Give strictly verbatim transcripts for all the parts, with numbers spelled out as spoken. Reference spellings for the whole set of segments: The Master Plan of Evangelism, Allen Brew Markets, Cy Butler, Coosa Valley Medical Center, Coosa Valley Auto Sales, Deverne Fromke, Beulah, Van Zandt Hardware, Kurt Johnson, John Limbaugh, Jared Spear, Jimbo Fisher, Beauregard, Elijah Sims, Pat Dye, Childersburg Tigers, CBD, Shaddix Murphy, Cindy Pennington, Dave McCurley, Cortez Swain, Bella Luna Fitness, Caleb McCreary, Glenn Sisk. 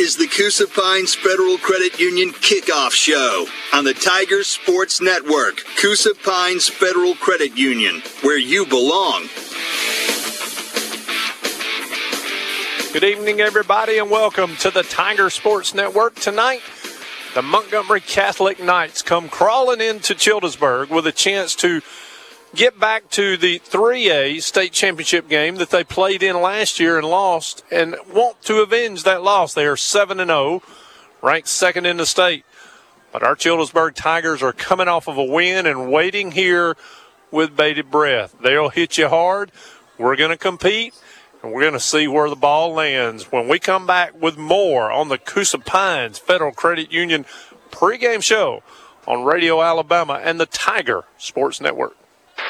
is the Coosa Pines Federal Credit Union Kickoff Show on the Tiger Sports Network, Coosa Pines Federal Credit Union, where you belong. Good evening, everybody, and welcome to the Tiger Sports Network. Tonight, the Montgomery Catholic Knights come crawling into Childersburg with a chance to get back to the three A state championship game that they played in last year and lost, and want to avenge that loss. They are seven and oh, ranked second in the state. But our Childersburg Tigers are coming off of a win and waiting here with bated breath. They'll hit you hard. We're going to compete. And we're going to see where the ball lands when we come back with more on the Coosa Pines Federal Credit Union pregame show on Radio Alabama and the Tiger Sports Network.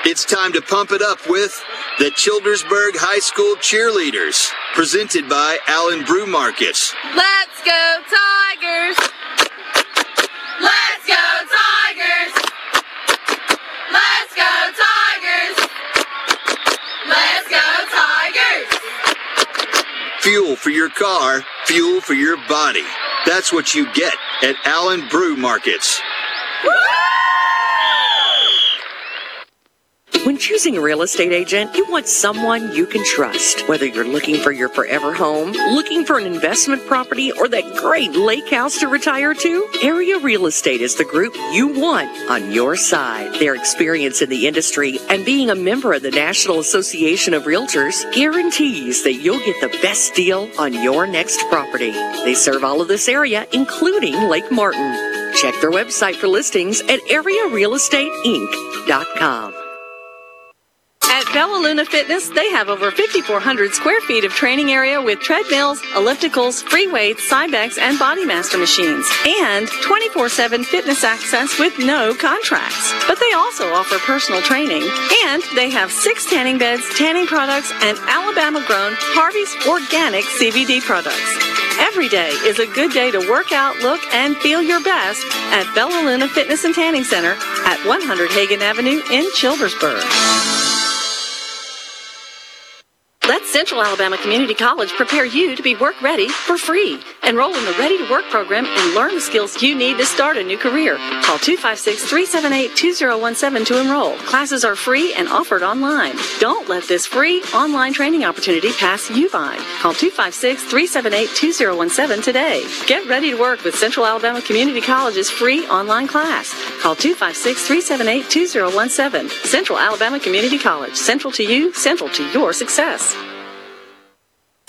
It's time to pump it up with the Childersburg High School Cheerleaders, presented by Allen Brew Markets. Let's go, Tigers! Let's go, Tigers! Let's go, Tigers! Let's go, Tigers! Fuel for your car, fuel for your body. That's what you get at Allen Brew Markets. Woo! When choosing a real estate agent, you want someone you can trust. Whether you're looking for your forever home, looking for an investment property, or that great lake house to retire to, Area Real Estate is the group you want on your side. Their experience in the industry and being a member of the National Association of Realtors guarantees that you'll get the best deal on your next property. They serve all of this area, including Lake Martin. Check their website for listings at area real estate inc dot com. At Bella Luna Fitness, they have over fifty-four hundred square feet of training area with treadmills, ellipticals, free weights, Cybex, and Bodymaster machines, and twenty-four seven fitness access with no contracts. But they also offer personal training, and they have six tanning beds, tanning products, and Alabama-grown Harvey's organic C B D products. Every day is a good day to work out, look, and feel your best at Bella Luna Fitness and Tanning Center at one hundred Hagen Avenue in Childersburg. Let Central Alabama Community College prepare you to be work ready for free. Enroll in the Ready to Work program and learn the skills you need to start a new career. Call two five six, three seven eight, two zero one seven to enroll. Classes are free and offered online. Don't let this free online training opportunity pass you by. Call two five six, three seven eight, two zero one seven today. Get ready to work with Central Alabama Community College's free online class. Call two five six, three seven eight, two zero one seven. Central Alabama Community College. Central to you, central to your success.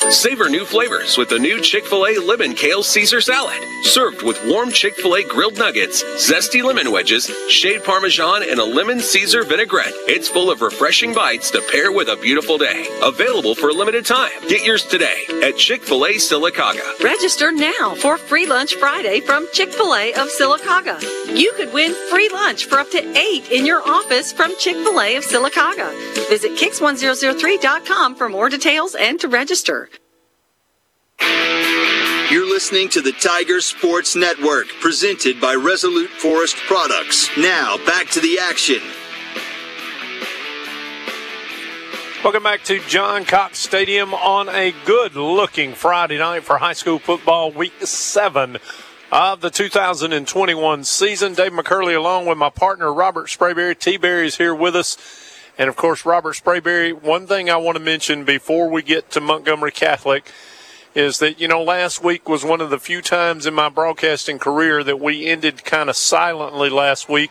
Savor new flavors with the new Chick-fil-A Lemon Kale Caesar Salad. Served with warm Chick-fil-A grilled nuggets, zesty lemon wedges, shaved Parmesan, and a lemon Caesar vinaigrette. It's full of refreshing bites to pair with a beautiful day. Available for a limited time. Get yours today at Chick-fil-A Sylacauga. Register now for Free Lunch Friday from Chick-fil-A of Sylacauga. You could win free lunch for up to eight in your office from Chick-fil-A of Sylacauga. Visit kicks ten oh three dot com for more details and to register. You're listening to the Tiger Sports Network, presented by Resolute Forest Products. Now, back to the action. Welcome back to John Cox Stadium on a good-looking Friday night for high school football week seven of the two thousand twenty-one season. Dave McCurley along with my partner, Robert Sprayberry. T-Berry is here with us. And, of course, Robert Sprayberry, one thing I want to mention before we get to Montgomery Catholic is that, you know, last week was one of the few times in my broadcasting career that we ended kind of silently last week,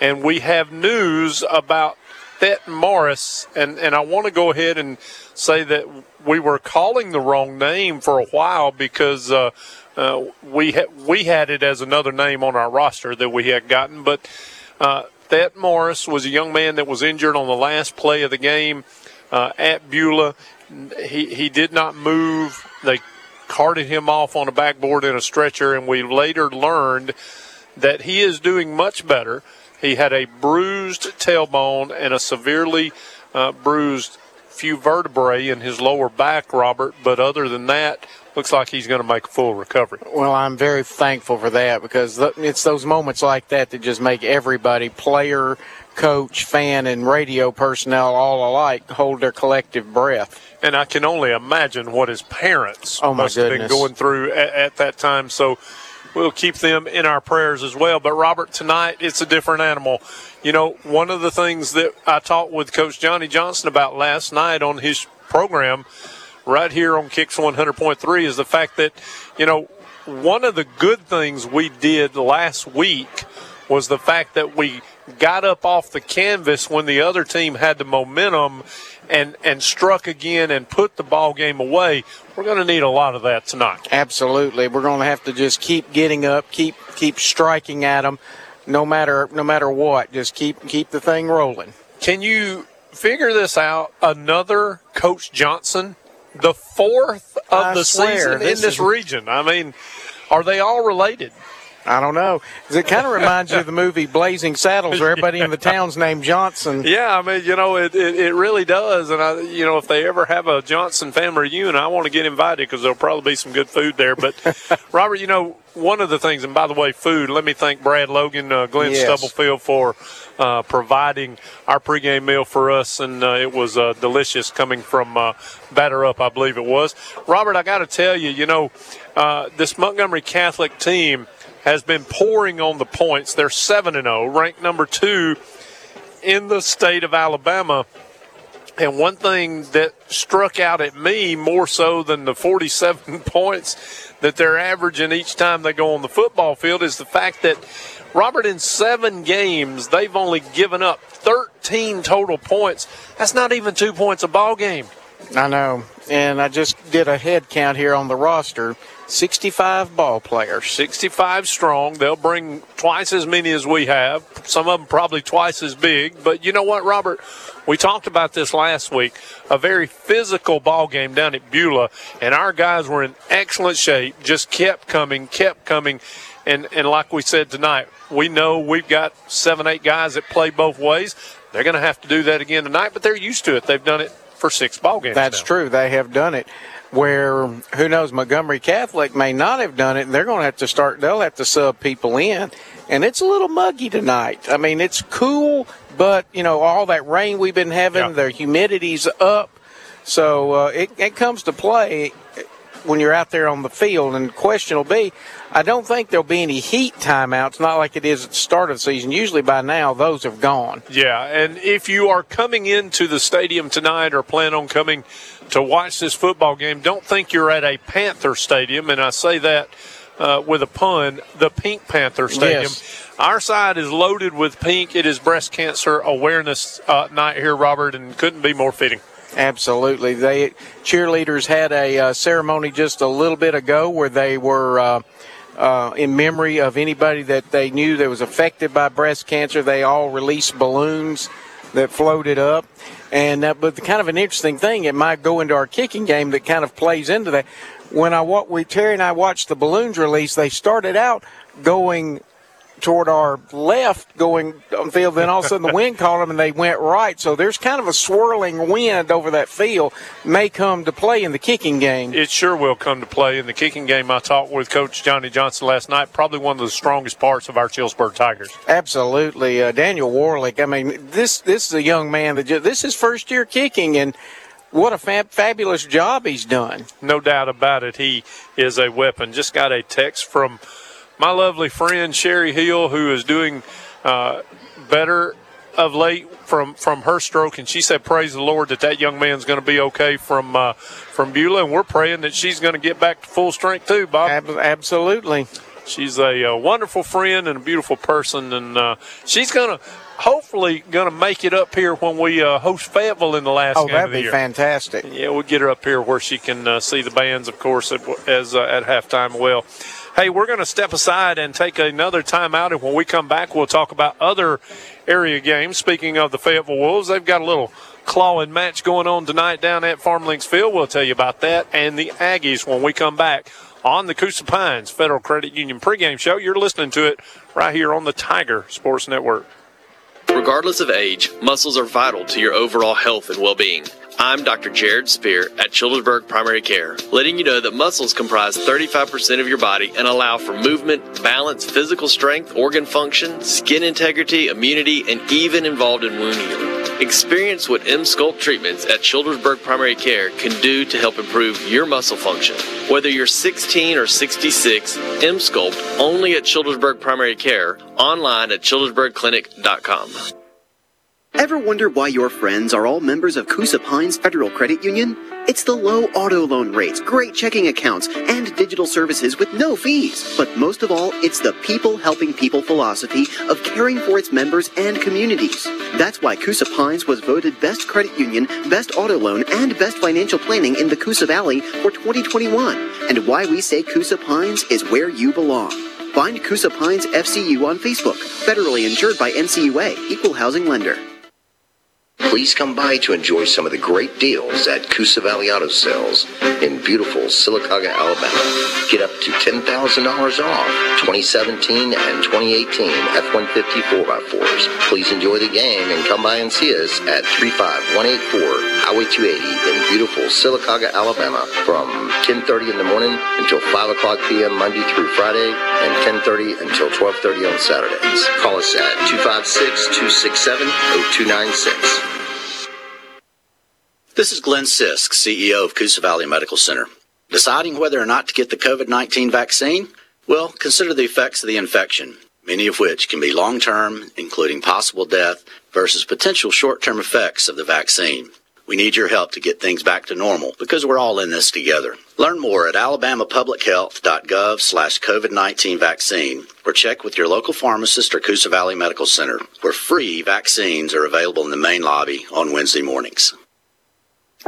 and we have news about Thet Morris, and, and I want to go ahead and say that we were calling the wrong name for a while because uh, uh, we, ha- we had it as another name on our roster that we had gotten, but uh, Thet Morris was a young man that was injured on the last play of the game uh, at Beulah. He he did not move. They carted him off on a backboard in a stretcher, and we later learned that he is doing much better. He had a bruised tailbone and a severely uh, bruised few vertebrae in his lower back, Robert, but other than that, looks like he's going to make a full recovery. Well, I'm very thankful for that, because it's those moments like that that just make everybody, player, coach, fan, and radio personnel all alike, hold their collective breath. And I can only imagine what his parents oh, must goodness. have been going through at, at that time. So we'll keep them in our prayers as well. But, Robert, tonight it's a different animal. You know, one of the things that I talked with Coach Johnny Johnson about last night on his program right here on Kicks one hundred point three is the fact that, you know, one of the good things we did last week was the fact that we got up off the canvas when the other team had the momentum and, and struck again and put the ball game away. We're going to need a lot of that tonight. Absolutely. We're going to have to just keep getting up, keep keep striking at them no matter no matter what. Just keep keep the thing rolling. Can you figure this out? Another Coach Johnson? The fourth of I the swear, season this in this is... region. I mean, are they all related? I don't know. It kind of reminds you of the movie Blazing Saddles, where everybody yeah. in the town's named Johnson. Yeah, I mean, you know, it, it, it really does. And, I, you know, if they ever have a Johnson family reunion, I want to get invited because there will probably be some good food there. But, Robert, you know, one of the things, and by the way, food, let me thank Brad Logan, uh, Glenn yes. Stubblefield for uh, providing our pregame meal for us, and uh, it was uh, delicious coming from uh, Batter Up, I believe it was. Robert, I got to tell you, you know, uh, this Montgomery Catholic team has been pouring on the points. They're seven and oh, ranked number two in the state of Alabama. And one thing that struck out at me more so than the forty-seven points that they're averaging each time they go on the football field is the fact that, Robert, in seven games, they've only given up thirteen total points. That's not even two points a ball game. I know, and I just did a head count here on the roster. sixty-five ball players. sixty-five strong. They'll bring twice as many as we have. Some of them probably twice as big. But you know what, Robert? We talked about this last week. A very physical ball game down at Beulah, and our guys were in excellent shape, just kept coming, kept coming. And, and like we said tonight, we know we've got seven, eight guys that play both ways. They're going to have to do that again tonight, but they're used to it. They've done it for six ball games. That's now. True. They have done it. Where, who knows, Montgomery Catholic may not have done it, and they're going to have to start, they'll have to sub people in. And it's a little muggy tonight. I mean, it's cool, but, you know, all that rain we've been having, yeah. the humidity's up. So uh, it, it comes to play when you're out there on the field. And the question will be, I don't think there'll be any heat timeouts, not like it is at the start of the season. Usually by now, those have gone. Yeah, and if you are coming into the stadium tonight or plan on coming to watch this football game, don't think you're at a Panther Stadium, and I say that uh, with a pun, the Pink Panther Stadium. Yes. Our side is loaded with pink. It is Breast Cancer Awareness uh, Night here, Robert, and couldn't be more fitting. Absolutely. They cheerleaders had a uh, ceremony just a little bit ago where they were uh, uh, in memory of anybody that they knew that was affected by breast cancer. They all released balloons that floated up. And uh, but the kind of an interesting thing, it might go into our kicking game that kind of plays into that. When I walk, we Terry and I watched the balloons release, they started out going toward our left, going on the field. Then all of a sudden the wind caught them and they went right. So there's kind of a swirling wind over that field. May come to play in the kicking game. It sure will come to play in the kicking game. I talked with Coach Johnny Johnson last night. Probably one of the strongest parts of our Childersburg Tigers. Absolutely, uh, Daniel Warlick. I mean, this this is a young man that just, this is his first year kicking, and what a fab- fabulous job he's done. No doubt about it. He is a weapon. Just got a text from my lovely friend Sherry Hill, who is doing uh, better of late from, from her stroke, and she said, praise the Lord that that young man's going to be okay from uh, from Beulah, and we're praying that she's going to get back to full strength too, Bob. Ab- absolutely. She's a, a wonderful friend and a beautiful person, and uh, she's going to hopefully going to make it up here when we uh, host Fayetteville in the last oh, game of the year. Oh, that'd be fantastic. Yeah, we'll get her up here where she can uh, see the bands, of course, at, as uh, at halftime well. Hey, we're going to step aside and take another timeout, and when we come back, we'll talk about other area games. Speaking of the Fayetteville Wolves, they've got a little clawing match going on tonight down at Farmlinks Field. We'll tell you about that and the Aggies when we come back on the Coosa Pines Federal Credit Union pregame show. You're listening to it right here on the Tiger Sports Network. Regardless of age, muscles are vital to your overall health and well-being. I'm Doctor Jared Spear at Childersburg Primary Care, letting you know that muscles comprise thirty-five percent of your body and allow for movement, balance, physical strength, organ function, skin integrity, immunity, and even involved in wound healing. Experience what M-Sculpt treatments at Childersburg Primary Care can do to help improve your muscle function. Whether you're sixteen or sixty-six, M-Sculpt only at Childersburg Primary Care, online at childersburg clinic dot com. Ever wonder why your friends are all members of Coosa Pines Federal Credit Union? It's the low auto loan rates, great checking accounts, and digital services with no fees. But most of all, it's the people helping people philosophy of caring for its members and communities. That's why Coosa Pines was voted Best Credit Union, Best Auto Loan, and Best Financial Planning in the Coosa Valley for twenty twenty-one, and why we say Coosa Pines is where you belong. Find Coosa Pines F C U on Facebook, federally insured by N C U A, Equal Housing Lender. Please come by to enjoy some of the great deals at Coosa Valley Auto Sales in beautiful Sylacauga, Alabama. Get up to ten thousand dollars off twenty seventeen and twenty eighteen F one fifty four by fours. Please enjoy the game and come by and see us at three five one eight four Highway two eighty in beautiful Sylacauga, Alabama from ten thirty in the morning until five o'clock p.m. Monday through Friday and ten thirty until twelve thirty on Saturdays. Call us at two five six, two six seven, zero two nine six. This is Glenn Sisk, C E O of Coosa Valley Medical Center. Deciding whether or not to get the covid nineteen vaccine? Well, consider the effects of the infection, many of which can be long-term, including possible death, versus potential short-term effects of the vaccine. We need your help to get things back to normal because we're all in this together. Learn more at alabama public health dot gov slash covid nineteen vaccine or check with your local pharmacist or Coosa Valley Medical Center, where free vaccines are available in the main lobby on Wednesday mornings.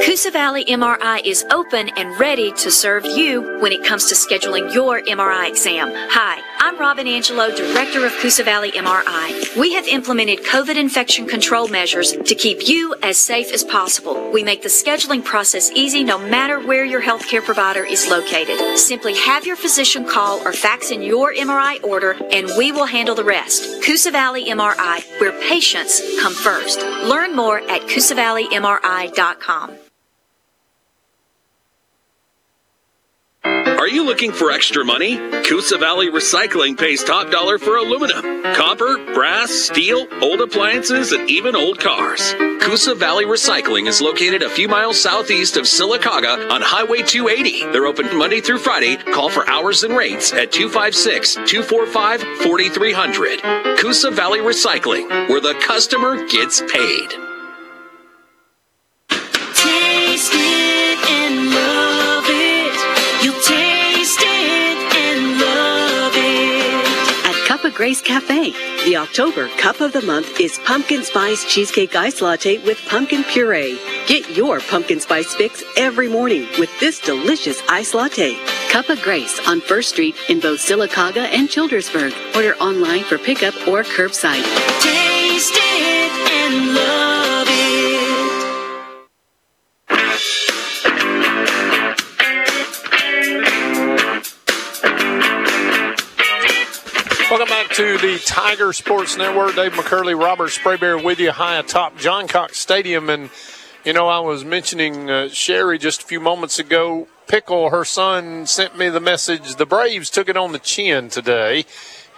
Coosa Valley M R I is open and ready to serve you when it comes to scheduling your M R I exam. Hi, I'm Robin Angelo, Director of Coosa Valley M R I. We have implemented COVID infection control measures to keep you as safe as possible. We make the scheduling process easy no matter where your healthcare provider is located. Simply have your physician call or fax in your M R I order and we will handle the rest. Coosa Valley M R I, where patients come first. Learn more at coosa valley m r i dot com. Are you looking for extra money? Coosa Valley Recycling pays top dollar for aluminum, copper, brass, steel, old appliances, and even old cars. Coosa Valley Recycling is located a few miles southeast of Sylacauga on Highway two eighty. They're open Monday through Friday. Call for hours and rates at two five six, two four five, four three zero zero. Coosa Valley Recycling, where the customer gets paid. Taste it and love it. You'll taste Grace Cafe. The October Cup of the Month is Pumpkin Spice Cheesecake Ice Latte with Pumpkin Puree. Get your Pumpkin Spice fix every morning with this delicious ice latte. Cup of Grace on First Street in both Sylacauga and Childersburg. Order online for pickup or curbside. Taste it and love it. Welcome back to the Tiger Sports Network. Dave McCurley, Robert Sprayberry with you high atop John Cox Stadium. And, you know, I was mentioning uh, Sherry just a few moments ago. Pickle, her son, sent me the message. The Braves took it on the chin today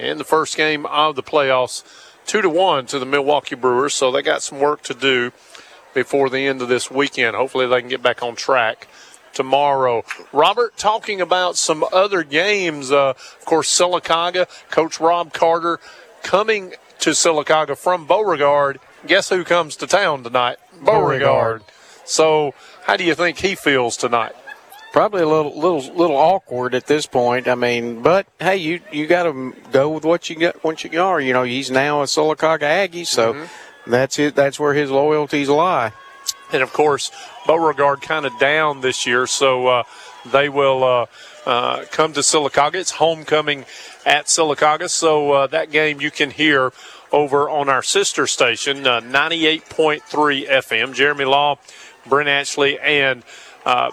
in the first game of the playoffs, two to one to the Milwaukee Brewers. So they got some work to do before the end of this weekend. Hopefully they can get back on track tomorrow. Robert, talking about some other games, uh, of course, Sylacauga, Coach Rob Carter coming to Sylacauga from Beauregard. Guess who comes to town tonight? Beauregard. Beauregard. So how do you think he feels tonight? Probably a little little, little awkward at this point. I mean, but, hey, you, you got to go with what you got, what you are. You know, he's now a Sylacauga Aggie, so mm-hmm. that's it. That's where his loyalties lie. And, of course, Beauregard kind of down this year, so uh, they will uh, uh, come to Sylacauga. It's homecoming at Sylacauga, so uh, that game you can hear over on our sister station, uh, ninety-eight point three F M. Jeremy Law, Brent Ashley, and uh,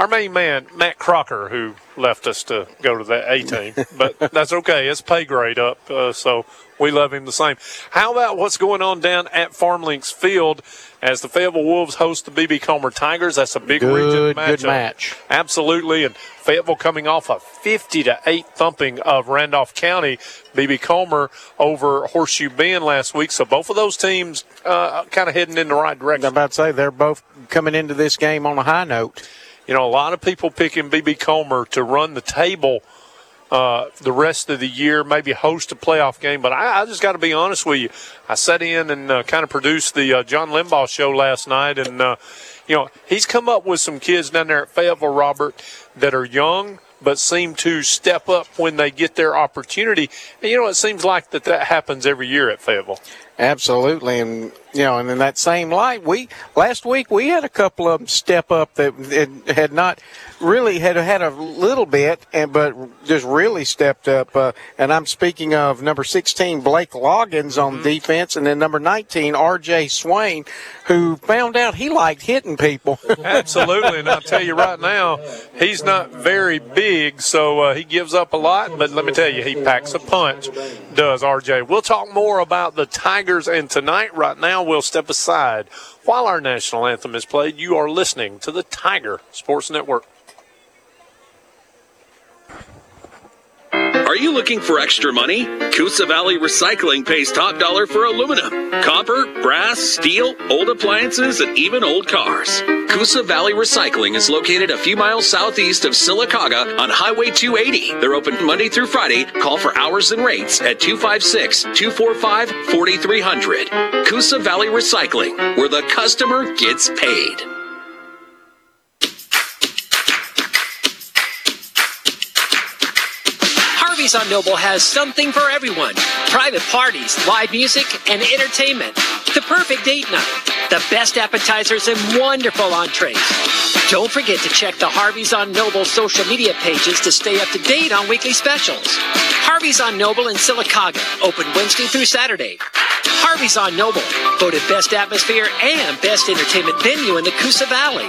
our main man, Matt Crocker, who left us to go to the A-team. But that's okay. It's pay grade up, uh, so we love him the same. How about what's going on down at Farmlinks Field as the Fayetteville Wolves host the B B. Comer Tigers? That's a big good, region matchup. Good match. Absolutely. And Fayetteville coming off a fifty to eight thumping of Randolph County. B B. Comer over Horseshoe Bend last week. So both of those teams uh, kind of heading in the right direction. I'm about to say, they're both coming into this game on a high note. You know, a lot of people picking B B. Comer to run the table uh, the rest of the year, maybe host a playoff game. But I, I just got to be honest with you. I sat in and uh, kind of produced the uh, John Limbaugh show last night. And, uh, you know, he's come up with some kids down there at Fayetteville, Robert, that are young but seem to step up when they get their opportunity. And, you know, it seems like that that happens every year at Fayetteville. Absolutely, and you know, and in that same light, we last week we had a couple of them step up that had not really had had a little bit, and but just really stepped up. Uh, and I'm speaking of number sixteen Blake Loggins on mm-hmm. defense, and then number nineteen R J Swain, who found out he liked hitting people. Absolutely, and I'll tell you right now, he's not very big, so uh, he gives up a lot. But let me tell you, he packs a punch. Does R J? We'll talk more about the Tigers. And tonight, right now, we'll step aside. While our national anthem is played, you are listening to the Tiger Sports Network. Are you looking for extra money? Coosa Valley Recycling pays top dollar for aluminum, copper, brass, steel, old appliances, and even old cars. Coosa Valley Recycling is located a few miles southeast of Sylacauga on Highway two eighty. They're open Monday through Friday. Call for hours and rates at two five six, two four five, four three zero zero. Coosa Valley Recycling, where the customer gets paid. Harvey's on Noble has something for everyone. Private parties, live music, and entertainment. The perfect date night. The best appetizers and wonderful entrees. Don't forget to check the Harvey's on Noble social media pages to stay up to date on weekly specials. Harvey's on Noble in Sylacauga, open Wednesday through Saturday. Harvey's on Noble, voted best atmosphere and best entertainment venue in the Coosa Valley.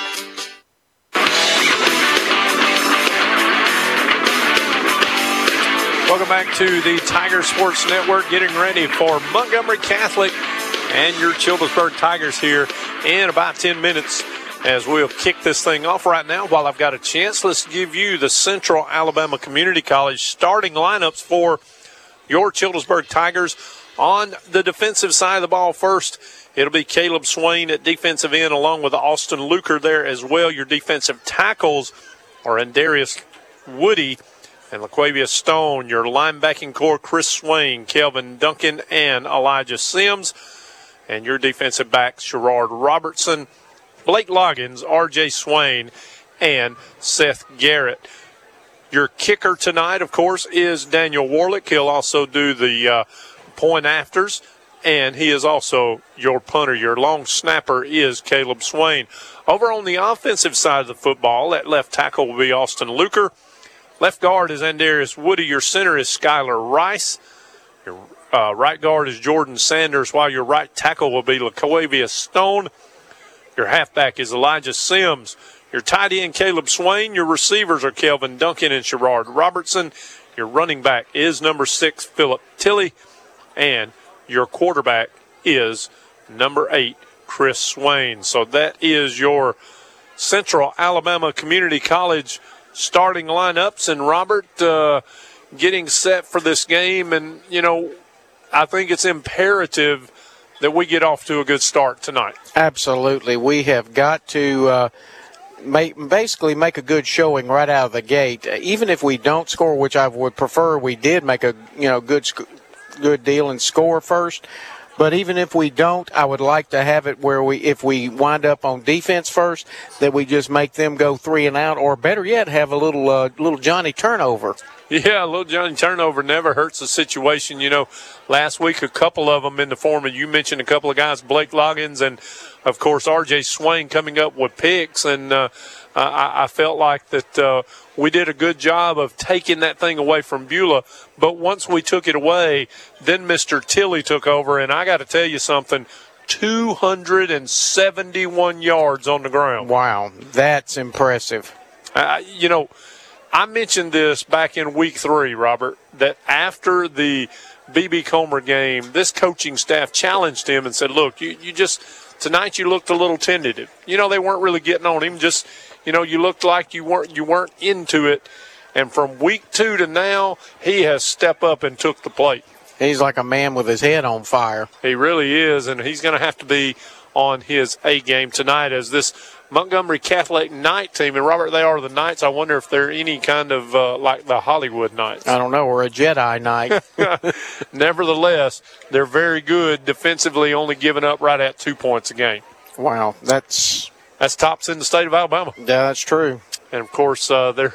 Welcome back to the Tiger Sports Network, getting ready for Montgomery Catholic and your Childersburg Tigers here in about ten minutes as we'll kick this thing off right now. While I've got a chance, let's give you the Central Alabama Community College starting lineups for your Childersburg Tigers. On the defensive side of the ball first, it'll be Caleb Swain at defensive end along with Austin Luker there as well. Your defensive tackles are Andarius Woody and LaQuavia Stone. Your linebacking core, Chris Swain, Kelvin Duncan, and Elijah Sims. And your defensive backs, Sherard Robertson, Blake Loggins, R J. Swain, and Seth Garrett. Your kicker tonight, of course, is Daniel Warlick. He'll also do the uh, point afters, and he is also your punter. Your long snapper is Caleb Swain. Over on the offensive side of the football, at left tackle will be Austin Luker. Left guard is Andarius Woody. Your center is Skylar Rice. Your uh, right guard is Jordan Sanders, while your right tackle will be LaQuavia Stone. Your halfback is Elijah Sims. Your tight end, Caleb Swain. Your receivers are Kelvin Duncan and Sherard Robertson. Your running back is number six, Philip Tilly. And your quarterback is number eight, Chris Swain. So that is your Central Alabama Community College starting lineups, and Robert uh, getting set for this game. And, you know, I think it's imperative that we get off to a good start tonight. Absolutely. We have got to uh, make, basically make a good showing right out of the gate. Even if we don't score, which I would prefer we did make a, you know, good, good deal and score first. But even if we don't, I would like to have it where we, if we wind up on defense first, that we just make them go three and out, or better yet, have a little uh, little Johnny turnover. Yeah, a little Johnny turnover never hurts the situation. You know, last week a couple of them in the form of, you mentioned a couple of guys, Blake Loggins and, of course, R J Swain coming up with picks, and uh, I, I felt like that uh, we did a good job of taking that thing away from Beulah. But once we took it away, then Mister Tilly took over, and I got to tell you something, two hundred seventy-one yards on the ground. Wow, that's impressive. Uh, you know, I mentioned this back in week three, Robert, that after the B B. Comer game, this coaching staff challenged him and said, look, you, you just – tonight you looked a little tentative. You know, they weren't really getting on him. Just, you know, you looked like you weren't you weren't into it. And from week two to now, he has stepped up and took the plate. He's like a man with his head on fire. He really is, and he's going to have to be on his A game tonight as this Montgomery Catholic night team, and Robert, they are the Knights. I wonder if they're any kind of uh, like the Hollywood Knights. I don't know, or a Jedi Knight. Nevertheless, they're very good defensively, only giving up right at two points a game. Wow, that's that's tops in the state of Alabama. Yeah, that's true. And of course, uh, they're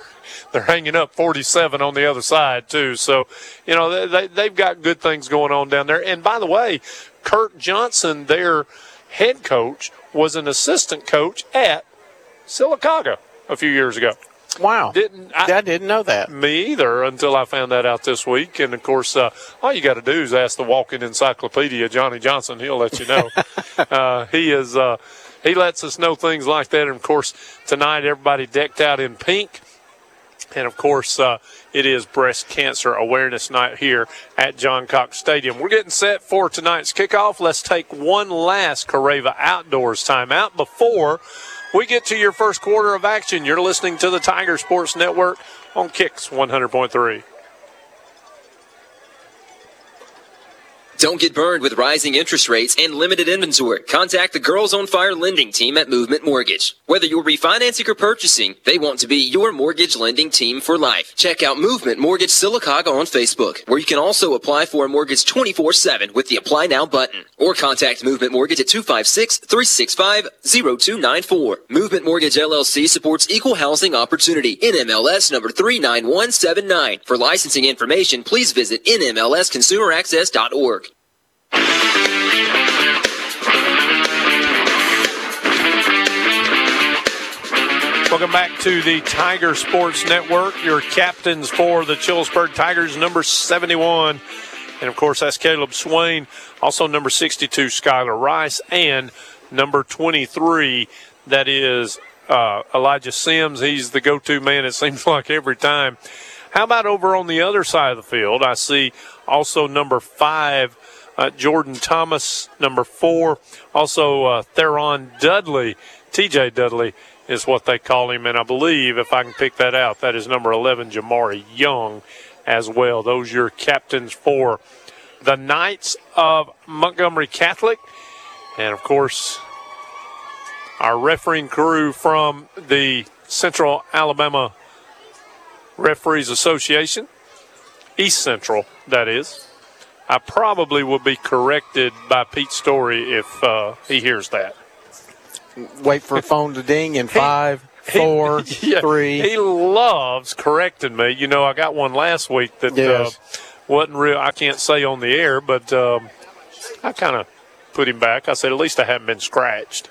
they're hanging up forty-seven on the other side too. So, you know, they they've got good things going on down there. And by the way, Kirk Johnson, their head coach, was an assistant coach at Sylacauga a few years ago. Wow. Didn't I, I didn't know that. Me either until I found that out this week. And, of course, uh, all you got to do is ask the walking encyclopedia, Johnny Johnson. He'll let you know. uh, he is uh, he lets us know things like that. And, of course, tonight everybody decked out in pink. And, of course, uh, it is Breast Cancer Awareness Night here at John Cox Stadium. We're getting set for tonight's kickoff. Let's take one last Correva Outdoors timeout before we get to your first quarter of action. You're listening to the Tiger Sports Network on Kicks one hundred point three. Don't get burned with rising interest rates and limited inventory. Contact the Girls on Fire lending team at Movement Mortgage. Whether you're refinancing or purchasing, they want to be your mortgage lending team for life. Check out Movement Mortgage Sylacauga on Facebook, where you can also apply for a mortgage twenty-four seven with the Apply Now button. Or contact Movement Mortgage at two five six, three six five, zero two nine four. Movement Mortgage L L C supports equal housing opportunity. N M L S number three nine one seven nine. For licensing information, please visit N M L S consumer access dot org. Welcome back to the Tiger Sports Network. Your captains for the Childersburg Tigers, number seventy-one. And, of course, that's Caleb Swain. Also number sixty-two, Skylar Rice. And number twenty-three, that is uh, Elijah Sims. He's the go-to man, it seems like, every time. How about over on the other side of the field? I see also number five, Uh, Jordan Thomas, number four. Also, uh, Theron Dudley, T J Dudley is what they call him. And I believe, if I can pick that out, that is number eleven, Jamari Young as well. Those are your captains for the Knights of Montgomery Catholic. And, of course, our refereeing crew from the Central Alabama Referees Association, East Central, that is. I probably will be corrected by Pete Story if uh, he hears that. Wait for a phone to ding in five, he, four, he, yeah, three. He loves correcting me. You know, I got one last week that yes. uh, wasn't real. I can't say on the air, but um, I kind of put him back. I said, at least I haven't been scratched.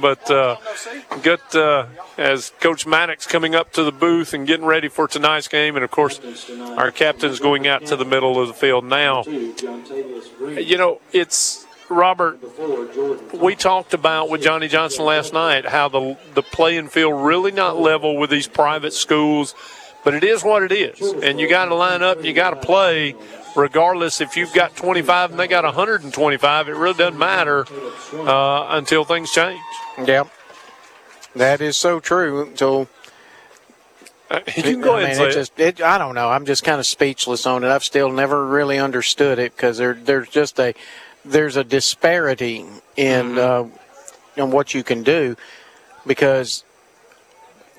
But uh, got, uh, as Coach Maddox coming up to the booth and getting ready for tonight's game, and, of course, our captain's going out to the middle of the field now. You know, it's, Robert, we talked about with Johnny Johnson last night how the, the playing field really not level with these private schools, but it is what it is. And you got to line up, you got to play. Regardless, if you've got twenty-five and they got one hundred twenty-five, it really doesn't matter uh, until things change. Yep. That is so true. Until uh, you can go ahead I mean, and say it just, it, I don't know. I'm just kind of speechless on it. I've still never really understood it because there, there's just a there's a disparity in, mm-hmm. uh, in what you can do because,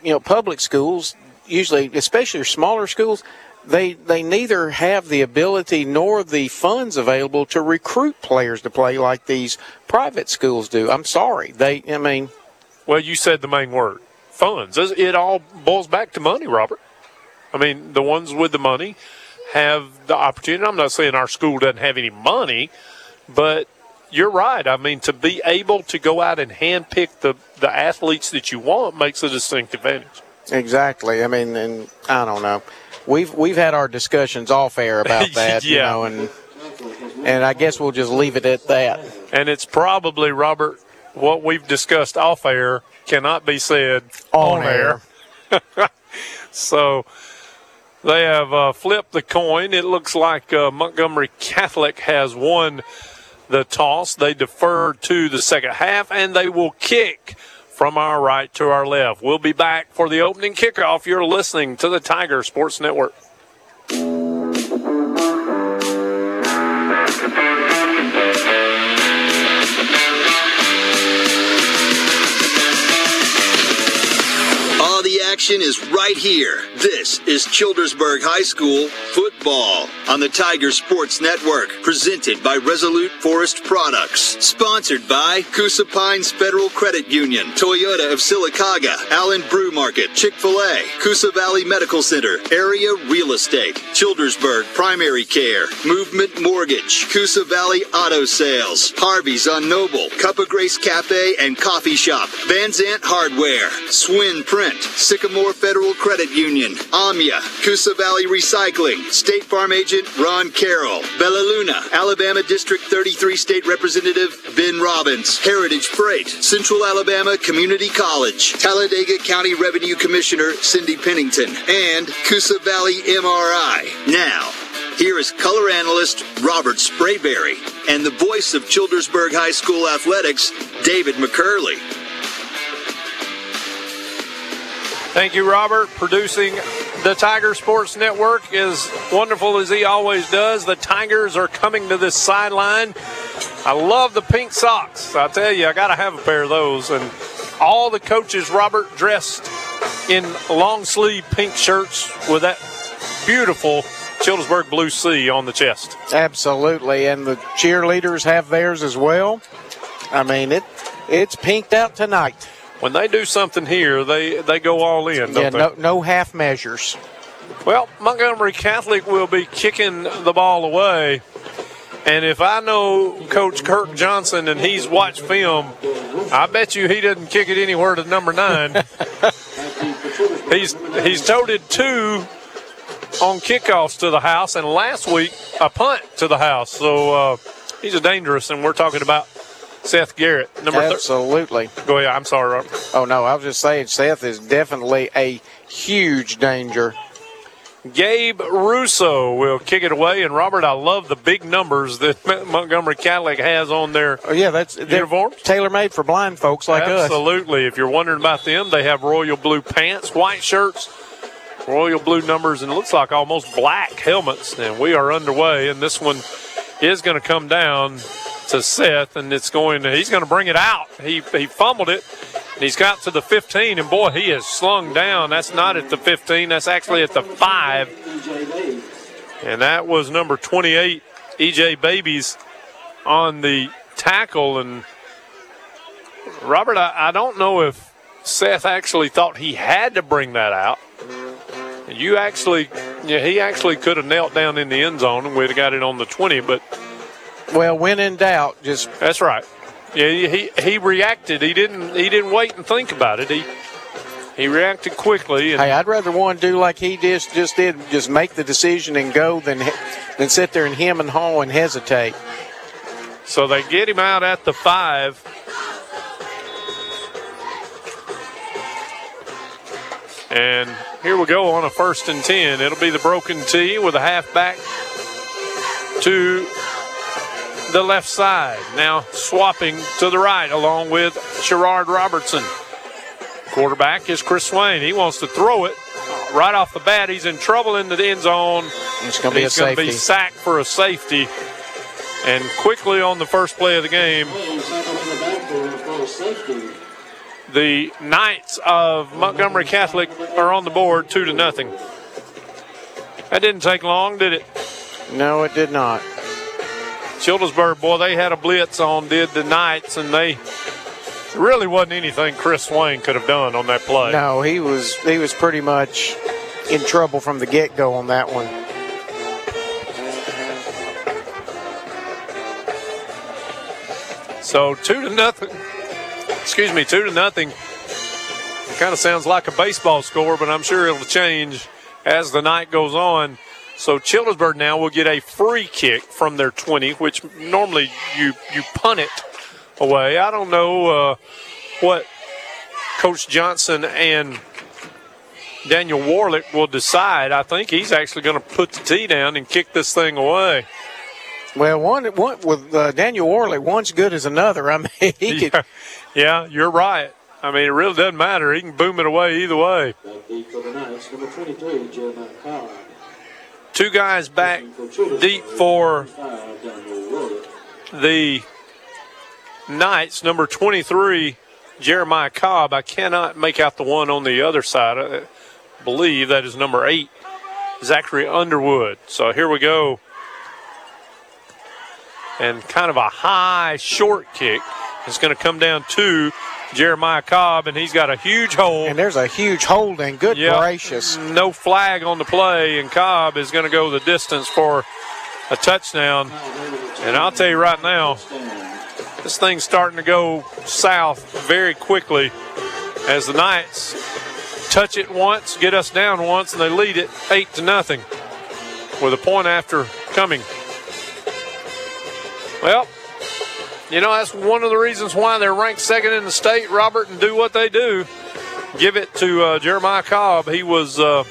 you know, public schools, usually, especially your smaller schools, they they neither have the ability nor the funds available to recruit players to play like these private schools do. I'm sorry. They, I mean. Well, you said the main word, funds. It all boils back to money, Robert. I mean, the ones with the money have the opportunity. I'm not saying our school doesn't have any money, but you're right. I mean, to be able to go out and handpick the, the athletes that you want makes a distinct advantage. Exactly. I mean, and I don't know. We've we've had our discussions off air about that, yeah. you know, and and I guess we'll just leave it at that. And it's probably, Robert, what we've discussed off air cannot be said on, on air. air. So they have uh, flipped the coin. It looks like uh, Montgomery Catholic has won the toss. They defer to the second half, and they will kick from our right to our left. We'll be back for the opening kickoff. You're listening to the Tiger Sports Network. All the action is right here. This is Childersburg High School football on the Tiger Sports Network, presented by Resolute Forest Products, sponsored by Coosa Pines Federal Credit Union, Toyota of Sylacauga, Allen Brew Market, Chick-fil-A, Coosa Valley Medical Center, Area Real Estate, Childersburg Primary Care, Movement Mortgage, Coosa Valley Auto Sales, Harvey's on Noble, Cup of Grace Cafe and Coffee Shop, Van Zant Hardware, Swin Print, Sycamore Federal Credit Union, AMIA, Coosa Valley Recycling, State Farm Agent Ron Carroll, Bella Luna, Alabama District thirty-three State Representative Ben Robbins, Heritage Freight, Central Alabama Community College, Talladega County Revenue Commissioner Cindy Pennington, and Coosa Valley M R I. Now, here is color analyst Robert Sprayberry and the voice of Childersburg High School Athletics, David McCurley. Thank you, Robert. Producing the Tiger Sports Network, as wonderful as he always does. The Tigers are coming to this sideline. I love the pink socks. I tell you, I got to have a pair of those. And all the coaches, Robert, dressed in long-sleeve pink shirts with that beautiful Childersburg blue C on the chest. Absolutely, and the cheerleaders have theirs as well. I mean, it it's pinked out tonight. When they do something here, they, they go all in, don't yeah, they? Yeah, no, no half measures. Well, Montgomery Catholic will be kicking the ball away. And if I know Coach Kirk Johnson and he's watched film, I bet you he doesn't kick it anywhere to number nine. he's he's toted two on kickoffs to the house, and last week a punt to the house. So uh, he's a dangerous, and we're talking about Seth Garrett, number thirty. Absolutely. Thir- Go ahead. I'm sorry, Robert. Oh, no, I was just saying Seth is definitely a huge danger. Gabe Russo will kick it away. And, Robert, I love the big numbers that Montgomery Catholic has on their oh, yeah, that's, uniforms. Tailor-made for blind folks like Absolutely. us. Absolutely. If you're wondering about them, they have royal blue pants, white shirts, royal blue numbers, and it looks like almost black helmets. And we are underway, and this one is going to come down to Seth, and it's going to, he's going to bring it out. He he fumbled it, and he's got to the fifteen, and boy, he is slung down. That's not at the fifteen. That's actually at the five. And that was number twenty-eight, E J Babies, on the tackle. And, Robert, I, I don't know if Seth actually thought he had to bring that out. You actually, yeah, he actually could have knelt down in the end zone, and we'd have got it on the twenty, but well, when in doubt, just that's right. Yeah, he he reacted. He didn't he didn't wait and think about it. He he reacted quickly. And hey, I'd rather one do like he just just did, just make the decision and go, than than sit there and hem and haw and hesitate. So they get him out at the five. And here we go on a first and ten. It'll be the broken tee with a halfback to the left side, now swapping to the right along with Sherard Robertson. Quarterback is Chris Swain. He wants to throw it right off the bat. He's in trouble in the end zone. It's going to be a safety. He's going to be sacked for a safety. And quickly on the first play of the game, the Knights of Montgomery Catholic are on the board two to nothing. That didn't take long, did it? No, it did not. Childersburg, boy, they had a blitz on, did the Knights, and they really wasn't anything Chris Swain could have done on that play. No, he was he was pretty much in trouble from the get-go on that one. So two to nothing. Excuse me, two to nothing. It kind of sounds like a baseball score, but I'm sure it'll change as the night goes on. So Childersburg now will get a free kick from their twenty, which normally you you punt it away. I don't know uh, what Coach Johnson and Daniel Warlick will decide. I think he's actually going to put the tee down and kick this thing away. Well, one, one with uh, Daniel Warlick, one's good as another. I mean, he yeah. could. Yeah, you're right. I mean, it really doesn't matter. He can boom it away either way. That'd be for the Knights, number twenty-three, Jeremiah Cobb. Two guys back deep for the Knights, number twenty-three, Jeremiah Cobb. I cannot make out the one on the other side. I believe that is number eight, Zachary Underwood. So here we go. And kind of a high, short kick. It's going to come down to Jeremiah Cobb, and he's got a huge hold. And there's a huge hold, and good yep. gracious. No flag on the play, and Cobb is going to go the distance for a touchdown. And I'll tell you right now, this thing's starting to go south very quickly as the Knights touch it once, get us down once, and they lead it eight to nothing with a point after coming. Well, you know, that's one of the reasons why they're ranked second in the state, Robert, and do what they do. Give it to uh, Jeremiah Cobb. He was uh,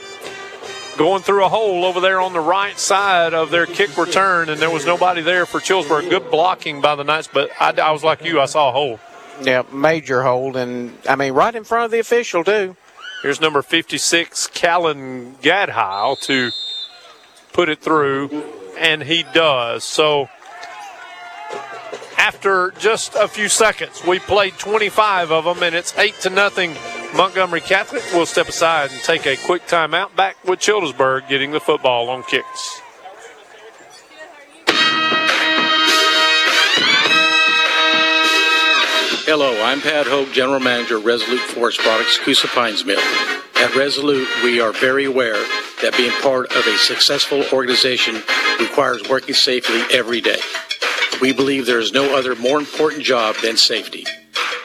going through a hole over there on the right side of their kick return, and there was nobody there for Childersburg. Good blocking by the Knights, but I, I was like you. I saw a hole. Yeah, major hole, and, I mean, right in front of the official, too. Here's number fifty-six, Callan Gadheil, to put it through, and he does. So after just a few seconds, we played twenty-five of them, and it's eight to nothing. Montgomery Catholic will step aside and take a quick timeout. Back with Childersburg getting the football on kicks. Hello, I'm Pat Hogue, General Manager, Resolute Forest Products, Coosa Pines Mill. At Resolute, we are very aware that being part of a successful organization requires working safely every day. We believe there is no other more important job than safety.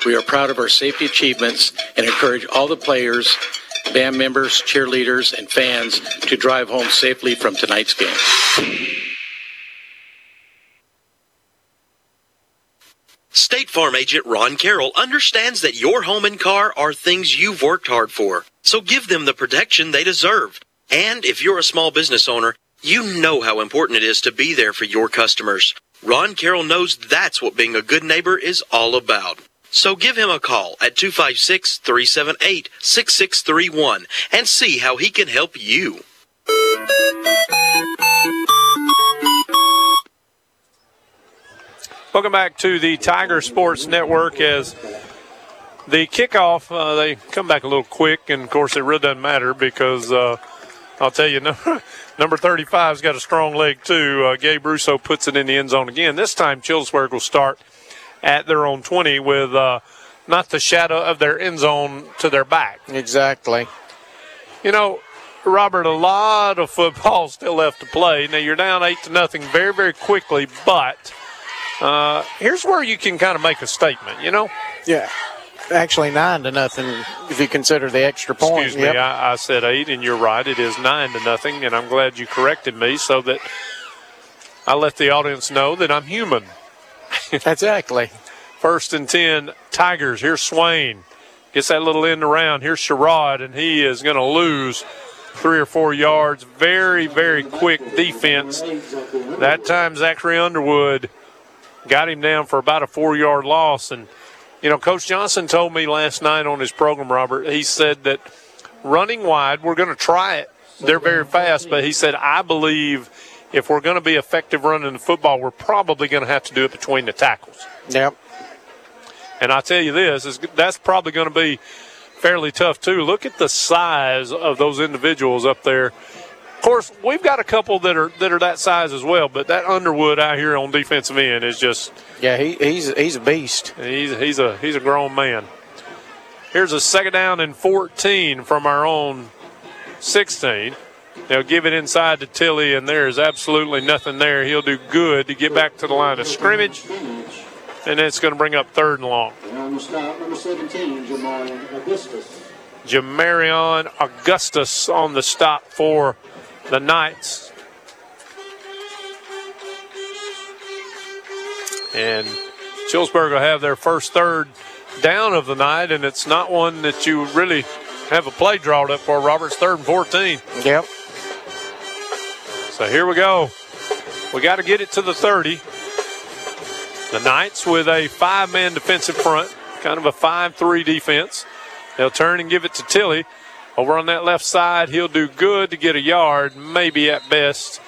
We are proud of our safety achievements and encourage all the players, band members, cheerleaders, and fans to drive home safely from tonight's game. State Farm agent Ron Carroll understands that your home and car are things you've worked hard for, so give them the protection they deserve. And if you're a small business owner, you know how important it is to be there for your customers. Ron Carroll knows that's what being a good neighbor is all about. So give him a call at two five six, three seven eight, six six three one and see how he can help you. Welcome back to the Tiger Sports Network as the kickoff, uh, they come back a little quick, and, of course, it really doesn't matter because uh, I'll tell you, no. Number thirty-five's got a strong leg, too. Uh, Gabe Russo puts it in the end zone again. This time, Childersburg will start at their own twenty with uh, not the shadow of their end zone to their back. Exactly. You know, Robert, a lot of football still left to play. Now, you're down eight to nothing very, very quickly, but uh, here's where you can kind of make a statement, you know? Yeah. Actually, nine to nothing if you consider the extra point. Excuse me, yep. I, I said eight, and you're right. It is nine to nothing, and I'm glad you corrected me so that I let the audience know that I'm human. Exactly. First and ten, Tigers. Here's Swain. Gets that little end around. Here's Sherard, and he is going to lose three or four yards. Very, very quick defense. That time, Zachary Underwood got him down for about a four-yard loss, and you know, Coach Johnson told me last night on his program, Robert, he said that running wide, we're going to try it. They're very fast, but he said, I believe if we're going to be effective running the football, we're probably going to have to do it between the tackles. Yep. And I tell you this, is that's probably going to be fairly tough, too. Look at the size of those individuals up there Of course, we've got a couple that are that are that size as well, but that Underwood out here on defensive end is just yeah, he, he's he's a beast. He's he's a he's a grown man. Here's a second down and fourteen from our own sixteen. They'll give it inside to Tilly, and there is absolutely nothing there. He'll do good to get back to the line of scrimmage, and it's going to bring up third and long. Number seventeen, Jamarion Augustus. Jamarion Augustus on the stop for the Knights. And Childersburg will have their first third down of the night, and it's not one that you really have a play drawn up for. Roberts, third and fourteen. Yep. So here we go. We got to get it to the thirty. The Knights with a five-man defensive front, kind of a five three defense. They'll turn and give it to Tilly. Over on that left side, he'll do good to get a yard, maybe at best.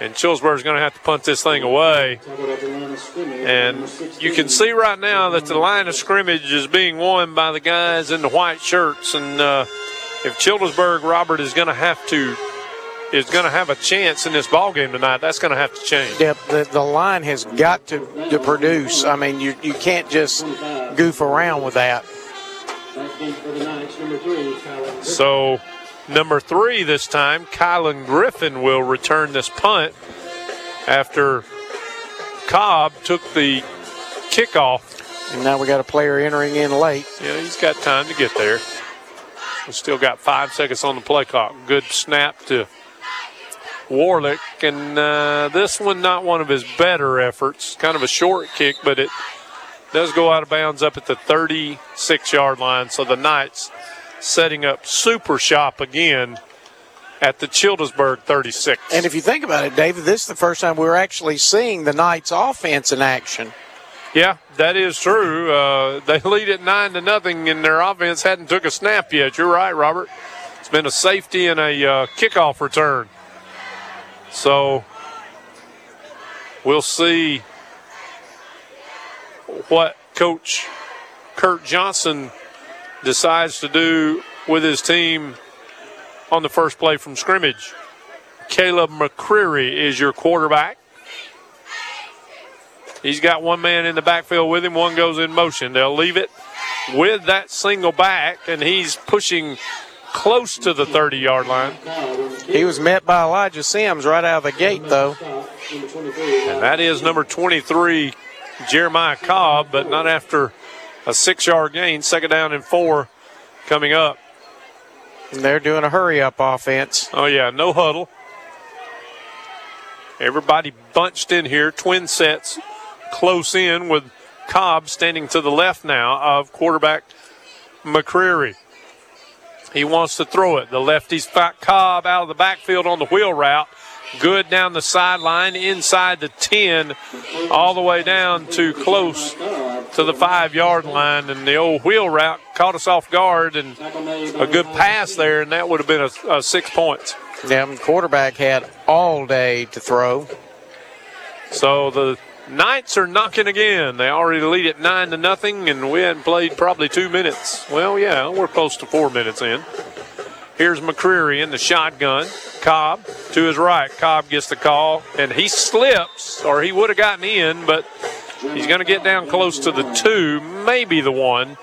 And Childersburg's going to have to punt this thing away. And you can see right now that the line of scrimmage is being won by the guys in the white shirts. And uh, if Childersburg, Robert, is going to have to is going to have a chance in this ball game tonight, that's going to have to change. Yep, the, the line has got to, to produce. I mean, you, you can't just goof around with that. So, number three this time, Kylan Griffin will return this punt after Cobb took the kickoff. And now we got a player entering in late. Yeah, he's got time to get there. We still got five seconds on the play clock. Good snap to Warlick, and uh, this one not one of his better efforts. Kind of a short kick, but it does go out of bounds up at the thirty-six-yard line. So the Knights setting up super shop again at the Childersburg thirty-six. And if you think about it, David, this is the first time we're actually seeing the Knights offense in action. Yeah, that is true. Uh, they lead at nine to nothing, and their offense hadn't took a snap yet. You're right, Robert. It's been a safety and a uh, kickoff return. So we'll see what Coach Kurt Johnson decides to do with his team on the first play from scrimmage. Caleb McCreary is your quarterback. He's got one man in the backfield with him. One goes in motion. They'll leave it with that single back, and he's pushing close to the thirty-yard line. He was met by Elijah Sims right out of the gate, though. And that is number twenty-three, Jeremiah Cobb, but not after a six-yard gain. Second down and four coming up. And they're doing a hurry-up offense. Oh, yeah, no huddle. Everybody bunched in here, twin sets close in with Cobb standing to the left now of quarterback McCreary. He wants to throw it. The lefty's got Cobb out of the backfield on the wheel route. Good down the sideline, inside the ten, all the way down to close to the five-yard line. And the old wheel route caught us off guard, and a good pass there, and that would have been a, a six points. Damn, quarterback had all day to throw. So the Knights are knocking again. They already lead at nine to nothing, and we hadn't played probably two minutes. Well, yeah, we're close to four minutes in. Here's McCreary in the shotgun. Cobb to his right. Cobb gets the call, and he slips, or he would have gotten in, but he's going to get down close to the two, maybe the one.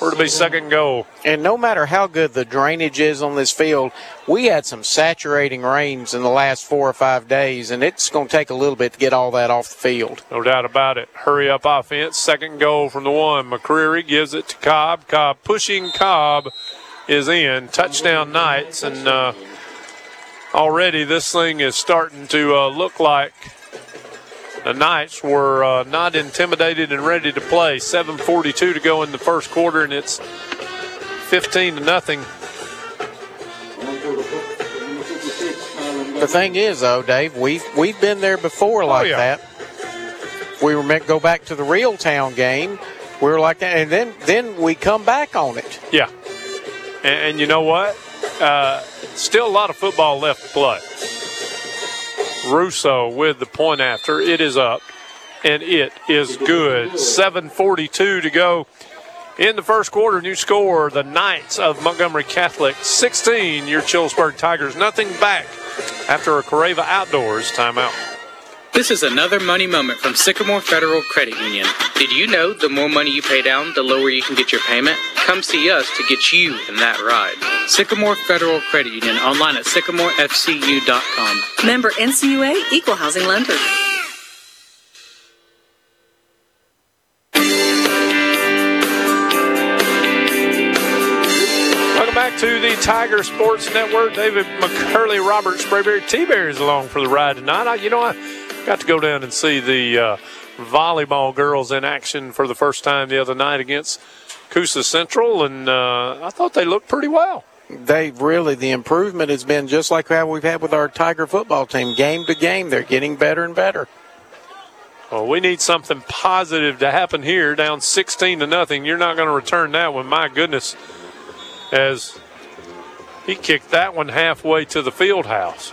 We're to be second goal. And no matter how good the drainage is on this field, we had some saturating rains in the last four or five days, and it's going to take a little bit to get all that off the field. No doubt about it. Hurry up offense. Second goal from the one. McCreary gives it to Cobb. Cobb pushing. Cobb is in. Touchdown Knights. And uh, already this thing is starting to uh, look like the Knights were uh, not intimidated and ready to play. seven forty-two to go in the first quarter, and it's fifteen to nothing. The thing is, though, Dave, we've, we've been there before like oh, yeah. that. We were meant to go back to the real town game. We were like that, and then, then we come back on it. Yeah. And, and you know what? Uh, still a lot of football left to play. Russo with the point after. It is up, and it is good. seven forty-two to go In the first quarter, new score, the Knights of Montgomery Catholic sixteen, your Childersburg Tigers nothing back after a Correva Outdoors timeout. This is another money moment from Sycamore Federal Credit Union. Did you know the more money you pay down, the lower you can get your payment? Come see us to get you in that ride. Sycamore Federal Credit Union, online at sycamore f c u dot com. Member N C U A, Equal Housing Lender. To the Tiger Sports Network. David McCurley, Robert Sprayberry, T-Berry's along for the ride tonight. I, you know, I got to go down and see the uh, volleyball girls in action for the first time the other night against Coosa Central, and uh, I thought they looked pretty well. They really, the improvement has been just like how we've had with our Tiger football team. Game to game, they're getting better and better. Well, we need something positive to happen here, down sixteen to nothing. You're not going to return that one, my goodness, as he kicked that one halfway to the field house.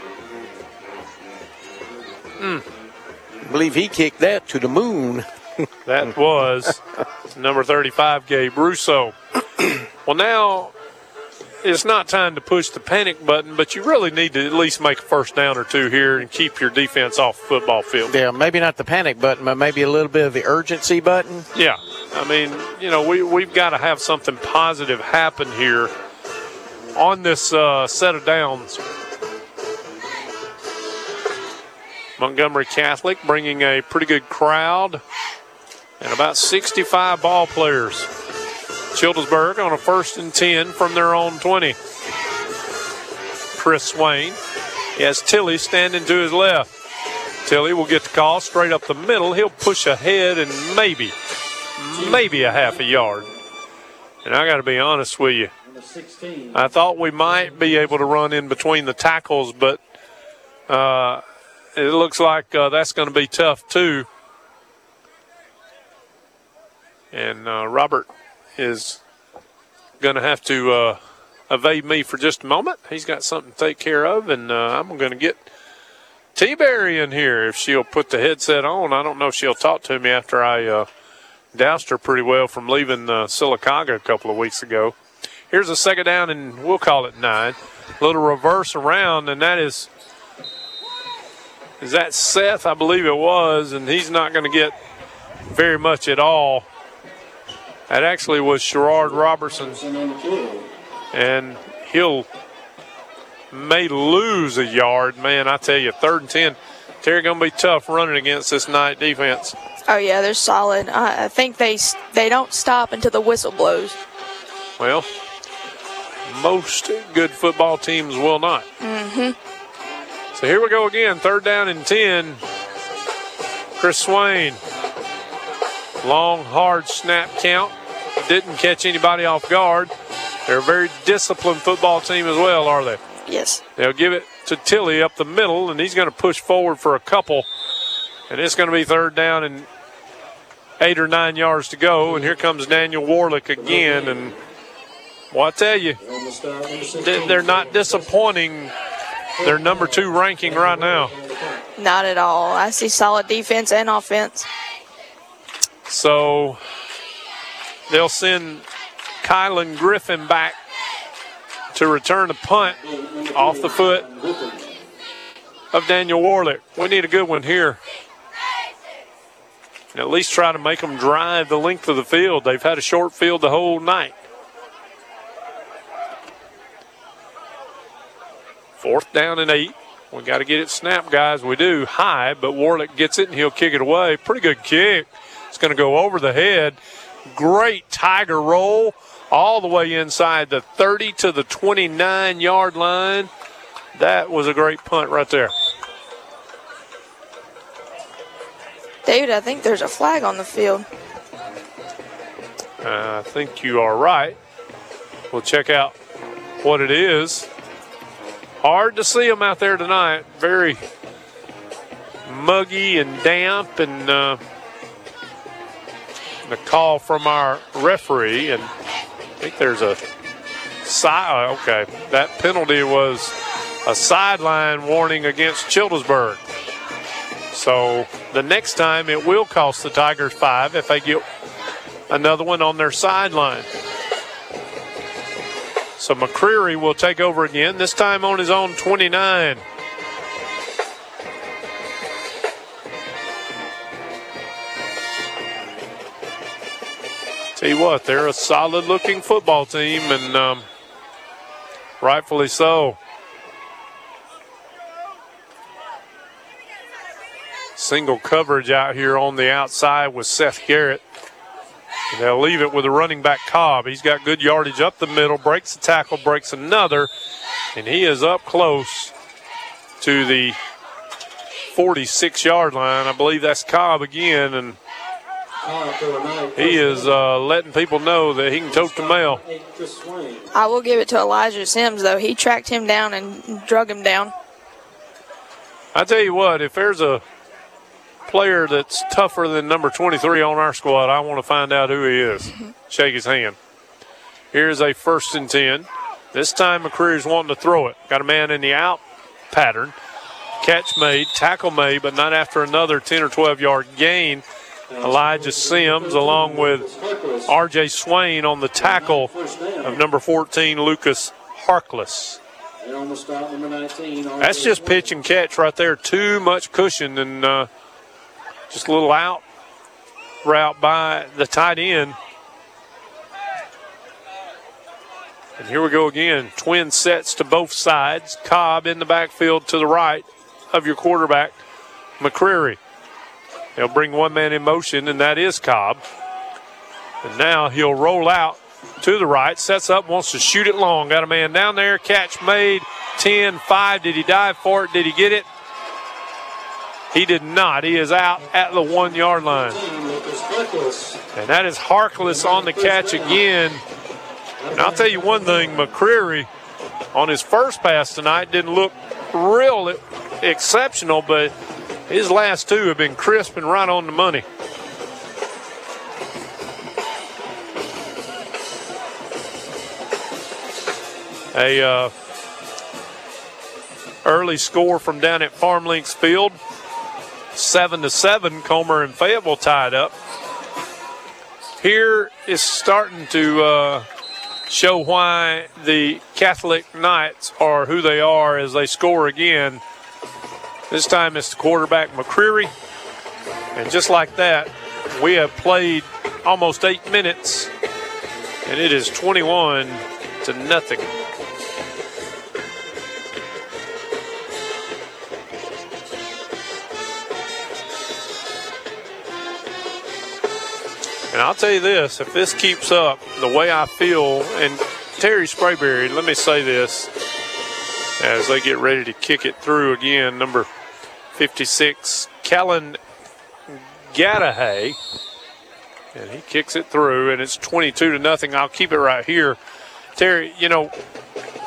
Mm. I believe he kicked that to the moon. That was number thirty-five, Gabe Russo. Well, now it's not time to push the panic button, but you really need to at least make a first down or two here and keep your defense off the football field. Yeah, maybe not the panic button, but maybe a little bit of the urgency button. Yeah. I mean, you know, we, we've got to have something positive happen here on this uh, set of downs. Montgomery Catholic bringing a pretty good crowd and about sixty-five ball players. Childersburg on a first and ten from their own twenty. Chris Swain. He has Tilly standing to his left. Tilly will get the call straight up the middle. He'll push ahead and maybe, maybe a half a yard. And I got to be honest with you, I thought we might be able to run in between the tackles, but uh, it looks like uh, that's going to be tough too. And uh, Robert is going to have to uh, evade me for just a moment. He's got something to take care of, and uh, I'm going to get T-Berry in here if she'll put the headset on. I don't know if she'll talk to me after I uh, doused her pretty well from leaving uh, Sylacauga a couple of weeks ago. Here's a second down, and we'll call it nine. A little reverse around, and that is, is that Seth? I believe it was, and he's not going to get very much at all. That actually was Sherard Robertson, and he'll may lose a yard. Man, I tell you, third and ten. They're going to be tough running against this Knight defense. Oh, yeah, they're solid. I think they they don't stop until the whistle blows. Well, most good football teams will not. Mm-hmm. So here we go again, third down and ten. Chris Swain, long, hard snap count. Didn't catch anybody off guard. They're a very disciplined football team as well, are they? Yes. They'll give it to Tilly up the middle, and he's going to push forward for a couple. And it's going to be third down and eight or nine yards to go. And here comes Daniel Warlick again. And well, I tell you, they're not disappointing their number two ranking right now. Not at all. I see solid defense and offense. So they'll send Kylan Griffin back to return a punt off the foot of Daniel Warlick. We need a good one here. And at least try to make them drive the length of the field. They've had a short field the whole night. Fourth down and eight. We got to get it snapped, guys. We do. High, but Warlick gets it, and he'll kick it away. Pretty good kick. It's going to go over the head. Great Tiger roll all the way inside the thirty to the twenty-nine-yard line. That was a great punt right there. David, I think there's a flag on the field. Uh, I think you are right. We'll check out what it is. Hard to see them out there tonight. Very muggy and damp. And uh, the call from our referee. And I think there's a side. Okay, that penalty was a sideline warning against Childersburg. So the next time it will cost the Tigers five if they get Another one on their sideline. So McCreary will take over again, this time on his own twenty-nine. Tell you what, they're a solid-looking football team, and um, rightfully so. Single coverage out here on the outside with Seth Garrett. And they'll leave it with the running back Cobb. He's got good yardage up the middle, breaks the tackle, breaks another, and he is up close to the forty-six-yard line. I believe that's Cobb again, and he is uh, letting people know that he can tote the mail. I will give it to Elijah Sims, though. He tracked him down and drug him down. I tell you what, if there's a player that's tougher than number twenty-three on our squad, I want to find out who he is. Shake his hand. Here's a first and ten. This time McCreary's wanting to throw it. Got a man in the out pattern. Catch made, tackle made, but not after another ten or twelve-yard gain. Elijah Sims along with R J. Swain on the tackle of number fourteen, Lucas Harkless. That's just pitch and catch right there. Too much cushion and uh, just a little out route by the tight end. And here we go again. Twin sets to both sides. Cobb in the backfield to the right of your quarterback, McCreary. They'll bring one man in motion, and that is Cobb. And now he'll roll out to the right, sets up, wants to shoot it long. Got a man down there. Catch made. ten five. Did he dive for it? Did he get it? He did not. He is out at the one-yard line. And that is Harkless on the catch again. And I'll tell you one thing, McCreary on his first pass tonight didn't look real exceptional, but his last two have been crisp and right on the money. A uh, early score from down at Farmlinks Field. Seven to seven, Comer and Fayetteville tied up. Here is starting to uh, show why the Catholic Knights are who they are as they score again. This time it's the quarterback McCreary. And just like that, we have played almost eight minutes, and it is twenty-one to nothing. And I'll tell you this, if this keeps up the way I feel, and Terry Sprayberry, let me say this, as they get ready to kick it through again, number fifty-six, Callan Gadahay, and he kicks it through, and it's twenty-two to nothing. I'll keep it right here. Terry, you know,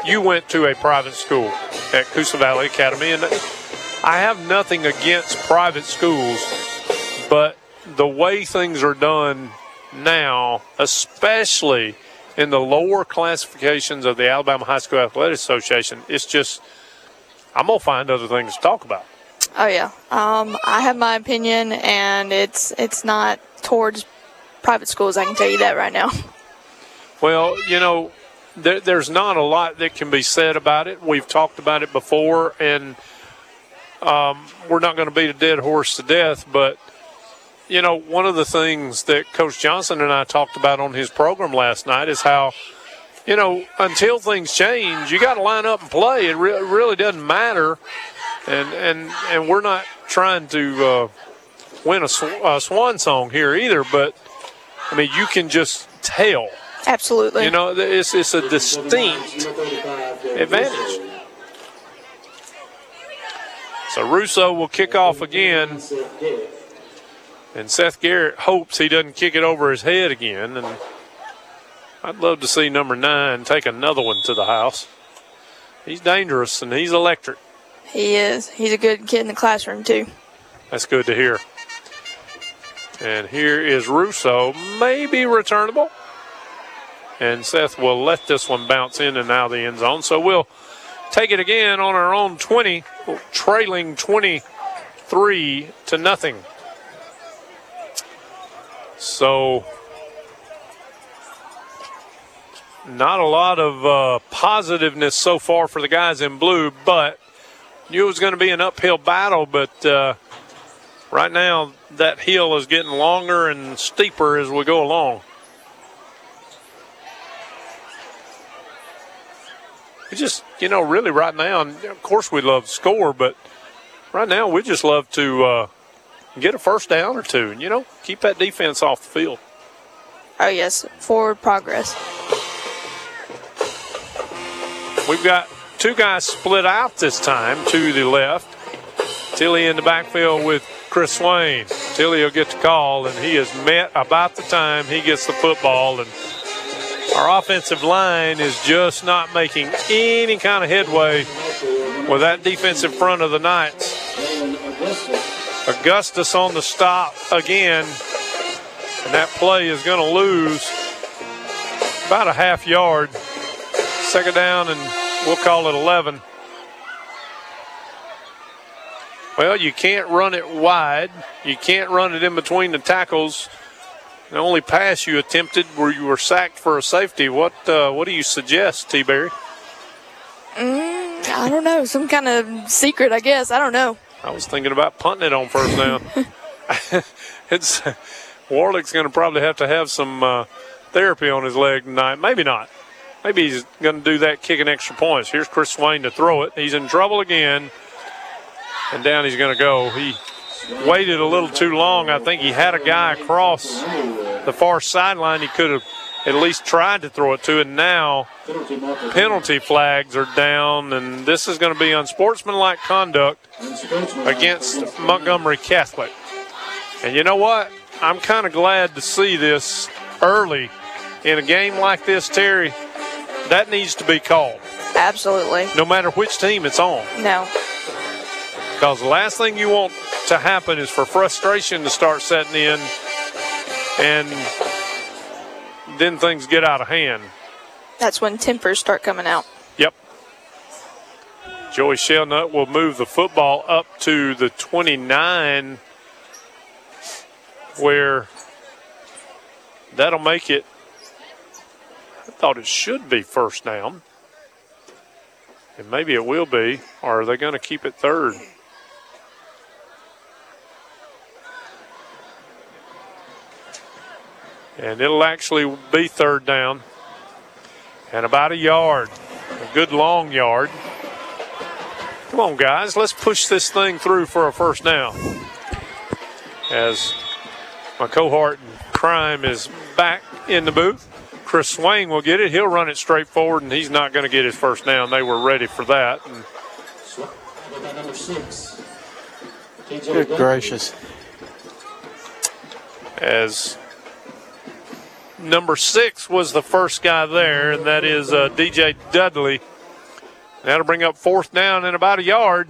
you went to a private school at Coosa Valley Academy, and I have nothing against private schools, but the way things are done now, especially in the lower classifications of the Alabama High School Athletic Association, it's just, I'm going to find other things to talk about. Oh, yeah. Um, I have my opinion, and it's it's not towards private schools. I can tell you that right now. Well, you know, there, there's not a lot that can be said about it. We've talked about it before, and um, we're not going to beat a dead horse to death, but you know, one of the things that Coach Johnson and I talked about on his program last night is how, you know, until things change, you got to line up and play. It re- really doesn't matter. And and and we're not trying to uh, win a, sw- a swan song here either, but, I mean, you can just tell. Absolutely. You know, it's, it's a distinct advantage. So Russo will kick off again. And Seth Garrett hopes he doesn't kick it over his head again. And I'd love to see number nine take another one to the house. He's dangerous, and he's electric. He is. He's a good kid in the classroom, too. That's good to hear. And here is Russo, maybe returnable. And Seth will let this one bounce in and out of the end zone. So we'll take it again on our own twenty, trailing twenty-three to nothing. So Not a lot of uh, positiveness so far for the guys in blue, but knew it was going to be an uphill battle, but uh, right now that hill is getting longer and steeper as we go along. We just, you know, really right now, and of course we love to score, but right now we just love to uh, get a first down or two and, you know, keep that defense off the field. Oh, yes, forward progress. We've got two guys split out this time to the left. Tilly in the backfield with Chris Swain. Tilly will get the call, and he is met about the time he gets the football, and our offensive line is just not making any kind of headway with that defensive front of the Knights. Augustus on the stop again, and that play is going to lose about a half yard. Second down, and we'll call it eleven. Well, you can't run it wide. You can't run it in between the tackles. The only pass you attempted where you were sacked for a safety. What uh, what do you suggest, T-Berry? Mm, I don't know. Some kind of secret, I guess. I don't know. I was thinking about punting it on first down. It's Warlick's going to probably have to have some uh, therapy on his leg tonight. Maybe not. Maybe he's going to do that kicking extra points. Here's Chris Swain to throw it. He's in trouble again, and down he's going to go. He waited a little too long. I think he had a guy across the far sideline he could have at least tried to throw it to, and now penalty flags are down, and this is going to be unsportsmanlike conduct against Montgomery Catholic. And you know what? I'm kind of glad to see this early in a game like this, Terry. That needs to be called. Absolutely. No matter which team it's on. No. Because the last thing you want to happen is for frustration to start setting in, and then things get out of hand. That's when tempers start coming out. Yep. Joey Shelnut will move the football up to the twenty-nine, where that'll make it. I thought it should be first down, and maybe it will be, or are they going to keep it third? And it'll actually be third down and about a yard, a good long yard. Come on, guys. Let's push this thing through for a first down. As my cohort in crime is back in the booth, Chris Swain will get it. He'll run it straight forward, and he's not going to get his first down. They were ready for that. And good gracious. As number six was the first guy there, and that is uh, D J Dudley. That'll bring up fourth down and about a yard.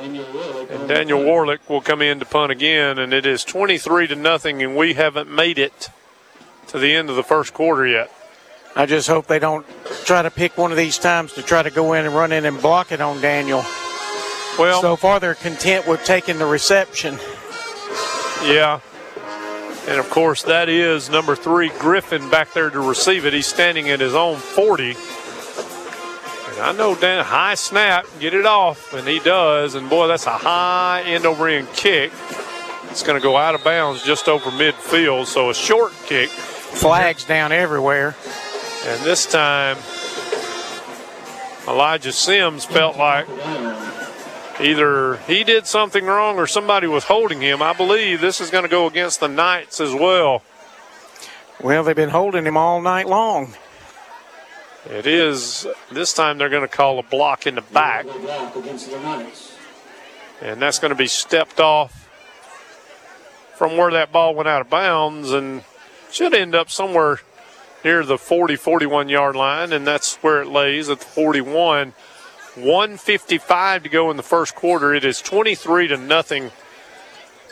And Daniel Warlick will come in to punt again, and it is twenty-three to nothing, and we haven't made it to the end of the first quarter yet. I just hope they don't try to pick one of these times to try to go in and run in and block it on Daniel. Well, so far they're content with taking the reception. Yeah. And, of course, that is number three, Griffin, back there to receive it. He's standing at his own forty. And I know Dan, high snap, get it off, and he does. And, boy, that's a high end-over-end kick. It's going to go out of bounds just over midfield, so a short kick. Flags down everywhere. And this time, Elijah Sims felt like either he did something wrong or somebody was holding him. I believe this is going to go against the Knights as well. Well, they've been holding him all night long. It is. This time they're going to call a block in the back. And that's going to be stepped off from where that ball went out of bounds and should end up somewhere near the forty, forty-one-yard line, and that's where it lays at the forty-one. one fifty-five to go in the first quarter. It is twenty-three to nothing,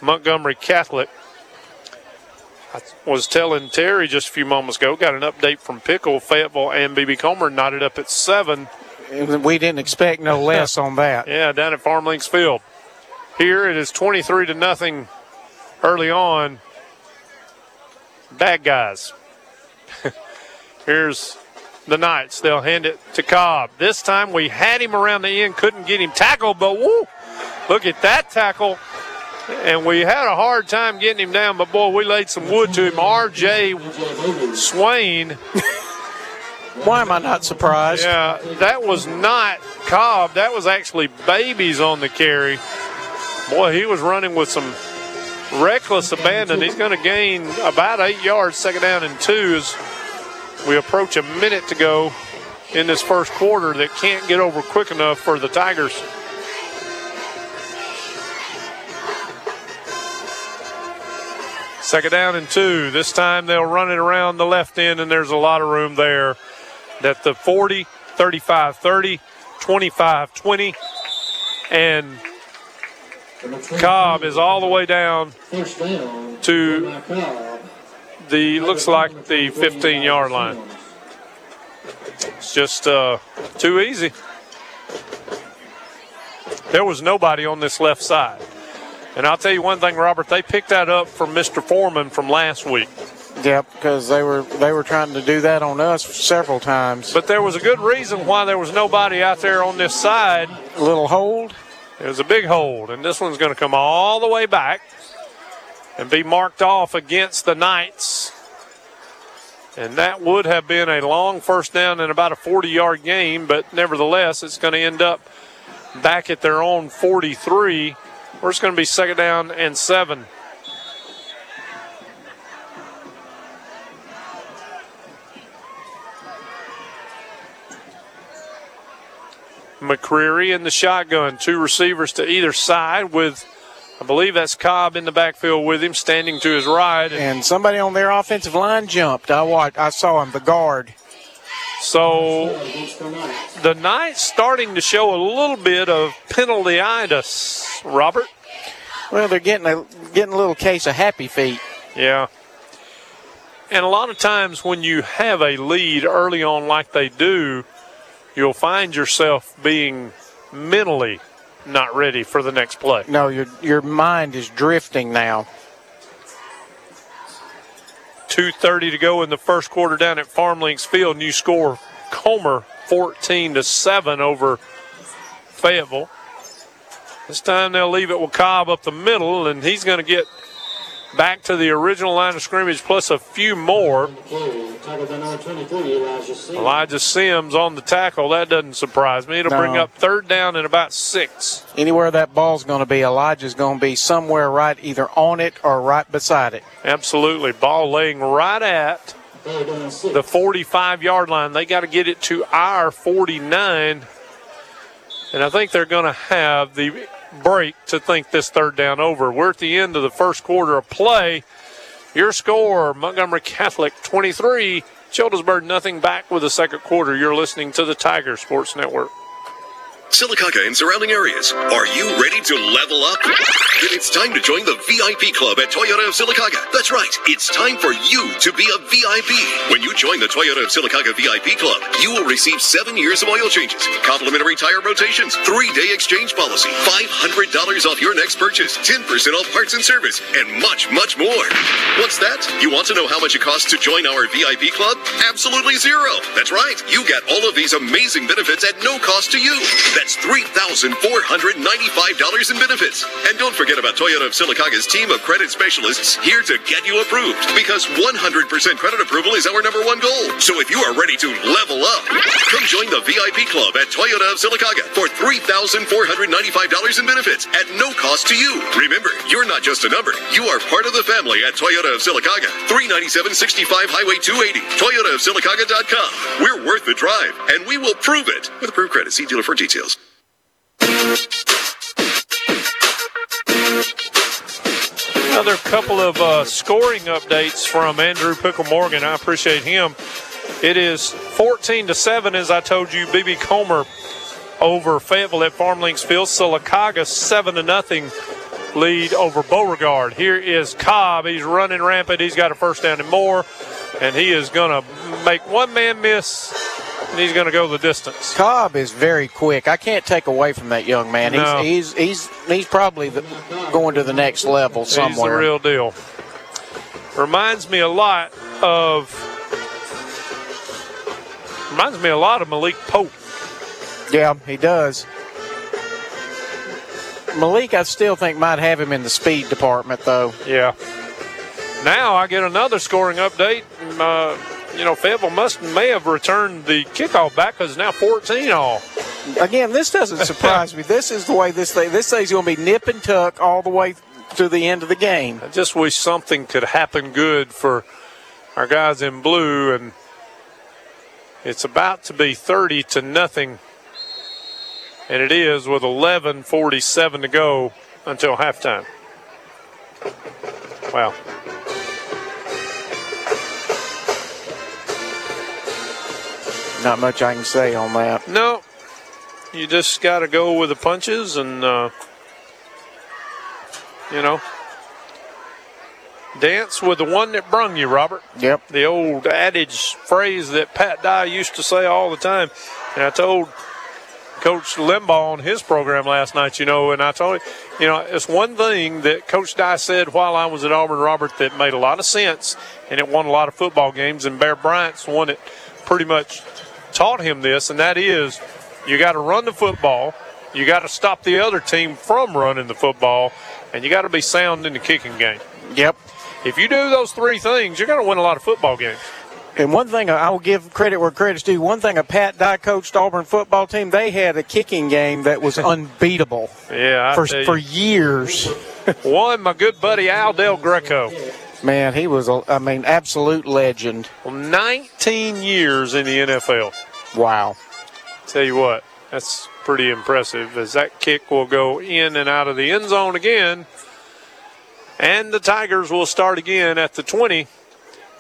Montgomery Catholic. I was telling Terry just a few moments ago, got an update from Pickle, Fayetteville, and B B. Comer knotted up at seven. We didn't expect no less on that. Yeah, down at Farmlinks Field. Here it is twenty-three to nothing early on. Bad guys. Here's the Knights. They'll hand it to Cobb. This time we had him around the end, couldn't get him tackled, but woo, look at that tackle. And we had a hard time getting him down, but, boy, we laid some wood to him. R J. Swain. Why am I not surprised? Yeah, that was not Cobb. That was actually Babies on the carry. Boy, he was running with some reckless abandon. He's going to gain about eight yards, second down and two, as we approach a minute to go in this first quarter that can't get over quick enough for the Tigers. Second down and two. This time they'll run it around the left end, and there's a lot of room there. That the forty, thirty-five thirty, twenty-five twenty, and Cobb is all the way down to the, looks like the fifteen-yard line. It's just uh, too easy. There was nobody on this left side. And I'll tell you one thing, Robert, they picked that up from Mister Foreman from last week. Yep, because they were they were trying to do that on us several times. But there was a good reason why there was nobody out there on this side. A little hold. It was a big hold, and this one's going to come all the way back and be marked off against the Knights. And that would have been a long first down and about a forty-yard gain, but nevertheless, it's going to end up back at their own forty-three. We're just going to be second down and seven. McCreary in the shotgun. Two receivers to either side with, I believe that's Cobb in the backfield with him, standing to his right. And somebody on their offensive line jumped. I watched, I saw him, the guard. So the Knights starting to show a little bit of penalty-itis, Robert. Well, they're getting a, getting a little case of happy feet. Yeah. And a lot of times when you have a lead early on like they do, you'll find yourself being mentally not ready for the next play. No, your your mind is drifting now. two thirty to go in the first quarter down at Farmlinks Field. New score, Comer fourteen to seven over Fayetteville. This time they'll leave it with Cobb up the middle, and he's going to get back to the original line of scrimmage plus a few more. Elijah Sims on the tackle. That doesn't surprise me. It'll no. bring up third down and about six. Anywhere that ball's going to be, Elijah's going to be somewhere right either on it or right beside it. Absolutely. Ball laying right at the forty-five-yard line. They got to get it to our forty-nine, and I think they're going to have the break to think this third down over. We're at the end of the first quarter of play. Your score, Montgomery Catholic twenty-three, Childersburg nothing. Back with the second quarter. You're listening to the Tiger Sports Network. Sylacauga and surrounding areas, are you ready to level up? Then it's time to join the V I P Club at Toyota of Sylacauga. That's right, it's time for you to be a V I P. When you join the Toyota of Sylacauga V I P Club, you will receive seven years of oil changes, complimentary tire rotations, three-day exchange policy, five hundred dollars off your next purchase, ten percent off parts and service, and much, much more. What's that? You want to know how much it costs to join our V I P Club? Absolutely zero. That's right, you get all of these amazing benefits at no cost to you. That's three thousand four hundred ninety-five dollars in benefits. And don't forget about Toyota of Sylacauga's team of credit specialists here to get you approved, because one hundred percent credit approval is our number one goal. So if you are ready to level up, come join the V I P Club at Toyota of Sylacauga for three thousand four hundred ninety-five dollars in benefits at no cost to you. Remember, you're not just a number. You are part of the family at Toyota of Sylacauga, three ninety-seven sixty-five Highway two eighty, toyota of sylacauga dot com. We're worth the drive, and we will prove it. With approved credit, see dealer for details. Another couple of uh, scoring updates from Andrew Pickle-Morgan. I appreciate him. It is fourteen to seven, as I told you. B B. Comer over Fayetteville at Farmlinks Field. Sylacauga seven to nothing lead over Beauregard. Here is Cobb. He's running rampant. He's got a first down and more, and he is going to make one man miss. And he's going to go the distance. Cobb is very quick. I can't take away from that young man. No. He's he's he's he's probably the, going to the next level somewhere. He's the real deal. Reminds me a lot of Reminds me a lot of Malik Pope. Yeah, he does. Malik, I still think, might have him in the speed department, though. Yeah. Now I get another scoring update. Uh, you know, Fayetteville Mustang may have returned the kickoff back because it's now fourteen all. Again, this doesn't surprise me. This is the way this thing, this thing's going to be nip and tuck all the way to the end of the game. I just wish something could happen good for our guys in blue, and it's about to be thirty to nothing. And it is, with eleven forty-seven to go until halftime. Wow. Not much I can say on that. No. You just got to go with the punches and, uh, you know, dance with the one that brung you, Robert. Yep. The old adage phrase that Pat Dye used to say all the time. And I told Coach Limbaugh on his program last night, you know, and I told him, you know, it's one thing that Coach Dye said while I was at Auburn, Robert, that made a lot of sense, and it won a lot of football games, and Bear Bryant's the one that pretty much taught him this, and that is you got to run the football, you got to stop the other team from running the football, and you got to be sound in the kicking game. Yep. If you do those three things, you're going to win a lot of football games. And one thing, I'll give credit where credit's due, one thing a Pat Dye coached Auburn football team, they had a kicking game that was unbeatable yeah, for, for years. One, my good buddy Al Del Greco. Man, he was, a, I mean, absolute legend. nineteen years in the N F L. Wow. Tell you what, that's pretty impressive, as that kick will go in and out of the end zone again. And the Tigers will start again at the twenty,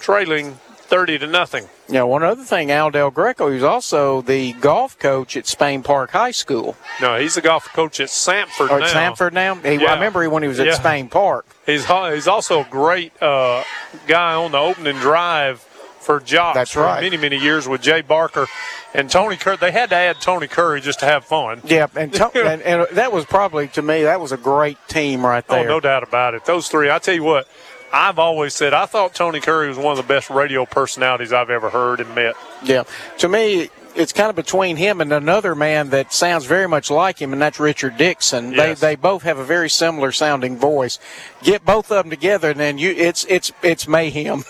trailing thirty to nothing. Now, one other thing, Al Del Greco, who's also the golf coach at Spain Park High School. No, he's the golf coach at Samford oh, now. At Samford now? He, yeah. I remember he when he was at yeah. Spain Park. He's he's also a great uh, guy on the opening drive for Jocks. That's right. For many, many years with Jay Barker and Tony Curry. They had to add Tony Curry just to have fun. Yeah, and, to- and, and that was probably, to me, that was a great team right there. Oh, no doubt about it. Those three, I tell you what. I've always said I thought Tony Curry was one of the best radio personalities I've ever heard and met. Yeah. To me, it's kind of between him and another man that sounds very much like him, and that's Richard Dixon. Yes. They they both have a very similar sounding voice. Get both of them together, and then you it's it's it's mayhem.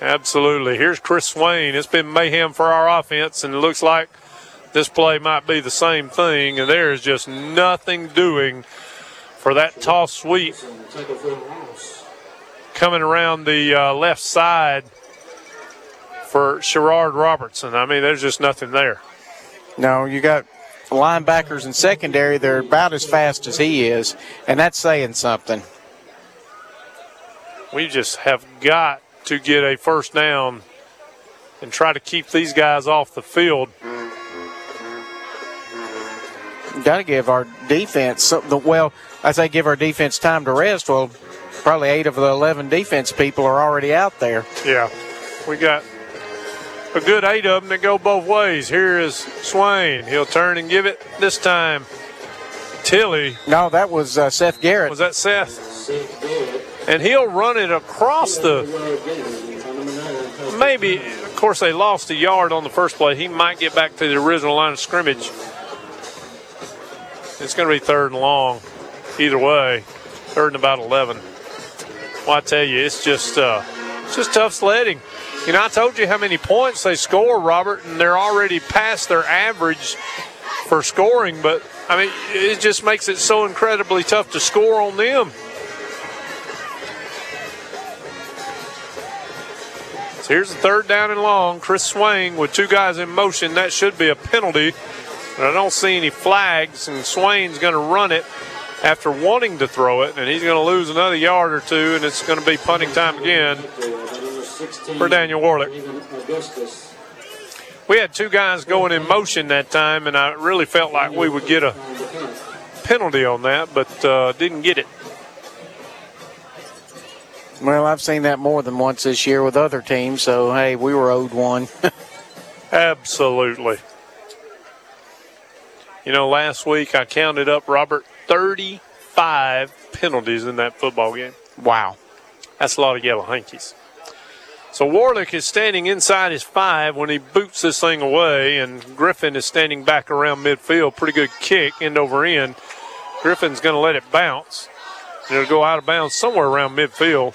Absolutely. Here's Chris Swain. It's been mayhem for our offense, and it looks like this play might be the same thing, and there's just nothing doing for that toss sweep. Coming around the uh, left side for Sherard Robertson. I mean, there's just nothing there. No, you got linebackers in secondary. They're about as fast as he is, and that's saying something. We just have got to get a first down and try to keep these guys off the field. Got to give our defense something. Well, I say give our defense time to rest. Well, probably eight of the eleven defense people are already out there. Yeah. We got a good eight of them that go both ways. Here is Swain. He'll turn and give it this time. Tilly. No, that was uh, Seth Garrett. Was that Seth? And he'll run it across the – maybe, of course, they lost a yard on the first play. He might get back to the original line of scrimmage. It's going to be third and long either way, third and about eleven. Well, I tell you, it's just uh, it's just tough sledding. You know, I told you how many points they score, Robert, and they're already past their average for scoring. But, I mean, it just makes it so incredibly tough to score on them. So here's the third down and long. Chris Swain with two guys in motion. That should be a penalty. But I don't see any flags, and Swain's going to run it after wanting to throw it, and he's going to lose another yard or two, and it's going to be punting time again for Daniel Warlick. We had two guys going in motion that time, and I really felt like we would get a penalty on that, but uh, didn't get it. Well, I've seen that more than once this year with other teams, so, hey, we were owed one. Absolutely. You know, last week I counted up, Robert, thirty-five penalties in that football game. Wow. That's a lot of yellow hankies. So Warlick is standing inside his five when he boots this thing away, and Griffin is standing back around midfield. Pretty good kick, end over end. Griffin's going to let it bounce. It'll go out of bounds somewhere around midfield.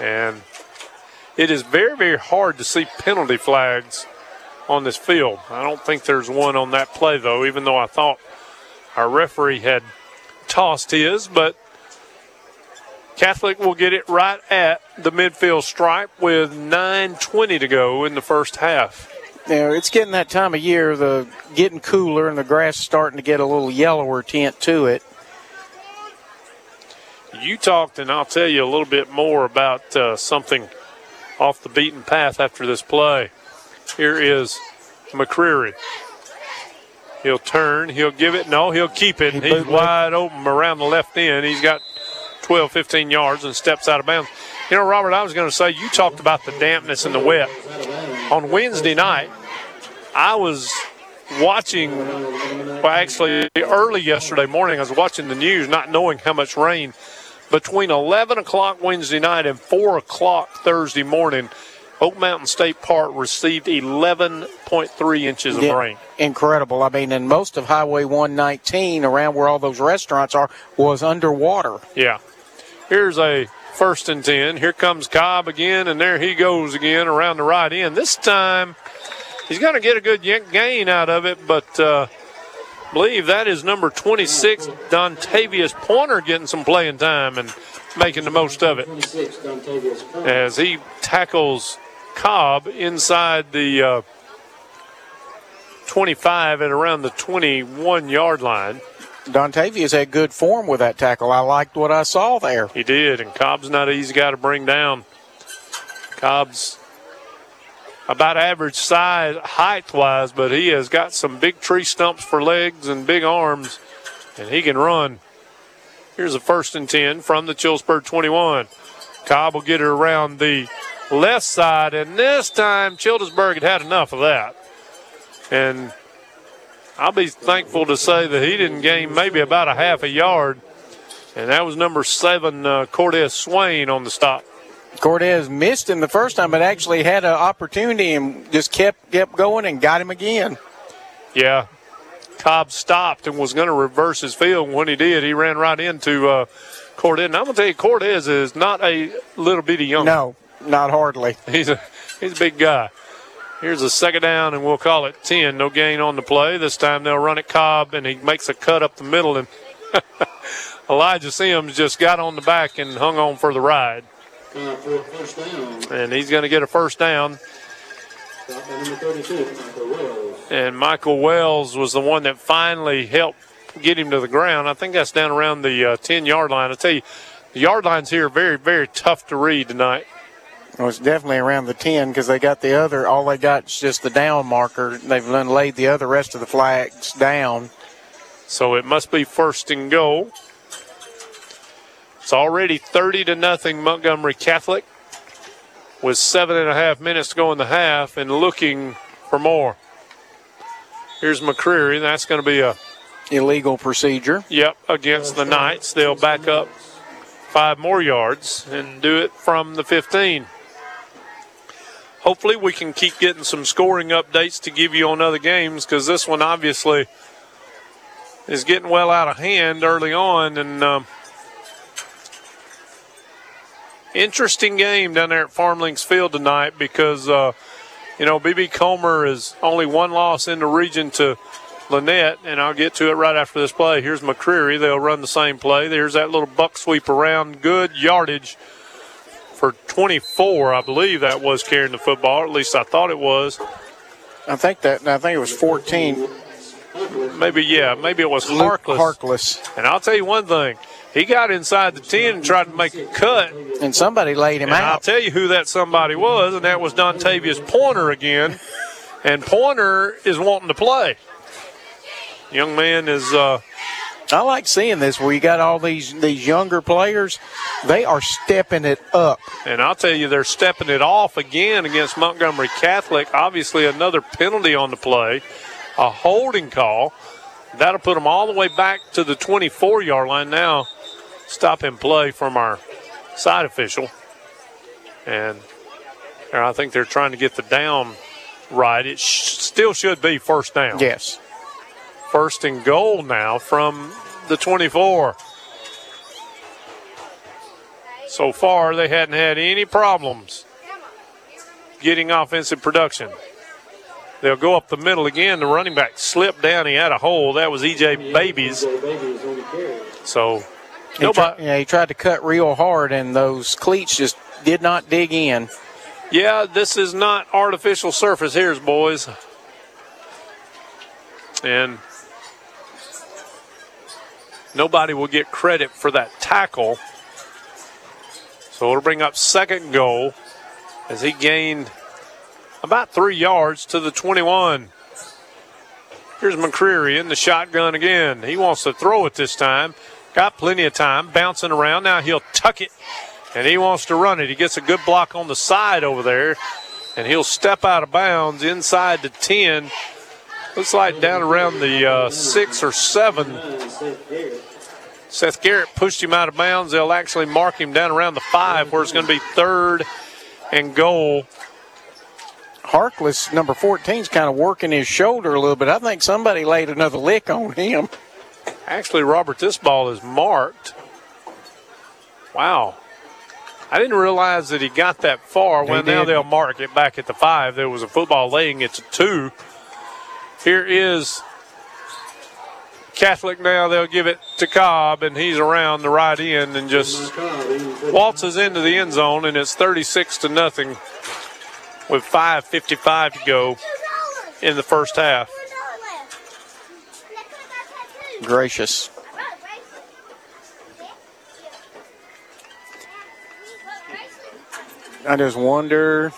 And it is very, very hard to see penalty flags on this field. I don't think there's one on that play, though, even though I thought our referee had tossed his. But Catholic will get it right at the midfield stripe with nine twenty to go in the first half. Now, it's getting that time of year, the getting cooler, and the grass starting to get a little yellower tint to it. You talked, and I'll tell you a little bit more about uh, something off the beaten path after this play. Here is McCreary. He'll turn. He'll give it. No, he'll keep it. He's wide open around the left end. He's got twelve, fifteen yards and steps out of bounds. You know, Robert, I was going to say, you talked about the dampness and the wet. On Wednesday night, I was watching, well, actually early yesterday morning, I was watching the news, not knowing how much rain. Between eleven o'clock Wednesday night and four o'clock Thursday morning, Oak Mountain State Park received eleven point three inches of yeah, rain. Incredible. I mean, and most of Highway one nineteen around where all those restaurants are was underwater. Yeah. Here's a first and ten. Here comes Cobb again, and there he goes again around the right end. This time he's going to get a good gain out of it, but uh, I believe that is number twenty-six, Dontavius Pointer, getting some playing time and making the most of it as he tackles Cobb inside the uh, twenty-five at around the twenty-one-yard line. Dontavius had good form with that tackle. I liked what I saw there. He did, and Cobb's not an easy guy to bring down. Cobb's about average size height-wise, but he has got some big tree stumps for legs and big arms, and he can run. Here's a first and ten from the Childersburg twenty-one. Cobb will get it around the left side, and this time Childersburg had had enough of that. And I'll be thankful to say that he didn't gain maybe about a half a yard, and that was number seven, uh, Cortez Swain on the stop. Cortez missed him the first time, but actually had an opportunity and just kept kept going and got him again. Yeah. Cobb stopped and was going to reverse his field. When he did, he ran right into uh, Cortez. And I'm going to tell you, Cortez is not a little bitty young. No, not hardly. He's a he's a big guy. Here's a second down, and we'll call it ten. No gain on the play. This time they'll run at Cobb, and he makes a cut up the middle. And Elijah Sims just got on the back and hung on for the ride. And he's going to get a first down. And Michael Wells was the one that finally helped get him to the ground. I think that's down around the uh, ten-yard line. I tell you, the yard lines here are very, very tough to read tonight. Well, it's definitely around the ten because they got the other. All they got is just the down marker. They've laid the other rest of the flags down. So it must be first and goal. It's already thirty to nothing Montgomery Catholic with seven and a half minutes to go in the half and looking for more. Here's McCreary. That's going to be a illegal procedure. Yep, against the Knights. They'll back up five more yards and do it from the fifteen. Hopefully we can keep getting some scoring updates to give you on other games because this one obviously is getting well out of hand early on. And um, interesting game down there at Farmlinks Field tonight because, uh, you know, B B. Comer is only one loss in the region to Lynette, and I'll get to it right after this play. Here's McCreary. They'll run the same play. There's that little buck sweep around. Good yardage for twenty-four, I believe that was carrying the football, or at least I thought it was. I think that, I think it was fourteen. Maybe, yeah, maybe it was Harkless. Harkless. And I'll tell you one thing. He got inside the ten and tried to make a cut. And somebody laid him and out. I'll tell you who that somebody was, and that was Dontavius Pointer again. And Pointer is wanting to play. Young man is uh, – I like seeing this where you got all these, these younger players. They are stepping it up. And I'll tell you, they're stepping it off again against Montgomery Catholic. Obviously, another penalty on the play, a holding call. That'll put them all the way back to the twenty-four-yard line now. Stop and play from our side official. And I think they're trying to get the down right. It sh- still should be first down. Yes. First and goal now from the twenty-four. So far, they hadn't had any problems getting offensive production. They'll go up the middle again. The running back slipped down. He had a hole. That was E J Babies. So nobody. He, tr- yeah, he tried to cut real hard, and those cleats just did not dig in. Yeah, this is not artificial surface here, boys. And nobody will get credit for that tackle. So it'll bring up second goal as he gained about three yards to the twenty-one. Here's McCreary in the shotgun again. He wants to throw it this time. Got plenty of time, bouncing around. Now he'll tuck it, and he wants to run it. He gets a good block on the side over there, and he'll step out of bounds inside the ten. Looks like down around the uh, six or seven. Seth Garrett pushed him out of bounds. They'll actually mark him down around the five, where it's going to be third and goal. Harkless, number fourteen, is kind of working his shoulder a little bit. I think somebody laid another lick on him. Actually, Robert, this ball is marked. Wow. I didn't realize that he got that far. Well, now they'll mark it back at the five. There was a football laying. It's a two. Here is Catholic now. They'll give it to Cobb, and he's around the right end and just waltzes into the end zone, and it's thirty-six to nothing. With five fifty-five to go in the first half. Gracious. I just wonder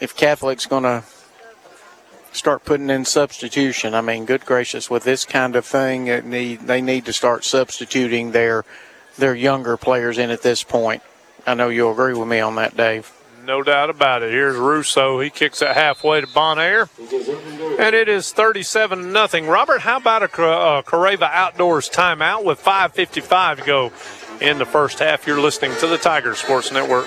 if Catholic's going to start putting in substitution. I mean, good gracious, with this kind of thing, it need, they need to start substituting their, their younger players in at this point. I know you'll agree with me on that, Dave. No doubt about it. Here's Russo. He kicks it halfway to Bonaire. And it is thirty-seven to nothing. Robert, how about a uh, Correva Outdoors timeout with five fifty-five to go in the first half? You're listening to the Tiger Sports Network.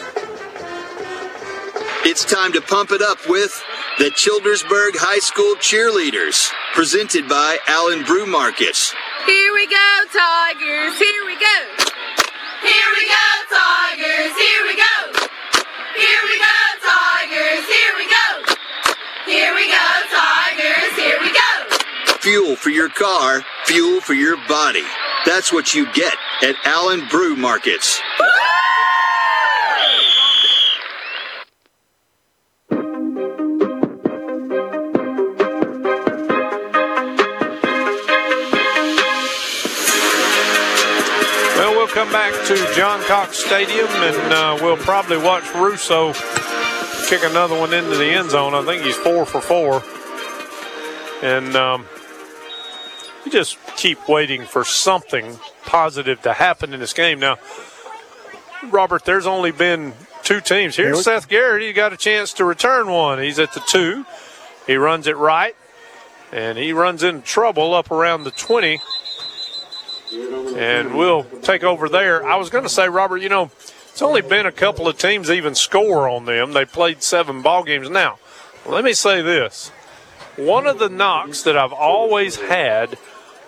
It's time to pump it up with the Childersburg High School Cheerleaders, presented by Allen Brew Markets. Here we go, Tigers. Here we go. Here we go, Tigers. Here we go. Here we go, Tigers! Here we go! Here we go, Tigers! Here we go! Fuel for your car, fuel for your body. That's what you get at Allen Brew Markets. Come back to John Cox Stadium, and uh, we'll probably watch Russo kick another one into the end zone. I think he's four for four. And um, you just keep waiting for something positive to happen in this game. Now, Robert, there's only been two teams. Here's Seth Garrett. He's got a chance to return one. He's at the two. He runs it right, and he runs into trouble up around the twenty. And we'll take over there. I was going to say, Robert, you know, it's only been a couple of teams even score on them. They played seven ball games. Now, let me say this. One of the knocks that I've always had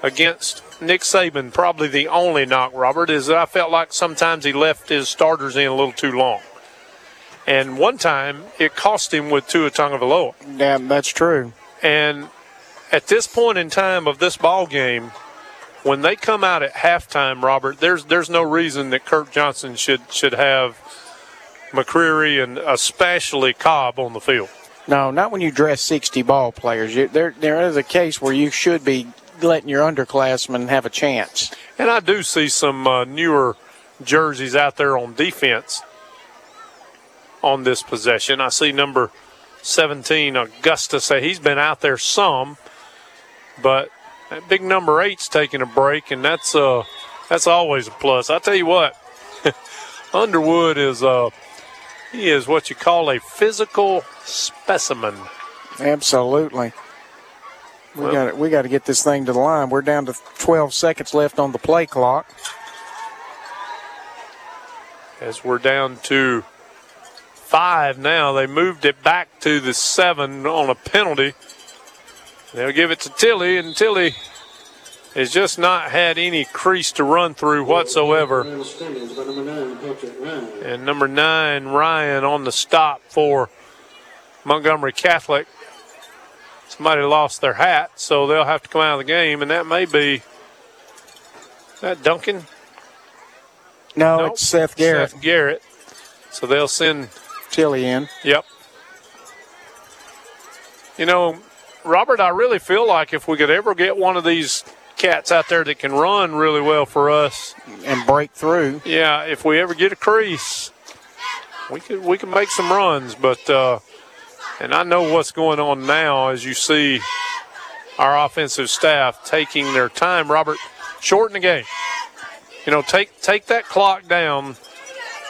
against Nick Saban, probably the only knock, Robert, is that I felt like sometimes he left his starters in a little too long. And one time it cost him with Tua Tagovailoa. Yeah, that's true. And at this point in time of this ball game, when they come out at halftime, Robert, there's there's no reason that Kirk Johnson should should have McCreary and especially Cobb on the field. No, not when you dress sixty ball players. You, there there is a case where you should be letting your underclassmen have a chance. And I do see some uh, newer jerseys out there on defense on this possession. I see number seventeen, Augustus. He's been out there some, but that big number eight's taking a break, and that's uh that's always a plus. I tell you what, Underwood is uh he is what you call a physical specimen. Absolutely. We well, got we got to get this thing to the line. We're down to twelve seconds left on the play clock. As we're down to five now. They moved it back to the seven on a penalty. They'll give it to Tilly, and Tilly has just not had any crease to run through whatsoever. And number nine, Ryan, on the stop for Montgomery Catholic. Somebody lost their hat, so they'll have to come out of the game, and that may be that Duncan. No, nope. It's Seth Garrett. Seth Garrett. So they'll send Tilly in. Yep. You know, Robert, I really feel like if we could ever get one of these cats out there that can run really well for us and break through. Yeah, if we ever get a crease, we could we can make some runs. But uh, and I know what's going on now as you see our offensive staff taking their time. Robert, shorten the game. You know, take take that clock down.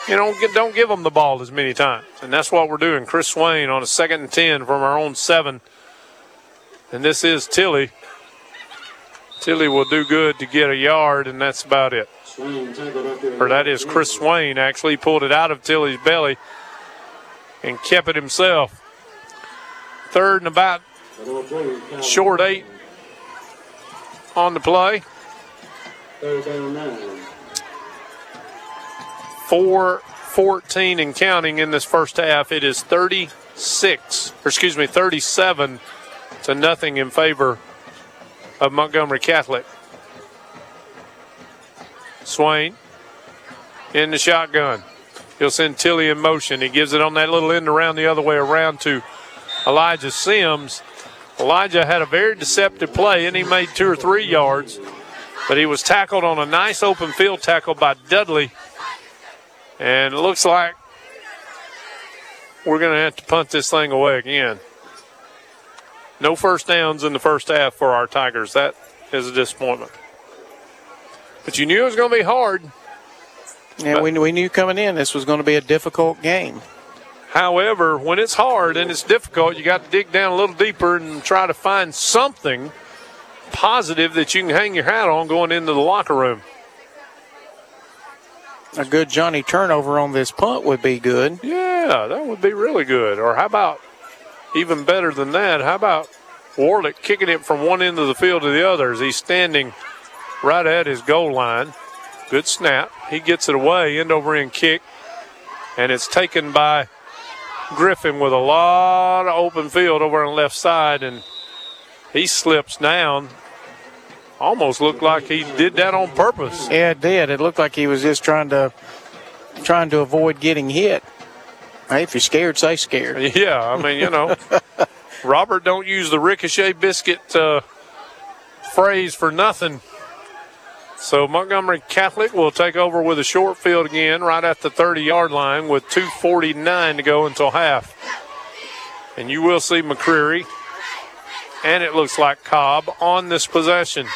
You know, get, don't give them the ball as many times. And that's what we're doing. Chris Swain on a second and ten from our own seven. And this is Tilly. Tilly will do good to get a yard, and that's about it. Or that is Chris Swain, actually. He pulled it out of Tilly's belly and kept it himself. Third and about short eight on the play. Third down nine. four fourteen and counting in this first half. It is thirty-six, or excuse me, thirty-seven to nothing in favor of Montgomery Catholic. Swain in the shotgun. He'll send Tilly in motion. He gives it on that little end around the other way around to Elijah Sims. Elijah had a very deceptive play, and he made two or three yards, but he was tackled on a nice open field tackle by Dudley. And it looks like we're going to have to punt this thing away again. No first downs in the first half for our Tigers. That is a disappointment. But you knew it was going to be hard. Yeah, we, we knew coming in this was going to be a difficult game. However, when it's hard and it's difficult, you got to dig down a little deeper and try to find something positive that you can hang your hat on going into the locker room. A good Johnny turnover on this punt would be good. Yeah, that would be really good. Or how about even better than that, how about Warlick kicking it from one end of the field to the other as he's standing right at his goal line. Good snap. He gets it away, end over end kick, and it's taken by Griffin with a lot of open field over on the left side, and he slips down. Almost looked like he did that on purpose. Yeah, it did. It looked like he was just trying to trying to avoid getting hit. Hey, if you're scared, say scared. Yeah, I mean, you know, Robert don't use the ricochet biscuit uh, phrase for nothing. So Montgomery Catholic will take over with a short field again right at the thirty-yard line with two forty-nine to go until half. And you will see McCreary. And it looks like Cobb on this possession.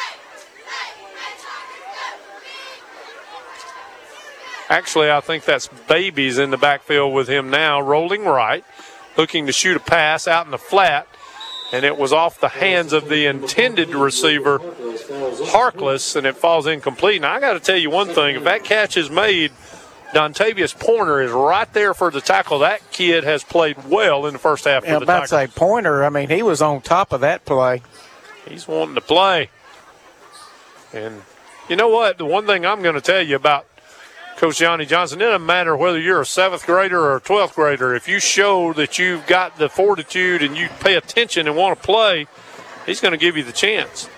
Actually, I think that's Babies in the backfield with him now, rolling right, looking to shoot a pass out in the flat, and it was off the hands of the intended receiver, Harkless, and it falls incomplete. Now, I got to tell you one thing. If that catch is made, Dontavius Pointer is right there for the tackle. That kid has played well in the first half for the Tigers. I was about to say Pointer. I mean, he was on top of that play. He's wanting to play. And you know what? The one thing I'm going to tell you about Coach Johnny Johnson, it doesn't matter whether you're a seventh grader or a twelfth grader. If you show that you've got the fortitude and you pay attention and want to play, he's going to give you the chance.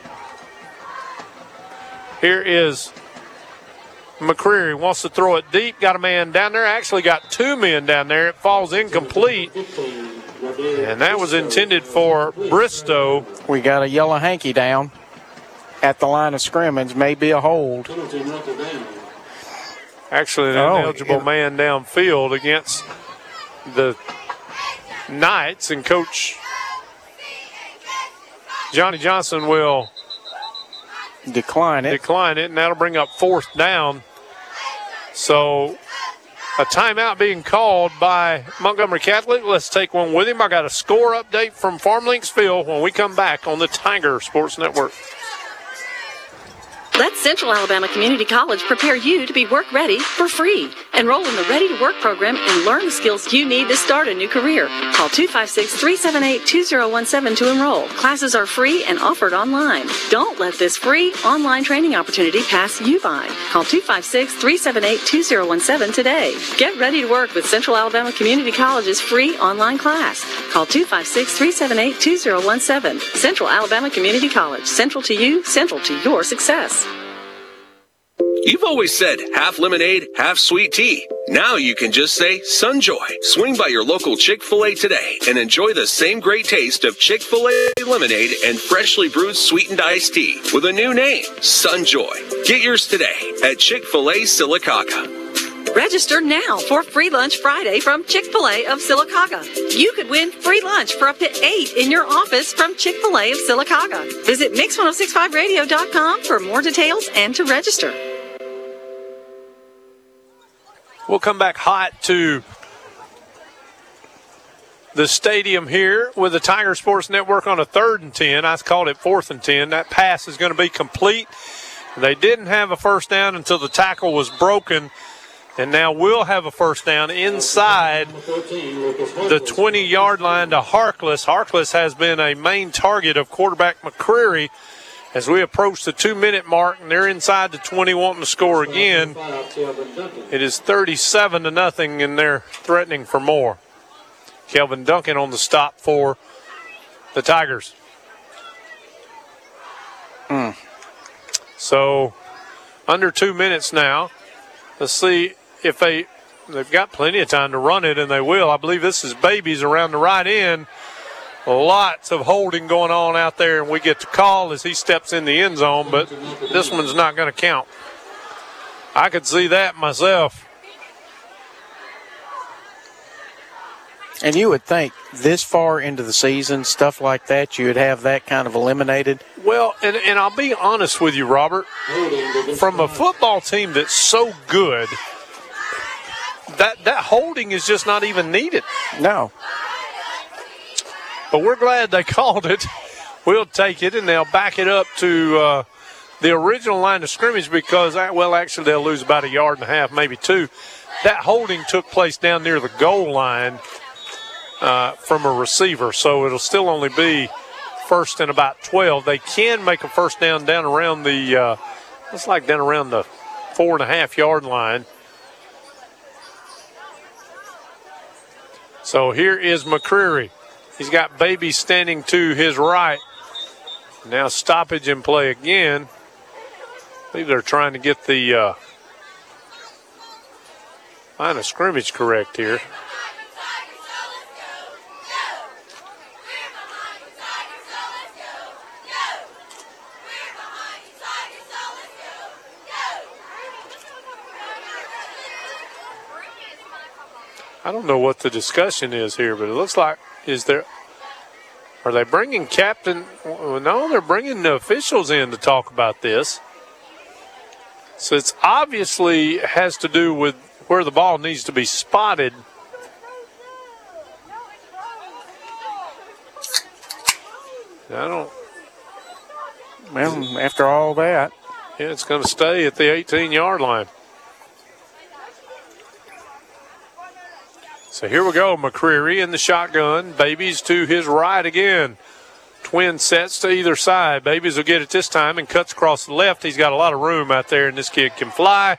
Here is McCreary, wants to throw it deep, got a man down there, actually got two men down there. It falls incomplete, and that was intended for Bristow. We got a yellow hanky down at the line of scrimmage, maybe a hold. Actually, an oh, ineligible yeah. man downfield against the Knights, and Coach Johnny Johnson will Decline it. Decline it, and that'll bring up fourth down. So a timeout being called by Montgomery Catholic. Let's take one with him. I got a score update from Farmlinks Field when we come back on the Tiger Sports Network. Let Central Alabama Community College prepare you to be work ready for free. Enroll in the Ready to Work program and learn the skills you need to start a new career. Call two five six, three seven eight, two zero one seven to enroll. Classes are free and offered online. Don't let this free online training opportunity pass you by. Call two five six, three seven eight, two zero one seven today. Get ready to work with Central Alabama Community College's free online class. Call two five six, three seven eight, two zero one seven. Central Alabama Community College. Central to you, central to your success. You've always said half lemonade, half sweet tea. Now you can just say Sunjoy. Swing by your local Chick-fil-A today and enjoy the same great taste of Chick-fil-A lemonade and freshly brewed sweetened iced tea with a new name, Sunjoy. Get yours today at Chick-fil-A Sylacauga. Register now for Free Lunch Friday from Chick-fil-A of Sylacauga. You could win free lunch for up to eight in your office from Chick-fil-A of Sylacauga. Visit mix ten sixty-five radio dot com for more details and to register. We'll come back hot to the stadium here with the Tiger Sports Network on a third and ten. I called it fourth and ten. That pass is going to be complete. They didn't have a first down until the tackle was broken. And now we'll have a first down inside the twenty-yard line to Harkless. Harkless has been a main target of quarterback McCreary as we approach the two-minute mark, and they're inside the twenty, wanting to score again. It is thirty-seven to nothing, and they're threatening for more. Kelvin Duncan on the stop for the Tigers. Mm. So under two minutes now. Let's see. If they, they've got plenty of time to run it, and they will. I believe this is Babies around the right end. Lots of holding going on out there, and we get the call as he steps in the end zone, but this one's not going to count. I could see that myself. And you would think this far into the season, stuff like that, you would have that kind of eliminated. Well, and, and I'll be honest with you, Robert. From a football team that's so good, that, that holding is just not even needed. No. But we're glad they called it. We'll take it, and they'll back it up to uh, the original line of scrimmage because, well, actually they'll lose about a yard and a half, maybe two. That holding took place down near the goal line. Uh, from a receiver, so it'll still only be first and about twelve. They can make a first down down around the, uh, it's like down around the four and a half yard line. So here is McCreary. He's got Baby standing to his right. Now stoppage in play again. I believe they're trying to get the uh, line of scrimmage correct here. I don't know what the discussion is here, but it looks like is there are they bringing captain? No, they're bringing the officials in to talk about this. So it's obviously has to do with where the ball needs to be spotted. I don't. Well, after all that, yeah, it's going to stay at the eighteen-yard line. So here we go, McCreary in the shotgun. Babies to his right again. Twin sets to either side. Babies will get it this time and cuts across the left. He's got a lot of room out there, and this kid can fly.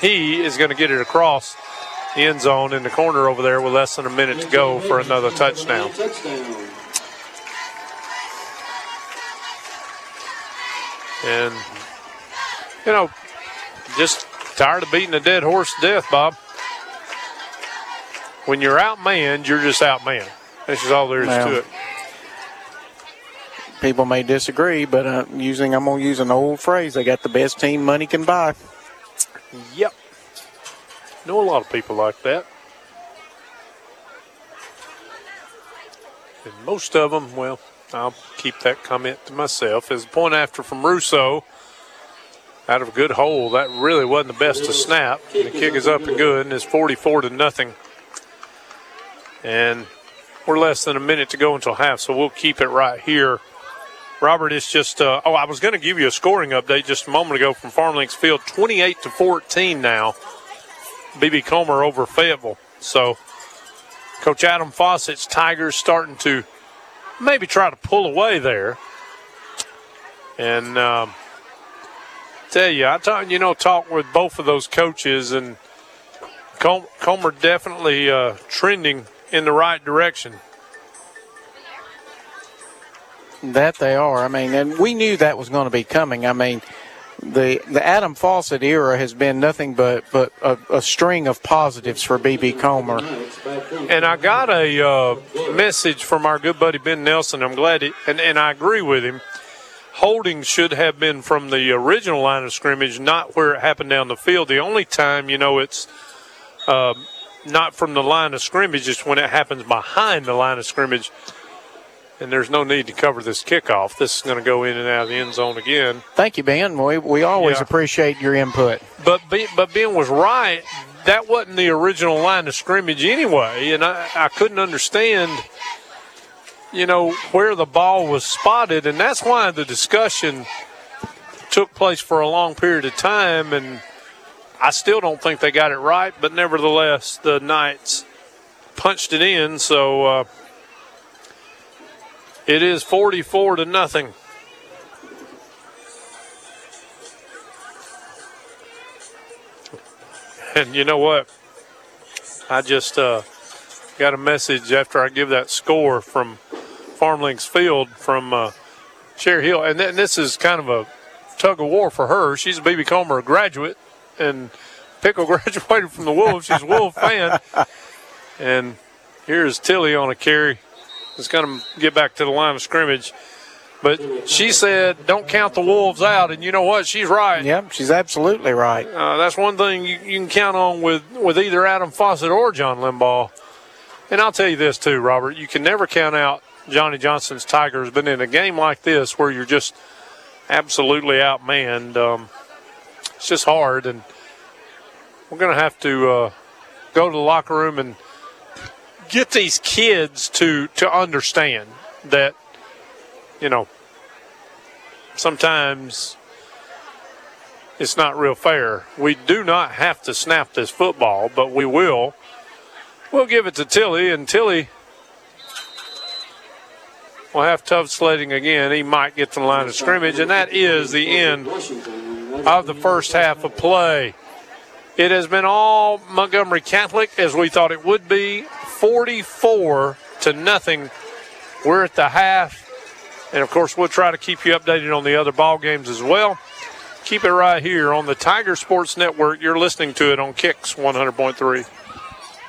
He is going to get it across the end zone in the corner over there with less than a minute to go for another touchdown. And, you know, just tired of beating a dead horse to death, Bob. When you're outmanned, you're just outmanned. This is all there is well, to it. People may disagree, but uh, using I'm going to use an old phrase. They got the best team money can buy. Yep. Know a lot of people like that. And most of them, well, I'll keep that comment to myself. As a point after from Russo, out of a good hole, that really wasn't the best to snap. And the kick is up and good, and it's forty-four to nothing. And we're less than a minute to go until half, so we'll keep it right here Robert, it's just uh, – oh, I was going to give you a scoring update just a moment ago from Farmlinks Field, twenty-eight to fourteen now. B B. Comer over Fayetteville. So Coach Adam Fawcett's Tigers starting to maybe try to pull away there. And um, tell you, I talk, you know, talk with both of those coaches, and Comer definitely uh, trending in the right direction. That they are. I mean, and we knew that was going to be coming. I mean, the the Adam Fawcett era has been nothing but but a, a string of positives for B B. Comer. And I got a uh, message from our good buddy Ben Nelson. I'm glad it, and, and I agree with him. Holding should have been from the original line of scrimmage, not where it happened down the field. The only time, you know, it's uh, not from the line of scrimmage is when it happens behind the line of scrimmage. And there's no need to cover this kickoff. This is going to go in and out of the end zone again. Thank you, Ben. We we always yeah. appreciate your input. But but Ben was right. That wasn't the original line of scrimmage anyway, and I, I couldn't understand, you know, where the ball was spotted, and that's why the discussion took place for a long period of time, and I still don't think they got it right, but nevertheless, the Knights punched it in, so uh, – it is forty-four to nothing. And you know what? I just uh, got a message after I give that score from Farmlinks Field from uh, Cherry Hill. And th- this is kind of a tug of war for her. She's a B B. Comer graduate, and Pickle graduated from the Wolves. She's a Wolf fan. And here's Tilly on a carry. It's going to get back to the line of scrimmage. But she said, don't count the Wolves out. And you know what? She's right. Yep, she's absolutely right. Uh, that's one thing you, you can count on with, with either Adam Fawcett or John Limbaugh. And I'll tell you this too, Robert. You can never count out Johnny Johnson's Tigers. But in a game like this where you're just absolutely outmanned, um, it's just hard. And we're going to have to uh, go to the locker room and get these kids to, to understand that, you know, sometimes it's not real fair. We do not have to snap this football, but we will. We'll give it to Tilly, and Tilly will have tough sledding again. He might get to the line of scrimmage, and that is the end of the first half of play. It has been all Montgomery Catholic, as we thought it would be. forty-four to nothing. We're at the half. And, of course, we'll try to keep you updated on the other ball games as well. Keep it right here on the Tiger Sports Network. You're listening to it on Kicks one hundred point three.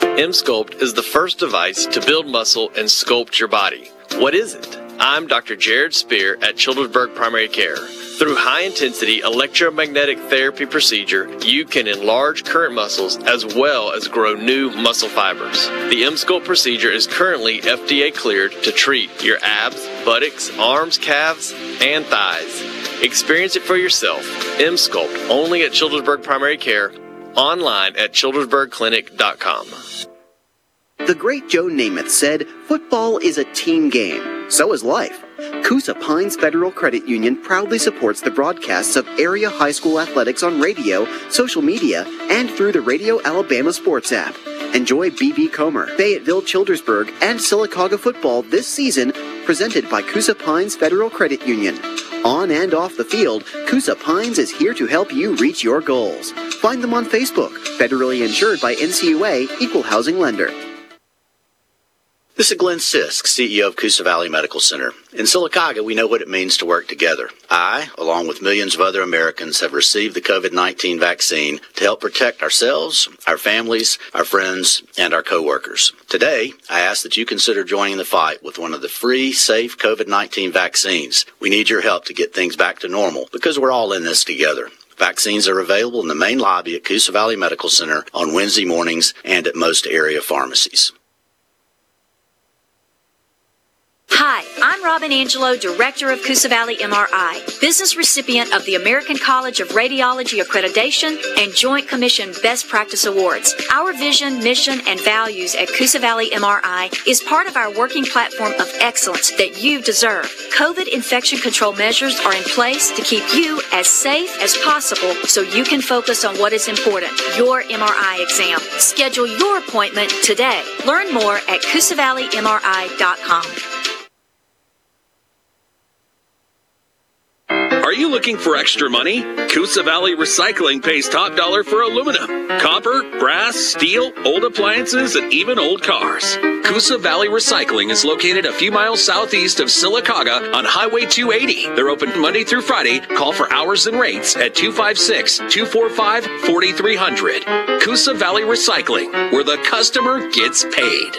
M-Sculpt is the first device to build muscle and sculpt your body. What is it? I'm Doctor Jared Spear at Childersburg Primary Care. Through high-intensity electromagnetic therapy procedure, you can enlarge current muscles as well as grow new muscle fibers. The M-Sculpt procedure is currently F D A cleared to treat your abs, buttocks, arms, calves, and thighs. Experience it for yourself. M-Sculpt, only at Childersburg Primary Care, online at childersburg clinic dot com. The great Joe Namath said, football is a team game. So is life. Coosa Pines Federal Credit Union proudly supports the broadcasts of area high school athletics on radio, social media, and through the Radio Alabama Sports app. Enjoy B B. Comer, Fayetteville, Childersburg, and Sylacauga football this season, presented by Coosa Pines Federal Credit Union. On and off the field, Coosa Pines is here to help you reach your goals. Find them on Facebook, federally insured by N C U A, Equal Housing Lender. This is Glenn Sisk, C E O of Coosa Valley Medical Center. In Sylacauga, we know what it means to work together. I, along with millions of other Americans, have received the covid nineteen vaccine to help protect ourselves, our families, our friends, and our coworkers. Today, I ask that you consider joining the fight with one of the free, safe covid nineteen vaccines. We need your help to get things back to normal because we're all in this together. Vaccines are available in the main lobby at Coosa Valley Medical Center on Wednesday mornings and at most area pharmacies. Hi, I'm Robin Angelo, Director of Coosa Valley M R I, business recipient of the American College of Radiology Accreditation and Joint Commission Best Practice Awards. Our vision, mission, and values at Coosa Valley M R I is part of our working platform of excellence that you deserve. COVID infection control measures are in place to keep you as safe as possible so you can focus on what is important, your M R I exam. Schedule your appointment today. Learn more at Coosa Valley M R I dot com. Are you looking for extra money? Coosa Valley Recycling pays top dollar for aluminum, copper, brass, steel, old appliances, and even old cars. Coosa Valley Recycling is located a few miles southeast of Sylacauga on Highway two eighty. They're open Monday through Friday. Call for hours and rates at two five six, two four five, four three zero zero. Coosa Valley Recycling, where the customer gets paid.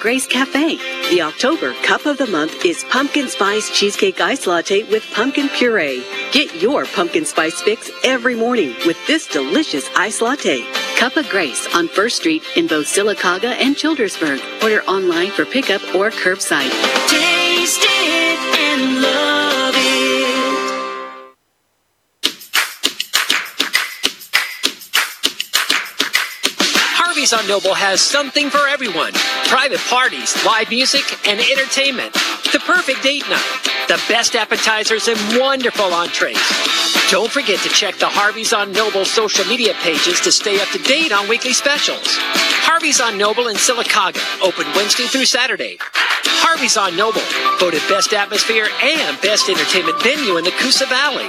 Grace Cafe. The October Cup of the Month is Pumpkin Spice Cheesecake Ice Latte with Pumpkin Puree. Get your pumpkin spice fix every morning with this delicious ice latte. Cup of Grace on First Street in both Sylacauga and Childersburg. Order online for pickup or curbside. Taste it and love it. Harvey's on Noble has something for everyone. Private parties, live music, and entertainment. The perfect date night. The best appetizers and wonderful entrees. Don't forget to check the Harvey's on Noble social media pages to stay up to date on weekly specials. Harvey's on Noble in Sylacauga, open Wednesday through Saturday. Harvey's on Noble, voted best atmosphere and best entertainment venue in the Coosa Valley.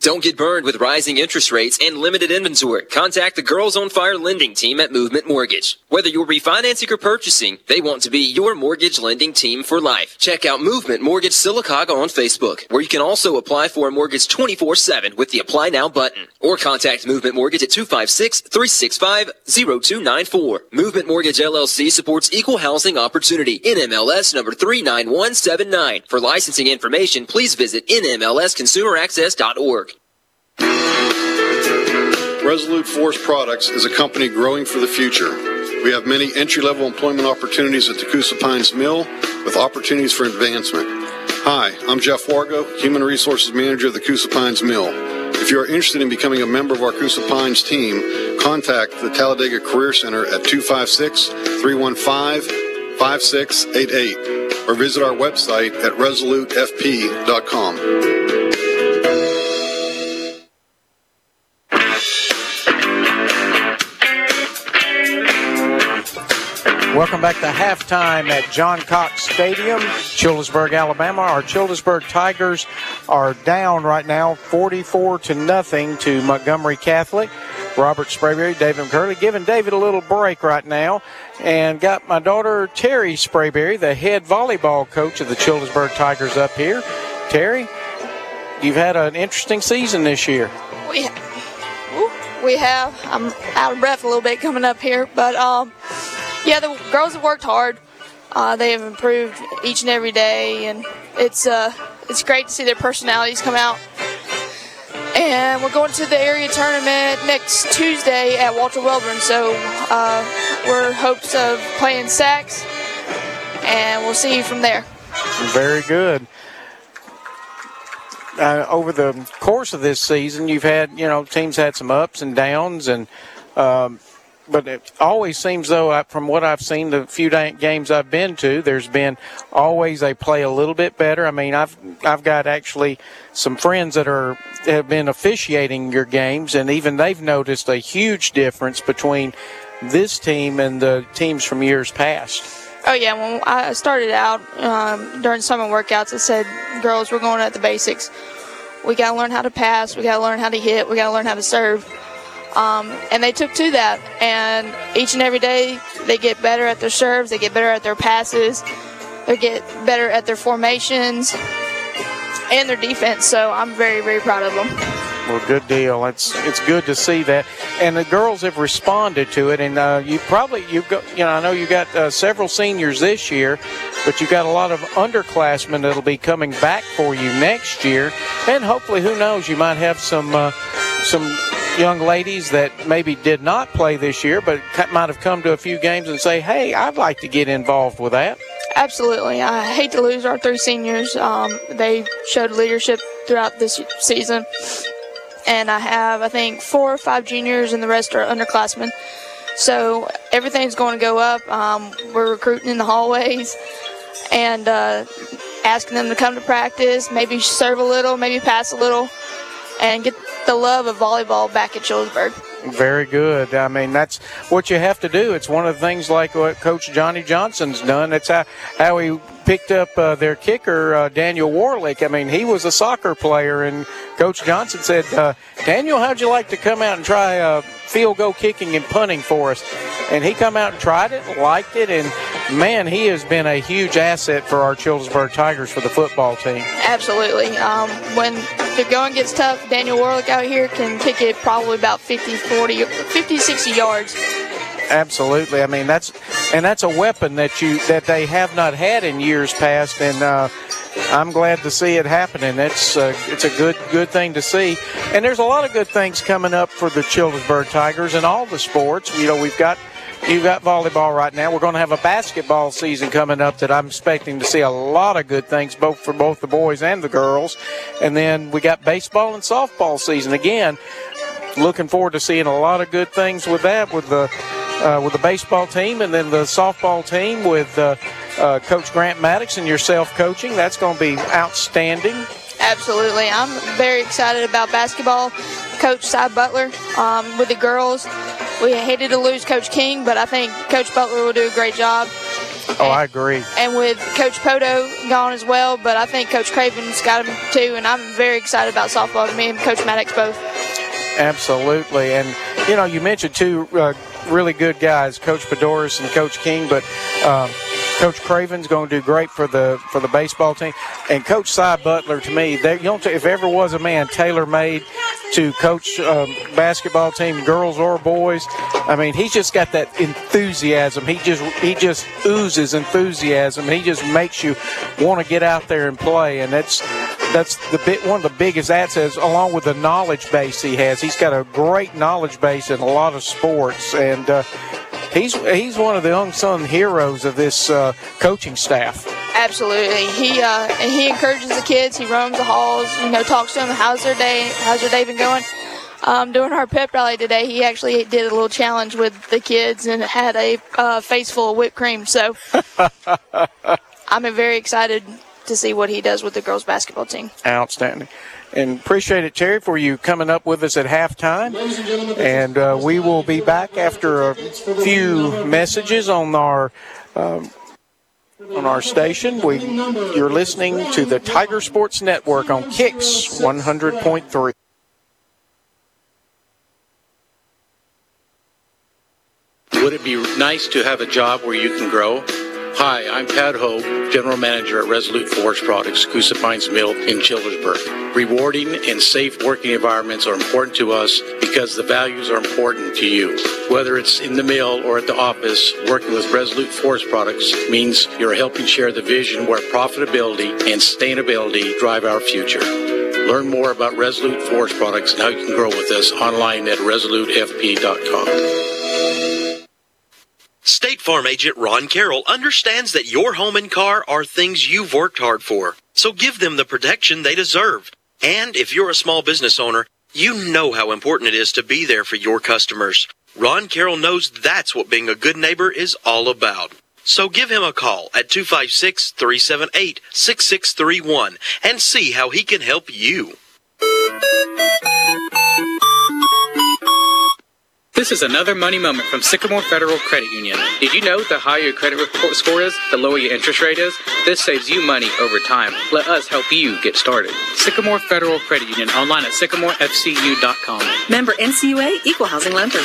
Don't get burned with rising interest rates and limited inventory. Contact the Girls on Fire lending team at Movement Mortgage. Whether you're refinancing or purchasing, they want to be your mortgage lending team for life. Check out Movement Mortgage Sylacauga on Facebook, where you can also apply for a mortgage twenty-four seven with the Apply Now button. Or contact Movement Mortgage at two five six, three six five, zero two nine four. Movement Mortgage L L C supports equal housing opportunity. N M L S number three nine one seven nine. For licensing information, please visit N M L S consumer access dot org. Resolute Forest Products is a company growing for the future. We have many entry-level employment opportunities at the Coosa Pines Mill with opportunities for advancement. Hi, I'm Jeff Wargo, Human Resources Manager of the Coosa Pines Mill. If you are interested in becoming a member of our Coosa Pines team, contact the Talladega Career Center at two five six, three one five, five six eight eight or visit our website at resolute f p dot com. Welcome back to halftime at John Cox Stadium, Childersburg, Alabama. Our Childersburg Tigers are down right now, forty-four to nothing to Montgomery Catholic. Robert Sprayberry, David McCurley, giving David a little break right now, and got my daughter Terry Sprayberry, the head volleyball coach of the Childersburg Tigers, up here. Terry, you've had an interesting season this year. We, we have. I'm out of breath a little bit coming up here, but um. Yeah, the girls have worked hard. Uh, they have improved each and every day, and it's uh, it's great to see their personalities come out. And we're going to the area tournament next Tuesday at Walter Welburn, so uh, we're in hopes of playing Sachs, and we'll see you from there. Very good. Uh, over the course of this season, you've had, you know, teams had some ups and downs, and um, but it always seems, though, from what I've seen, the few games I've been to, there's been always they play a little bit better. I mean, I've I've got actually some friends that are have been officiating your games, and even they've noticed a huge difference between this team and the teams from years past. Oh, yeah. When I started out um, during summer workouts, I said, girls, we're going at the basics. We got to learn how to pass. We got to learn how to hit. We got to learn how to serve. Um, and they took to that. And each and every day, they get better at their serves. They get better at their passes. They get better at their formations and their defense. So I'm very, very proud of them. Well, good deal. It's it's good to see that, and the girls have responded to it. And uh, you probably you go, you know, I know you got uh, several seniors this year, but you got a lot of underclassmen that'll be coming back for you next year, and hopefully, who knows, you might have some uh, some young ladies that maybe did not play this year, but might have come to a few games and say, "Hey, I'd like to get involved with that." Absolutely, I hate to lose our three seniors. Um, they showed leadership throughout this season. And I have, I think, four or five juniors, and the rest are underclassmen. So everything's going to go up. Um, we're recruiting in the hallways and uh, asking them to come to practice, maybe serve a little, maybe pass a little, and get the love of volleyball back at Childersburg. Very good. I mean, that's what you have to do. It's one of the things like what Coach Johnny Johnson's done. That's how, how he picked up uh, their kicker, uh, Daniel Warlick. I mean, he was a soccer player, and Coach Johnson said, uh, Daniel, how'd you like to come out and try uh, field goal kicking and punting for us? And he come out and tried it, liked it, and, man, he has been a huge asset for our Childersburg Tigers for the football team. Absolutely. Um, when the going gets tough, Daniel Warlick out here can kick it probably about fifty, forty, fifty, sixty yards. Absolutely. I mean, that's and that's a weapon that you that they have not had in years past, and uh, I'm glad to see it happening. It's uh, it's a good good thing to see, and there's a lot of good things coming up for the Childersburg Tigers in all the sports. You know, we've got. You've got volleyball right now. We're going to have a basketball season coming up that I'm expecting to see a lot of good things, both for both the boys and the girls. And then we got baseball and softball season again. Looking forward to seeing a lot of good things with that, with the uh, with the baseball team, and then the softball team with uh, uh, Coach Grant Maddox and yourself coaching. That's going to be outstanding. Absolutely, I'm very excited about basketball. Coach Cy Butler um, with the girls. We hated to lose Coach King, but I think Coach Butler will do a great job. Oh, and, I agree. And with Coach Poto gone as well, but I think Coach Craven's got him too, and I'm very excited about softball. Me and Coach Maddox both. Absolutely. And, you know, you mentioned two uh, really good guys, Coach Podoris and Coach King, but um, Coach Craven's going to do great for the for the baseball team. And Coach Cy Butler, to me, they, you know, if ever was a man tailor-made to coach um, basketball team, girls or boys, I mean, he's just got that enthusiasm. He just he just oozes enthusiasm. He just makes you want to get out there and play, and that's that's the bit one of the biggest assets, along with the knowledge base he has. He's got a great knowledge base in a lot of sports, and uh, he's he's one of the unsung heroes of this uh, coaching staff. Absolutely. He uh, and he encourages the kids. He roams the halls, you know, talks to them. How's their day? How's their day been going? Um, during our pep rally today, he actually did a little challenge with the kids and had a uh, face full of whipped cream. So I'm very excited to see what he does with the girls' basketball team. Outstanding. And appreciate it, Terry, for you coming up with us at halftime. And uh, we will be back after a few messages on our um, on our station. We, you're listening to the Tiger Sports Network on Kix one hundred point three. Would it be nice to have a job where you can grow? Hi, I'm Pat Hope, General Manager at Resolute Forest Products, Coosa Pines Mill in Childersburg. Rewarding and safe working environments are important to us because the values are important to you. Whether it's in the mill or at the office, working with Resolute Forest Products means you're helping share the vision where profitability and sustainability drive our future. Learn more about Resolute Forest Products and how you can grow with us online at resolute f p dot com. State Farm agent Ron Carroll understands that your home and car are things you've worked hard for, so give them the protection they deserve. And if you're a small business owner, you know how important it is to be there for your customers. Ron Carroll knows that's what being a good neighbor is all about. So give him a call at two five six, three seven eight, six six three one and see how he can help you. This is another money moment from Sycamore Federal Credit Union. Did you know the higher your credit report score is, the lower your interest rate is? This saves you money over time. Let us help you get started. Sycamore Federal Credit Union, online at sycamore f c u dot com. Member N C U A, Equal Housing Lender.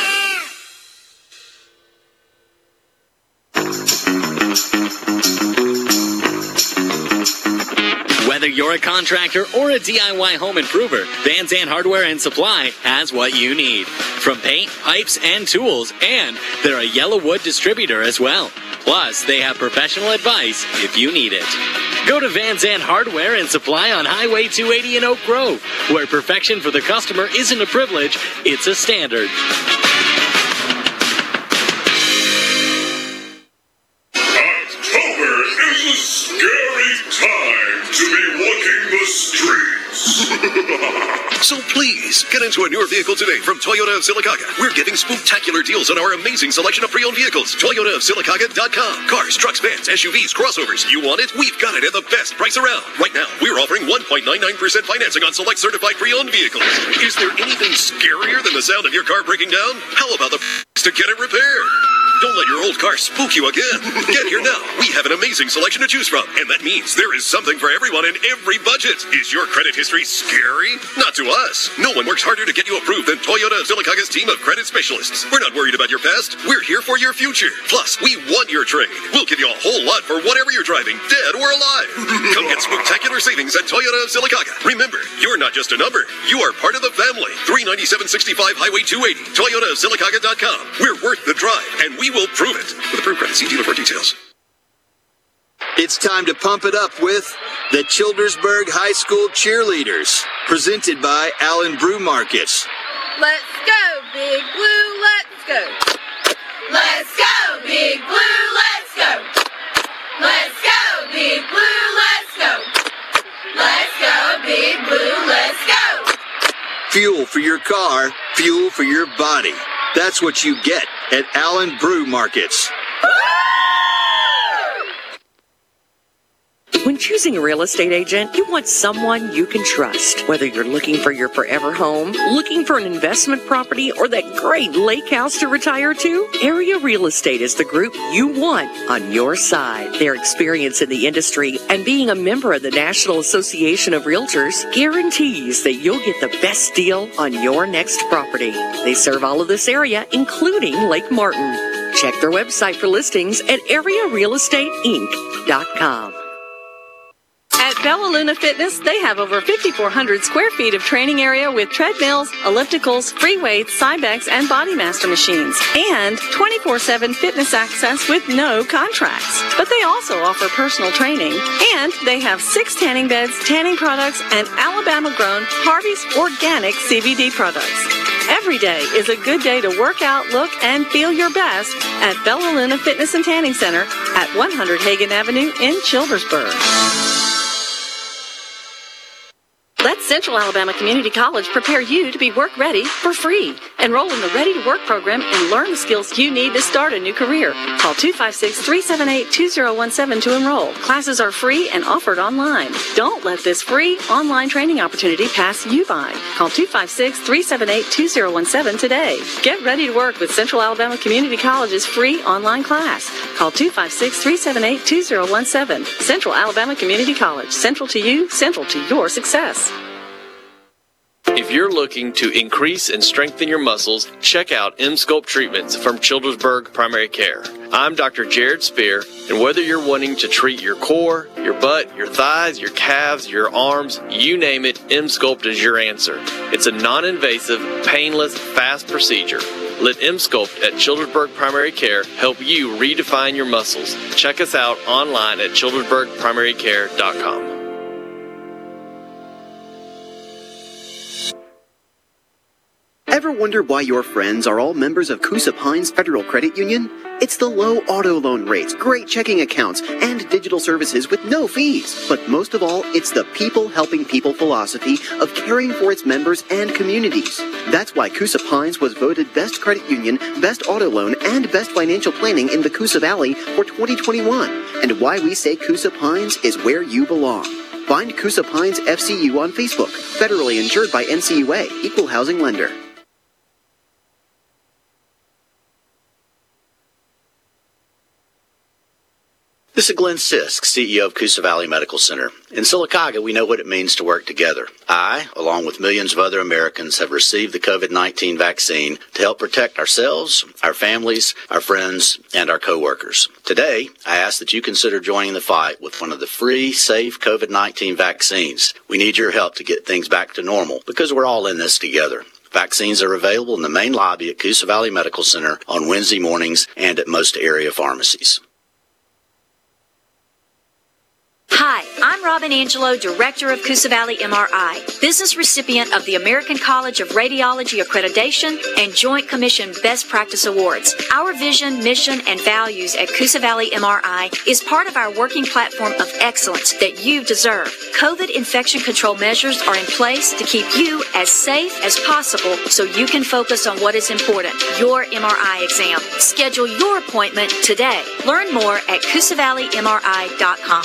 Whether you're a contractor or a D I Y home improver, Van Zandt Hardware and Supply has what you need. From paint, pipes, and tools, and they're a Yellowwood distributor as well. Plus, they have professional advice if you need it. Go to Van Zandt Hardware and Supply on Highway two eighty in Oak Grove, where perfection for the customer isn't a privilege, it's a standard. So please, get into a newer vehicle today from Toyota of Sylacauga. We're giving spooktacular deals on our amazing selection of pre-owned vehicles. Toyota of Sylacauga dot com. Cars, trucks, vans, S U Vs, crossovers. You want it? We've got it at the best price around. Right now, we're offering one point nine nine percent financing on select certified pre-owned vehicles. Is there anything scarier than the sound of your car breaking down? How about the f***s to get it repaired? Don't let your old car spook you again. Get here now. We have an amazing selection to choose from, and that means there is something for everyone in every budget. Is your credit history scary? Not to us. No one works harder to get you approved than Toyota of Sylacaugha's team of credit specialists. We're not worried about your past. We're here for your future. Plus, we want your trade. We'll give you a whole lot for whatever you're driving, dead or alive. Come get spectacular savings at Toyota of Sylacauga. Remember, you're not just a number. You are part of the family. three ninety-seven sixty-five Highway two eighty, Toyota of Sylacauga dot com. We're worth the drive, and we We will prove it. With approved credit, see dealer for details. It's time to pump it up with the Childersburg High School Cheerleaders, presented by Allen Brew Markets. Let's go, Big Blue, let's go. Let's go, Big Blue, let's go. Let's go, Big Blue, let's go. Let's go, Big Blue, let's go. Fuel for your car, fuel for your body. That's what you get at Allen Brew Markets. When choosing a real estate agent, you want someone you can trust. Whether you're looking for your forever home, looking for an investment property, or that great lake house to retire to, Area Real Estate is the group you want on your side. Their experience in the industry and being a member of the National Association of Realtors guarantees that you'll get the best deal on your next property. They serve all of this area, including Lake Martin. Check their website for listings at area real estate inc dot com. At Bella Luna Fitness, they have over fifty-four hundred square feet of training area with treadmills, ellipticals, free weights, side bags, and Body Master machines, and twenty-four seven fitness access with no contracts. But they also offer personal training, and they have six tanning beds, tanning products, and Alabama-grown Harvey's organic C B D products. Every day is a good day to work out, look, and feel your best at Bella Luna Fitness and Tanning Center at one hundred Hagen Avenue in Childersburg. Let Central Alabama Community College prepare you to be work ready for free. Enroll in the Ready to Work program and learn the skills you need to start a new career. Call two five six, three seven eight, two zero one seven to enroll. Classes are free and offered online. Don't let this free online training opportunity pass you by. Call two five six, three seven eight, two zero one seven today. Get ready to work with Central Alabama Community College's free online class. Call two five six, three seven eight, two zero one seven. Central Alabama Community College. Central to you, central to your success. If you're looking to increase and strengthen your muscles, check out M-Sculpt treatments from Childersburg Primary Care. I'm Doctor Jared Spear, and whether you're wanting to treat your core, your butt, your thighs, your calves, your arms, you name it, M-Sculpt is your answer. It's a non-invasive, painless, fast procedure. Let M-Sculpt at Childersburg Primary Care help you redefine your muscles. Check us out online at childersburg primary care dot com. Ever wonder why your friends are all members of Coosa Pines Federal Credit Union? It's the low auto loan rates, great checking accounts, and digital services with no fees. But most of all, it's the people helping people philosophy of caring for its members and communities. That's why Coosa Pines was voted Best Credit Union, Best Auto Loan, and Best Financial Planning in the Coosa Valley for twenty twenty-one, and why we say Coosa Pines is where you belong. Find Coosa Pines F C U on Facebook, federally insured by N C U A, Equal Housing Lender. This is Glenn Sisk, C E O of Coosa Valley Medical Center. In Sylacauga, we know what it means to work together. I, along with millions of other Americans, have received the COVID nineteen vaccine to help protect ourselves, our families, our friends, and our coworkers. Today, I ask that you consider joining the fight with one of the free, safe COVID nineteen vaccines. We need your help to get things back to normal because we're all in this together. Vaccines are available in the main lobby at Coosa Valley Medical Center on Wednesday mornings and at most area pharmacies. Hi, I'm Robin Angelo, Director of Coosa Valley M R I, business recipient of the American College of Radiology Accreditation and Joint Commission Best Practice Awards. Our vision, mission, and values at Coosa Valley M R I is part of our working platform of excellence that you deserve. COVID infection control measures are in place to keep you as safe as possible so you can focus on what is important, your M R I exam. Schedule your appointment today. Learn more at Coosa Valley M R I dot com.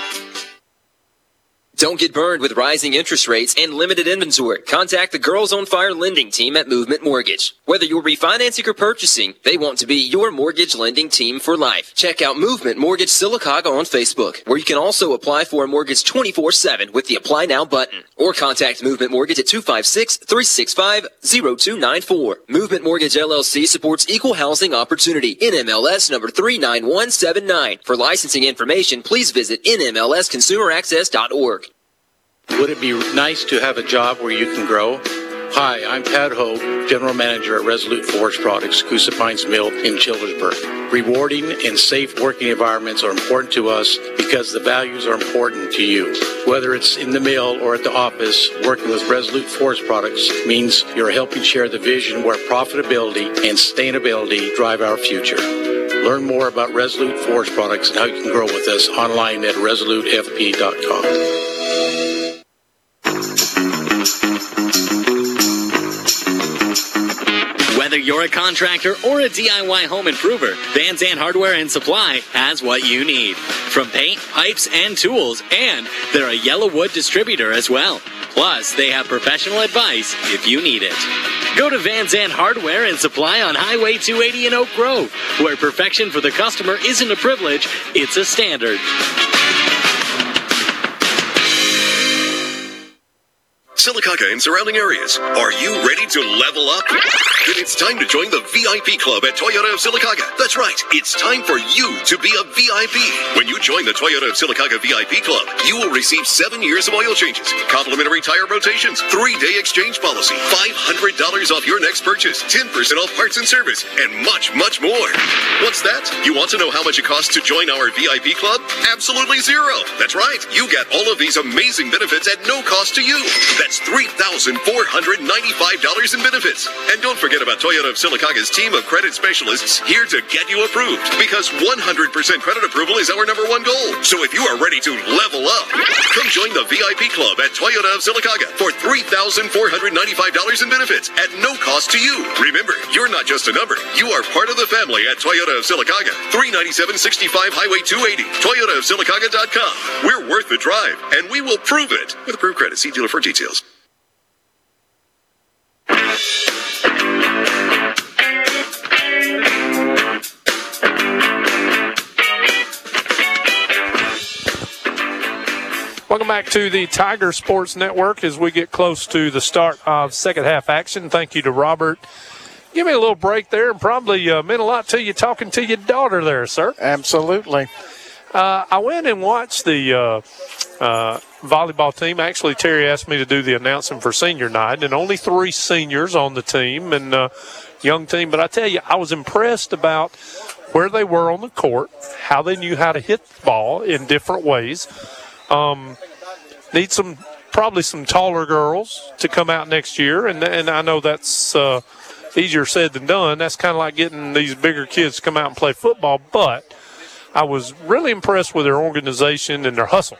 Don't get burned with rising interest rates and limited inventory. Contact the Girls on Fire lending team at Movement Mortgage. Whether you're refinancing or purchasing, they want to be your mortgage lending team for life. Check out Movement Mortgage Sylacauga on Facebook, where you can also apply for a mortgage twenty-four seven with the Apply Now button. Or contact Movement Mortgage at two five six, three six five, zero two nine four. Movement Mortgage L L C supports equal housing opportunity. N M L S number three nine one seven nine. For licensing information, please visit N M L S consumer access dot org. Would it be nice to have a job where you can grow? Hi, I'm Pat Hope, General Manager at Resolute Forest Products, Coosa Pines Mill in Childersburg. Rewarding and safe working environments are important to us because the values are important to you. Whether it's in the mill or at the office, working with Resolute Forest Products means you're helping share the vision where profitability and sustainability drive our future. Learn more about Resolute Forest Products and how you can grow with us online at resolute f p dot com. Whether you're a contractor or a D I Y home improver, Van Zandt Hardware and Supply has what you need. From paint, pipes, and tools, and they're a Yellowwood distributor as well. Plus, they have professional advice if you need it. Go to Van Zandt Hardware and Supply on Highway two eighty in Oak Grove, where perfection for the customer isn't a privilege, it's a standard. Sylacauga and surrounding areas. Are you ready to level up? Then it's time to join the V I P Club at Toyota of Sylacauga. That's right. It's time for you to be a V I P. When you join the Toyota of Sylacauga V I P Club, you will receive seven years of oil changes, complimentary tire rotations, three-day exchange policy, five hundred dollars off your next purchase, ten percent off parts and service, and much, much more. What's that? You want to know how much it costs to join our V I P Club? Absolutely zero. That's right. You get all of these amazing benefits at no cost to you. That's three thousand four hundred ninety-five dollars in benefits. And don't forget about Toyota of Sylacaaga's team of credit specialists here to get you approved, because one hundred percent credit approval is our number one goal. So if you are ready to level up, come join the V I P Club at Toyota of Sylacauga for three thousand four hundred ninety-five dollars in benefits at no cost to you. Remember, you're not just a number. You are part of the family at Toyota of Sylacauga, three ninety-seven sixty-five Highway two eighty, toyota of sylacauga dot com. We're worth the drive, and we will prove it. With approved credit, see dealer for details. Welcome back to the Tiger Sports Network as we get close to the start of second half action. Thank you to Robert. Give me a little break there, and probably uh, meant a lot to you talking to your daughter there, sir. Absolutely. Uh, I went and watched the uh, uh, volleyball team. Actually, Terry asked me to do the announcing for senior night, and only three seniors on the team and uh, young team. But I tell you, I was impressed about where they were on the court, how they knew how to hit the ball in different ways. Um, need some probably some taller girls to come out next year, and and I know that's uh, easier said than done. That's kind of like getting these bigger kids to come out and play football, but I was really impressed with their organization and their hustle.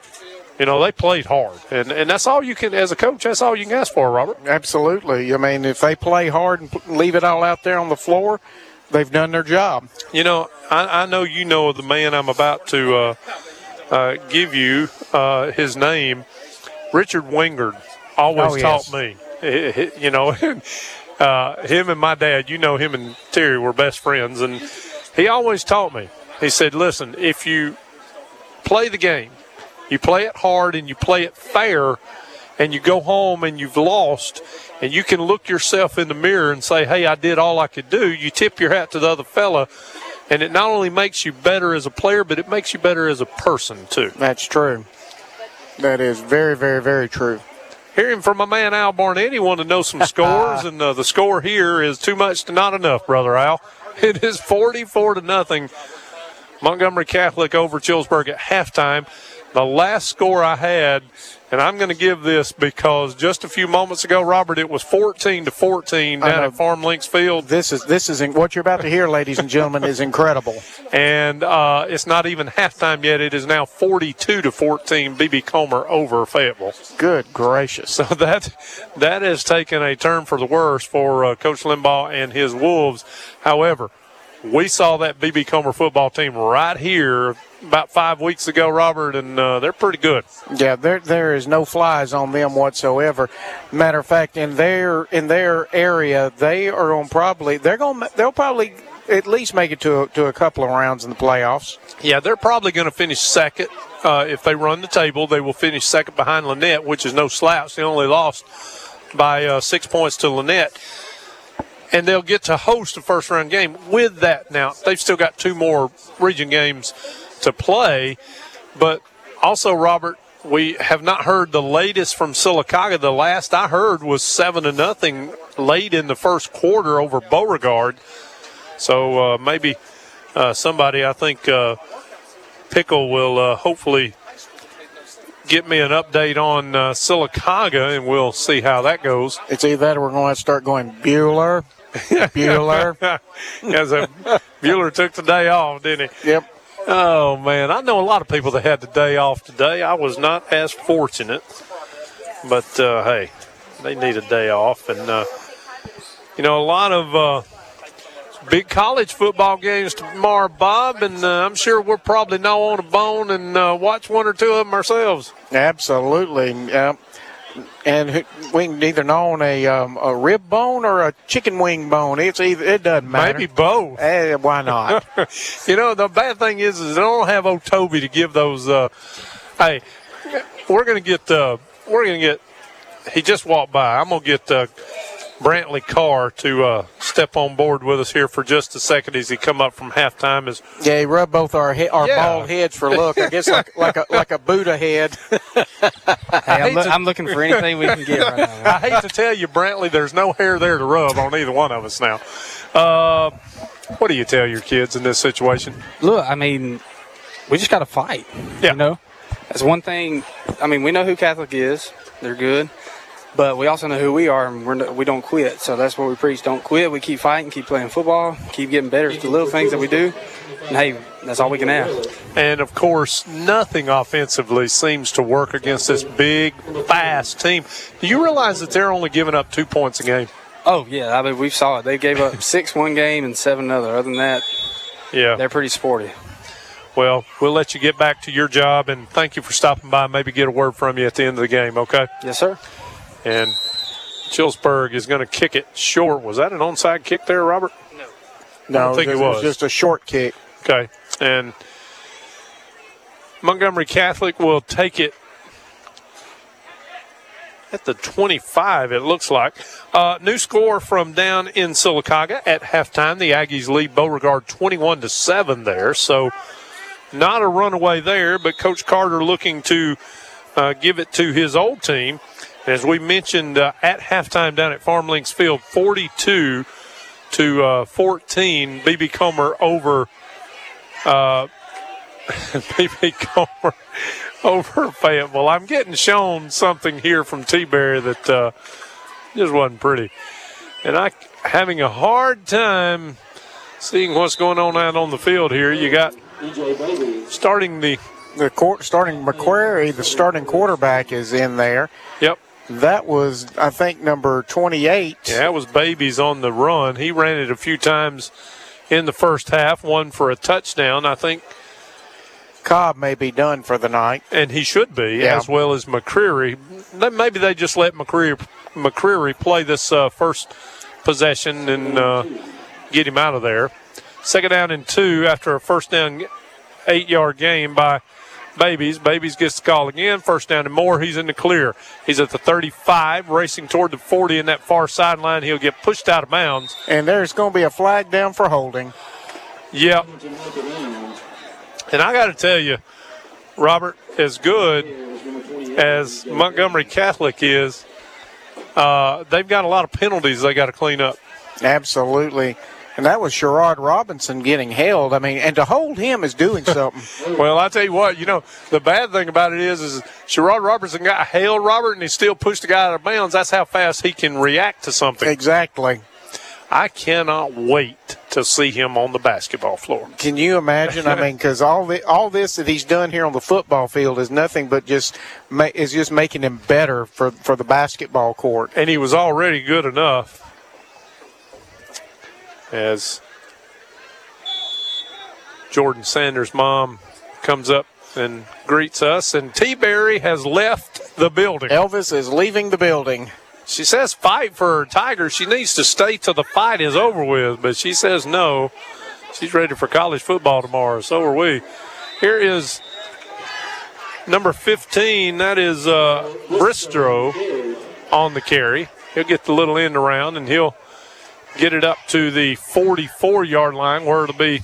You know, they played hard, and and that's all you can, as a coach, that's all you can ask for, Robert. Absolutely. I mean, if they play hard and leave it all out there on the floor, they've done their job. You know, I, I know you know the man I'm about to uh, uh, give you uh, his name. Richard Wingard always oh, yes. taught me. It, it, you know, uh, him and my dad, you know him and Terry were best friends, and he always taught me. He said, listen, if you play the game, you play it hard and you play it fair, and you go home and you've lost, and you can look yourself in the mirror and say, hey, I did all I could do, you tip your hat to the other fella, and it not only makes you better as a player, but it makes you better as a person too. That's true. That is very, very, very true. Hearing from my man Al Barnetti, want to know some scores, and uh, the score here is too much to not enough, Brother Al. It is forty-four to nothing. Montgomery Catholic over Childersburg at halftime. The last score I had, and I'm going to give this because just a few moments ago, Robert, it was fourteen to fourteen down at Farmlinks Field. This is this is what you're about to hear, ladies and gentlemen, is incredible. And uh, it's not even halftime yet. It is now forty-two to fourteen. B B. Comer over Fayetteville. Good gracious! So that that has taken a turn for the worse for uh, Coach Limbaugh and his Wolves. However, we saw that B B. Comer football team right here about five weeks ago, Robert, and uh, they're pretty good. Yeah, there there is no flies on them whatsoever. Matter of fact, in their in their area, they are on probably they're going they'll probably at least make it to a, to a couple of rounds in the playoffs. Yeah, they're probably going to finish second uh, if they run the table. They will finish second behind Lynette, which is no slouch. They only lost by uh, six points to Lynette. And they'll get to host the first-round game with that. Now, they've still got two more region games to play. But also, Robert, we have not heard the latest from Sylacauga. The last I heard was seven to nothing late in the first quarter over Beauregard. So uh, maybe uh, somebody, I think uh, Pickle will uh, hopefully get me an update on uh, Sylacauga, and we'll see how that goes. It's either that or we're going to start going Beulah. Bueller. As a, Bueller took the day off, didn't he? Yep. Oh, man. I know a lot of people that had the day off today. I was not as fortunate. But, uh, hey, they need a day off. And, uh, you know, a lot of uh, big college football games tomorrow, Bob, and uh, I'm sure we'll probably gnaw on a bone and uh, watch one or two of them ourselves. Absolutely. Yep. And we can either gnaw on a, um, a rib bone or a chicken wing bone. It's either, it doesn't matter. Maybe both. Eh, why not? You know, the bad thing is, is they don't have old Toby to give those. Uh, hey, we're gonna get. Uh, we're gonna get. He just walked by. I'm gonna get uh, Brantley Carr to uh, step on board with us here for just a second as he come up from halftime. As yeah, he rubbed both our he- our yeah. bald heads for look. I guess like like a like a Buddha head. Hey, I'm, lo- to, I'm looking for anything we can get right now. I hate to tell you, Brantley, there's no hair there to rub on either one of us now. Uh, what do you tell your kids in this situation? Look, I mean, we just got to fight. Yeah. You know? That's one thing. I mean, we know who Catholic is. They're good. But we also know who we are, and we're no, we don't quit. So that's what we preach. Don't quit. We keep fighting, keep playing football, keep getting better at the little things that we do. And, hey, that's all we can have. And, of course, nothing offensively seems to work against this big, fast team. Do you realize that they're only giving up two points a game? Oh, yeah. I mean, we saw it. They gave up six one game and seven another. Other than that, yeah, they're pretty sporty. Well, we'll let you get back to your job, and thank you for stopping by. Maybe get a word from you at the end of the game, okay? Yes, sir. And Childersburg is going to kick it short. Was that an onside kick there, Robert? No. No, I don't think it was. It was just a short kick. Okay. And Montgomery Catholic will take it at the twenty-five, it looks like. Uh, new score from down in Sylacauga at halftime. The Aggies lead Beauregard twenty-one to seven there. So not a runaway there, but Coach Carter looking to uh, give it to his old team. As we mentioned uh, at halftime down at Farmlinks Field, forty-two to fourteen, B B. Comer over uh, B B. Comer over Fayetteville. I'm getting shown something here from T-Berry that uh, just wasn't pretty. And I'm having a hard time seeing what's going on out on the field here. You got starting the The court, starting McCreary, the starting quarterback, is in there. Yep. That was, I think, number twenty-eight. Yeah, that was Babies on the run. He ran it a few times in the first half, one for a touchdown. I think Cobb may be done for the night. And he should be, yeah. As well as McCreary. Maybe they just let McCreary, McCreary play this uh, first possession and uh, get him out of there. Second down and two after a first down eight-yard game by Babies. Babies gets the call again. First down and more. He's in the clear. He's at the thirty-five, racing toward the forty in that far sideline. He'll get pushed out of bounds. And there's going to be a flag down for holding. Yep. And I got to tell you, Robert, as good as Montgomery Catholic is, uh, they've got a lot of penalties they got to clean up. Absolutely. And that was Sherard Robertson getting held. I mean, and to hold him is doing something. Well, I tell you what, you know, the bad thing about it is, is Sherard Robertson got held, Robert, and he still pushed the guy out of bounds. That's how fast he can react to something. Exactly. I cannot wait to see him on the basketball floor. Can you imagine? I mean, because all the all this that he's done here on the football field is nothing but just ma- is just making him better for for the basketball court. And he was already good enough. As Jordan Sanders' mom comes up and greets us. And T-Berry has left the building. Elvis is leaving the building. She says fight for her Tiger. She needs to stay till the fight is over with. But she says no. She's ready for college football tomorrow. So are we. Here is number fifteen. That is uh, Bristow on the carry. He'll get the little end around, and he'll get it up to the forty-four-yard line where it'll be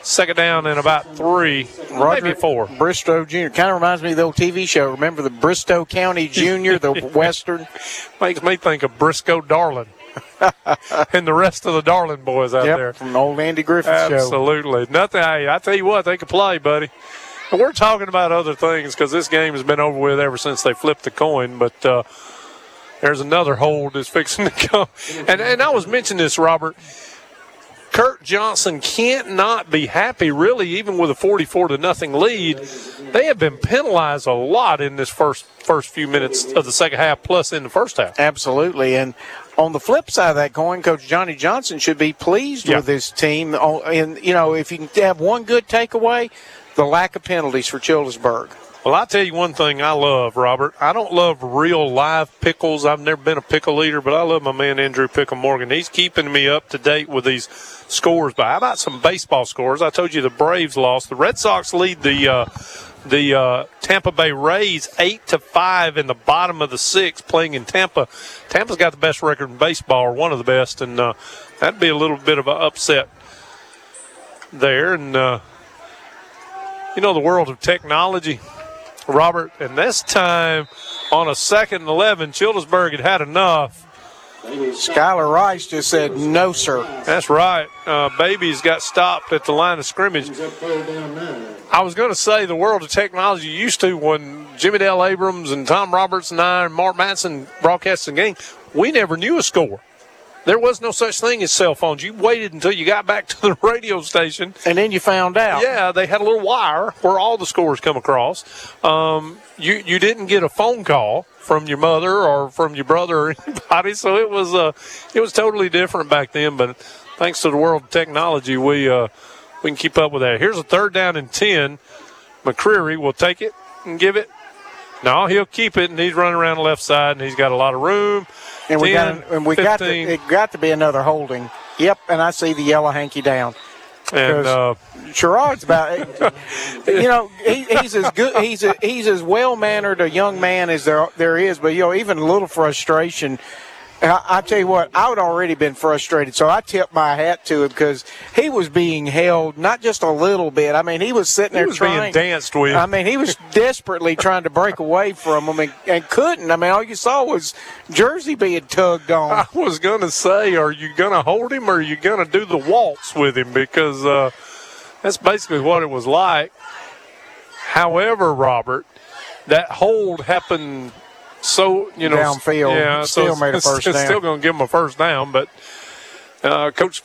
second down and about three, Roger, maybe four. Bristow Junior Kind of reminds me of the old T V show. Remember the Bristow County Junior, the Western? Makes me think of Briscoe Darling and the rest of the Darling boys out yep, there. From an old Andy Griffith Absolutely. show. Absolutely. Nothing. I, I tell you what, they could play, buddy. And we're talking about other things because this game has been over with ever since they flipped the coin, but uh, – there's another hold that's fixing to come. And and I was mentioning this, Robert. Kurt Johnson can't not be happy, really, even with a forty-four to nothing lead. They have been penalized a lot in this first first few minutes of the second half, plus in the first half. Absolutely. And on the flip side of that coin, Coach Johnny Johnson should be pleased yeah. with his team. And, you know, if you can have one good takeaway, the lack of penalties for Childersburg. Well, I'll tell you one thing I love, Robert. I don't love real live pickles. I've never been a pickle eater, but I love my man Andrew Pickle Morgan. He's keeping me up to date with these scores. But how about some baseball scores? I told you the Braves lost. The Red Sox lead the uh, the uh, Tampa Bay Rays eight to five in the bottom of the sixth playing in Tampa. Tampa's got the best record in baseball, or one of the best, and uh, that'd be a little bit of an upset there. And, uh, you know, the world of technology, Robert, and this time on a second and eleven, Childersburg had had enough. Skylar Rice just said, no, sir. That's right. Uh, Babies got stopped at the line of scrimmage. I was going to say the world of technology used to when Jimmy Dale Abrams and Tom Roberts and I and Mark Matson broadcasting the game, we never knew a score. There was no such thing as cell phones. You waited until you got back to the radio station. And then you found out. Yeah, they had a little wire where all the scores come across. Um, you you didn't get a phone call from your mother or from your brother or anybody, so it was uh, it was totally different back then. But thanks to the world of technology, we, uh, we can keep up with that. Here's a third down and ten. McCreary will take it and give it. No, he'll keep it, and he's running around the left side, and he's got a lot of room. And we got, and we got to, it got to be another holding. Yep, and I see the yellow hanky down. And uh, Sherrod's about, you know, he, he's as good, he's a, he's as well mannered a young man as there there is. But you know, even a little frustration. I, I tell you what, I would already been frustrated, so I tipped my hat to him because he was being held not just a little bit. I mean, he was sitting there he was trying. Being danced with. I mean, he was desperately trying to break away from him and, and couldn't. I mean, all you saw was jersey being tugged on. I was going to say, are you going to hold him or are you going to do the waltz with him? Because uh, that's basically what it was like. However, Robert, that hold happened – So, you know, downfield, yeah, still so made a first down. Still going to give him a first down, but uh, Coach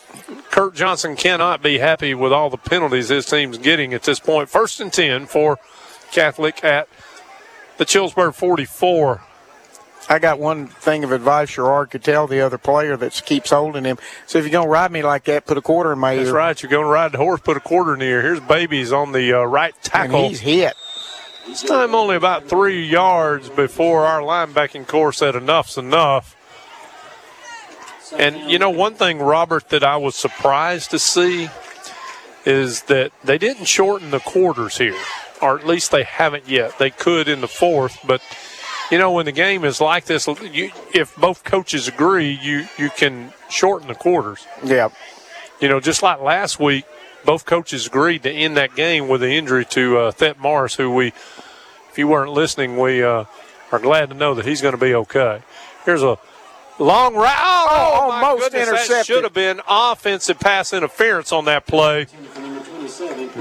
Kurt Johnson cannot be happy with all the penalties his team's getting at this point. First and ten for Catholic at the Childersburg forty-four. I got one thing of advice Sherard could tell the other player that keeps holding him. So if you're going to ride me like that, put a quarter in my ear. That's right. You're going to ride the horse, put a quarter in the ear. Here's Babies on the uh, right tackle. And he's hit. This time only about three yards before our linebacking corps said enough's enough. And, you know, one thing, Robert, that I was surprised to see is that they didn't shorten the quarters here, or at least they haven't yet. They could in the fourth. But, you know, when the game is like this, you, if both coaches agree, you, you can shorten the quarters. Yeah. You know, just like last week, both coaches agreed to end that game with an injury to uh, Thet Morris, who we, if you weren't listening, we uh, are glad to know that he's going to be okay. Here's a long route. Oh, oh, my almost goodness, intercepted. That should have been offensive pass interference on that play.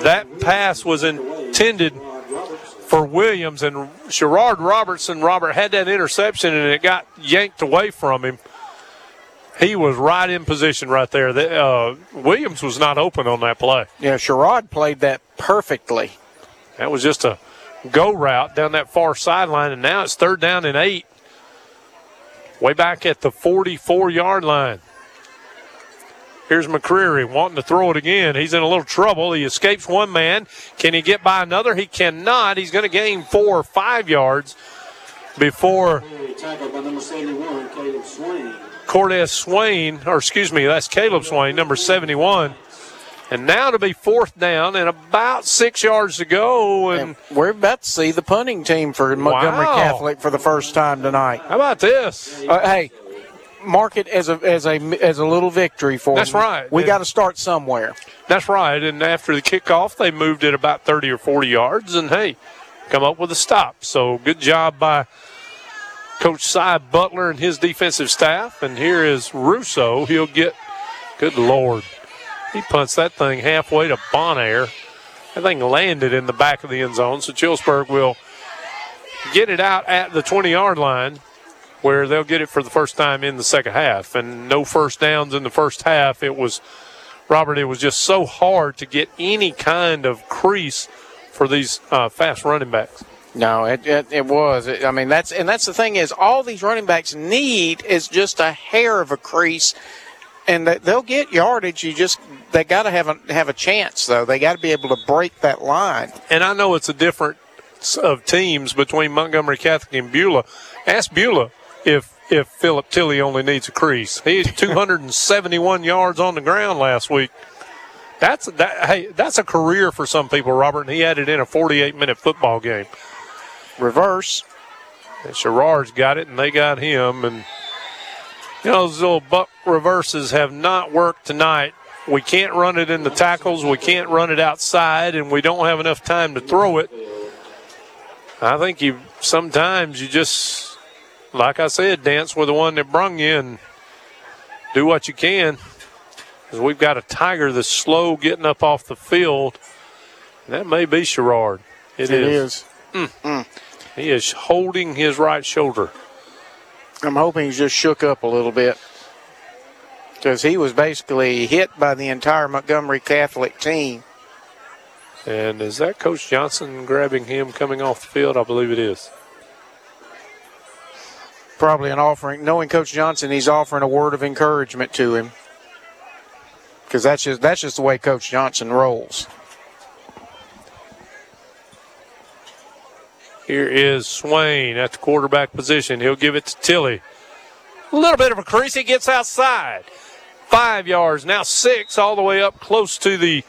That pass was intended for Williams, and Sherard Robertson. Robert had that interception, and it got yanked away from him. He was right in position right there. Uh, Williams was not open on that play. Yeah, Sherard played that perfectly. That was just a go route down that far sideline, and now it's third down and eight. Way back at the forty-four-yard line. Here's McCreary wanting to throw it again. He's in a little trouble. He escapes one man. Can he get by another? He cannot. He's going to gain four or five yards before Cordes Swain, or excuse me, that's Caleb Swain, number seventy-one. And now to be fourth down and about six yards to go. And, and we're about to see the punting team for Montgomery wow. Catholic for the first time tonight. How about this? Uh, hey, mark it as a, as a, as a little victory for that's them. That's right. We got to start somewhere. That's right. And after the kickoff, they moved it about thirty or forty yards. And, hey, come up with a stop. So good job by Coach Cy Butler and his defensive staff. And here is Russo. He'll get, good Lord, he punts that thing halfway to Bonaire. That thing landed in the back of the end zone. So Childersburg will get it out at the twenty-yard line where they'll get it for the first time in the second half. And no first downs in the first half. It was, Robert, it was just so hard to get any kind of crease for these uh, fast running backs. No, it it, it was. It, I mean, that's and that's the thing is all these running backs need is just a hair of a crease, and they, they'll get yardage. You just they got to have a have a chance though. They got to be able to break that line. And I know it's a difference of teams between Montgomery Catholic and Beulah. Ask Beulah if if Philip Tilly only needs a crease. He had two hundred seventy-one yards on the ground last week. That's that. Hey, that's a career for some people, Robert. And he had it in a forty-eight minute football game. Reverse. And Sherard's got it, and they got him. And, you know, those little buck reverses have not worked tonight. We can't run it in the tackles. We can't run it outside, and we don't have enough time to throw it. I think you sometimes you just, like I said, dance with the one that brung you and do what you can. Because we've got a Tiger that's slow getting up off the field. And that may be Sherard. It, it is. is. Mm. Mm. He is holding his right shoulder. I'm hoping he's just shook up a little bit because he was basically hit by the entire Montgomery Catholic team. And is that Coach Johnson grabbing him coming off the field? I believe it is. Probably an offering. Knowing Coach Johnson, he's offering a word of encouragement to him because that's just, that's just the way Coach Johnson rolls. Here is Swain at the quarterback position. He'll give it to Tilly. A little bit of a crease. He gets outside. five yards, now six, all the way up close to the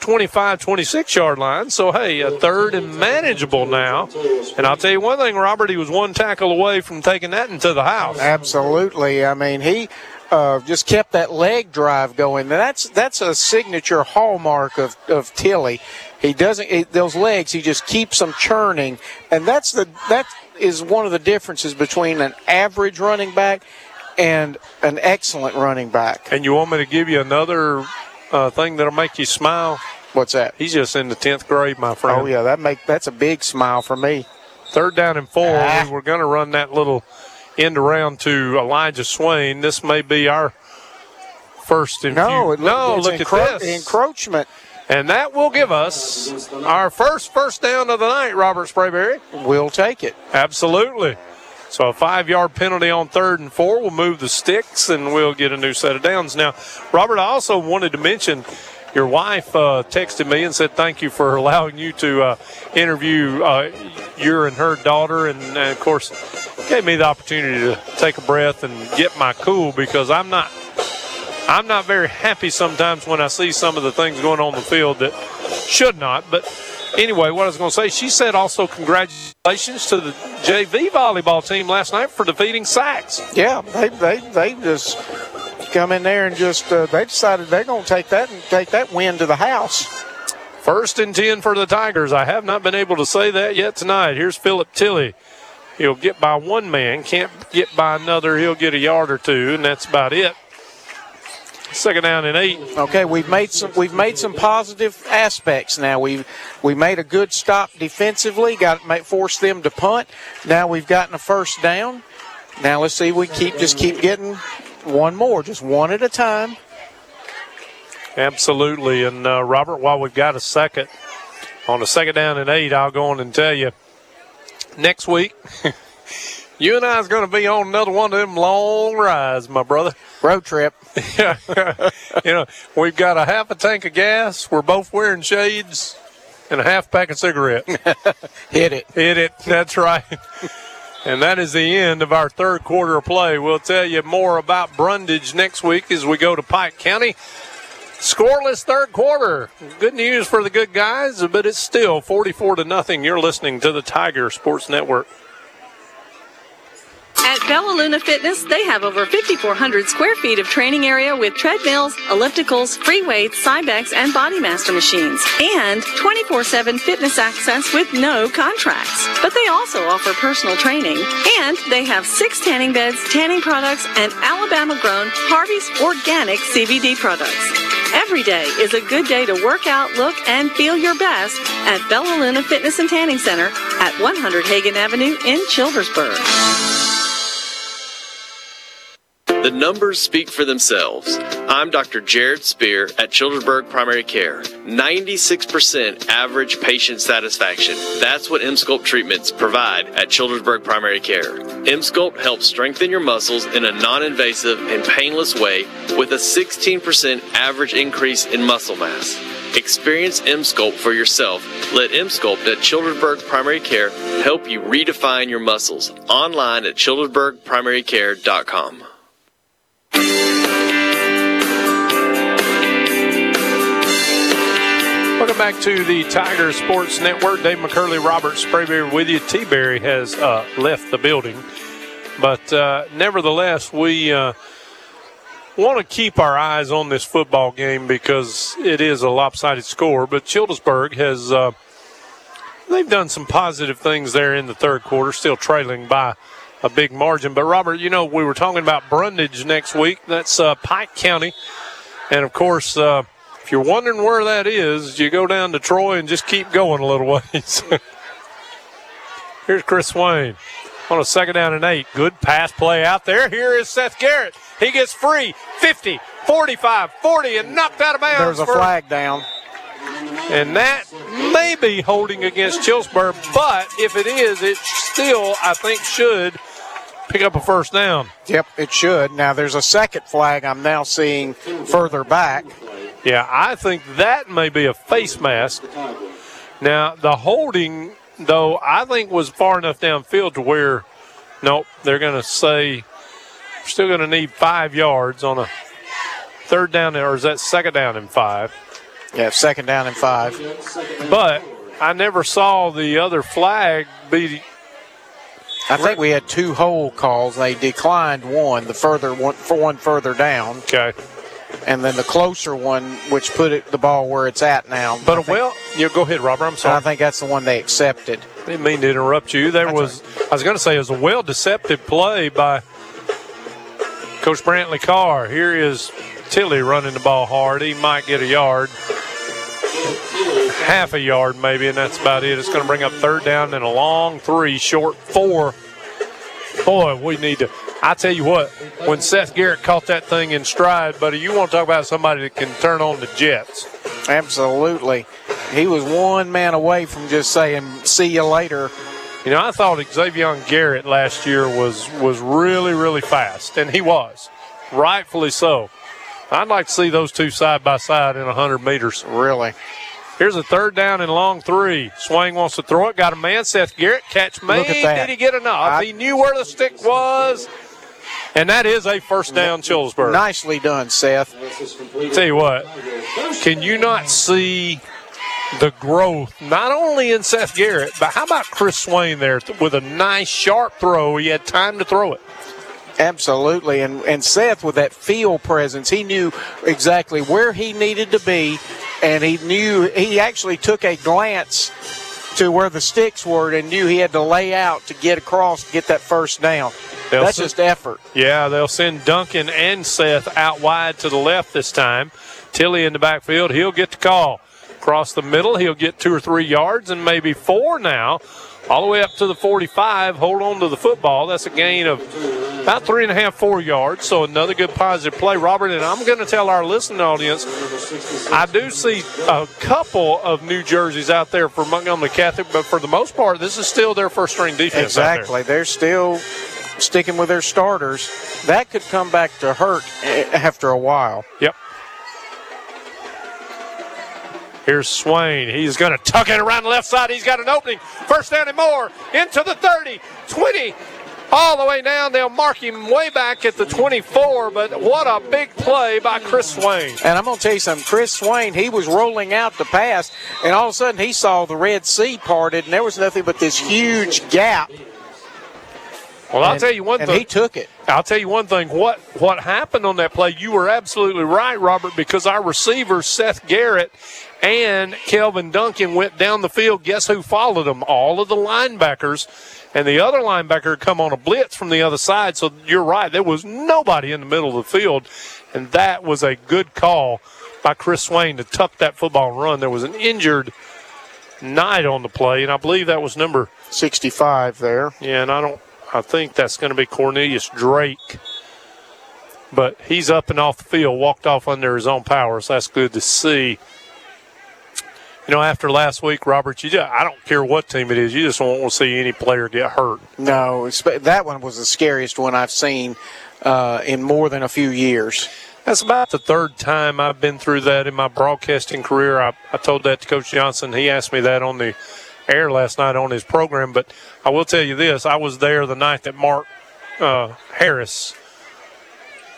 twenty-five, twenty-six-yard line. So, hey, a third and manageable now. And I'll tell you one thing, Robert, he was one tackle away from taking that into the house. Absolutely. I mean, he uh, just kept that leg drive going. That's that's a signature hallmark of, of Tilly. He doesn't he, those legs, he just keeps them churning. And that's the that is one of the differences between an average running back and an excellent running back. And you want me to give you another uh, thing that'll make you smile? What's that? He's just in the tenth grade, my friend. Oh, yeah, that make that's a big smile for me. Third down and four. Ah. We were going to run that little end around to Elijah Swain. This may be our first and no, few. It look, no, look encro- at this. Encroachment. And that will give us our first first down of the night, Robert Sprayberry. We'll take it. Absolutely. So a five-yard penalty on third and four. We'll move the sticks, and we'll get a new set of downs. Now, Robert, I also wanted to mention your wife uh, texted me and said thank you for allowing you to uh, interview uh, your and her daughter. And, and, of course, gave me the opportunity to take a breath and get my cool, because I'm not I'm not very happy sometimes when I see some of the things going on in the field that should not. But anyway, what I was going to say, she said also congratulations to the J V volleyball team last night for defeating Sachs. Yeah, they they, they just come in there and just uh, they decided they're going to take that and take that win to the house. First and ten for the Tigers. I have not been able to say that yet tonight. Here's Philip Tilly. He'll get by one man, can't get by another. He'll get a yard or two, and that's about it. Second down and eight. Okay, we've made some we've made some positive aspects now. We've we made a good stop defensively, got made, forced them to punt. Now we've gotten a first down. Now let's see if we keep just keep getting one more, just one at a time. Absolutely. And uh, Robert, while we've got a second, on a second down and eight, I'll go on and tell you next week you and I is going to be on another one of them long rides, my brother. Road trip. Yeah. You know, we've got a half a tank of gas. We're both wearing shades and a half pack of cigarettes. Hit it. Hit it. That's right. And that is the end of our third quarter of play. We'll tell you more about Brundage next week as we go to Pike County. Scoreless third quarter. Good news for the good guys, but it's still forty-four to nothing. You're listening to the Tiger Sports Network. At Bella Luna Fitness, they have over fifty-four hundred square feet of training area with treadmills, ellipticals, free weights, Cybex, and Bodymaster machines, and twenty-four seven fitness access with no contracts. But they also offer personal training, and they have six tanning beds, tanning products, and Alabama-grown Harvey's organic C B D products. Every day is a good day to work out, look, and feel your best at Bella Luna Fitness and Tanning Center at one hundred Hagen Avenue in Childersburg. The numbers speak for themselves. I'm Doctor Jared Spear at Childersburg Primary Care. ninety-six percent average patient satisfaction. That's what M-Sculpt treatments provide at Childersburg Primary Care. M-Sculpt helps strengthen your muscles in a non-invasive and painless way with a sixteen percent average increase in muscle mass. Experience M-Sculpt for yourself. Let M-Sculpt at Childersburg Primary Care help you redefine your muscles. Online at childersburg primary care dot com. Welcome back to the Tiger Sports Network. Dave McCurley, Robert Sprayberry with you. T-Berry has uh, left the building. But uh, nevertheless, we uh, want to keep our eyes on this football game because it is a lopsided score. But Childersburg has uh, they've done some positive things there in the third quarter, still trailing by a big margin. But, Robert, you know, we were talking about Brundage next week. That's uh, Pike County. And, of course, uh, if you're wondering where that is, you go down to Troy and just keep going a little ways. Here's Chris Swain on a second down and eight. Good pass play out there. Here is Seth Garrett. He gets free, fifty, forty-five, forty, and knocked out of bounds. There's a flag down. And that may be holding against Childersburg, but if it is, it still, I think, should pick up a first down. Yep, it should. Now, there's a second flag I'm now seeing further back. Yeah, I think that may be a face mask. Now, the holding, though, I think was far enough downfield to where, nope, they're going to say, still going to need five yards on a third down, or is that second down and five? Yeah, second down and five. But I never saw the other flag be. I think we had two hole calls. They declined one, the further one, for one further down. Okay. And then the closer one, which put it, the ball where it's at now. But, think, well, you go ahead, Robert. I'm sorry. I think that's the one they accepted. I didn't mean to interrupt you. There that's was, right. I was going to say, it was a well-deceptive play by Coach Brantley Carr. Here is Tilly running the ball hard. He might get a yard, half a yard maybe, and that's about it. It's going to bring up third down and a long three, short four. Boy, we need to. I tell you what, when Seth Garrett caught that thing in stride, buddy, you want to talk about somebody that can turn on the jets. Absolutely. He was one man away from just saying, see you later. You know, I thought Xavion Garrett last year was, was really, really fast, and he was, rightfully so. I'd like to see those two side by side in one hundred meters. Really? Here's a third down and long three. Swain wants to throw it. Got a man. Seth Garrett, catch made. Did he get enough? I, he knew where the stick was. And that is a first down, Childersburg. Nicely done, Seth. Tell you what, can you not see the growth, not only in Seth Garrett, but how about Chris Swain there with a nice, sharp throw? He had time to throw it. Absolutely. And, and Seth, with that field presence, he knew exactly where he needed to be, and he knew he actually took a glance to where the sticks were and knew he had to lay out to get across to get that first down. They'll That's send, just effort. Yeah, they'll send Duncan and Seth out wide to the left this time. Tilly in the backfield. He'll get the call. Across the middle, he'll get two or three yards and maybe four now. All the way up to the forty-five, hold on to the football. That's a gain of about three and a half, four yards, so another good positive play. Robert, and I'm going to tell our listening audience, I do see a couple of new jerseys out there for Montgomery Catholic, but for the most part, this is still their first-string defense. Exactly. Out there. They're still sticking with their starters. That could come back to hurt after a while. Yep. Here's Swain. He's going to tuck it around the left side. He's got an opening. First down and more into the thirty, twenty, all the way down. They'll mark him way back at the twenty-four, but what a big play by Chris Swain. And I'm going to tell you something. Chris Swain, he was rolling out the pass, and all of a sudden he saw the Red Sea parted, and there was nothing but this huge gap. Well, I'll and, tell you one and thing. He took it. I'll tell you one thing. What what happened on that play, you were absolutely right, Robert, because our receivers, Seth Garrett and Kelvin Duncan, went down the field. Guess who followed them? All of the linebackers. And the other linebacker come on a blitz from the other side. So you're right. There was nobody in the middle of the field. And that was a good call by Chris Swain to tuck that football and run. There was an injured Knight on the play, and I believe that was number sixty-five there. Yeah, and I don't. I think that's going to be Cornelius Drake. But he's up and off the field, walked off under his own power, so that's good to see. You know, after last week, Robert, you just, I don't care what team it is, you just don't want to see any player get hurt. No, that one was the scariest one I've seen uh, in more than a few years. That's about the third time I've been through that in my broadcasting career. I, I told that to Coach Johnson. He asked me that on the air last night on his program, but I will tell you this, I was there the night that Mark uh, Harris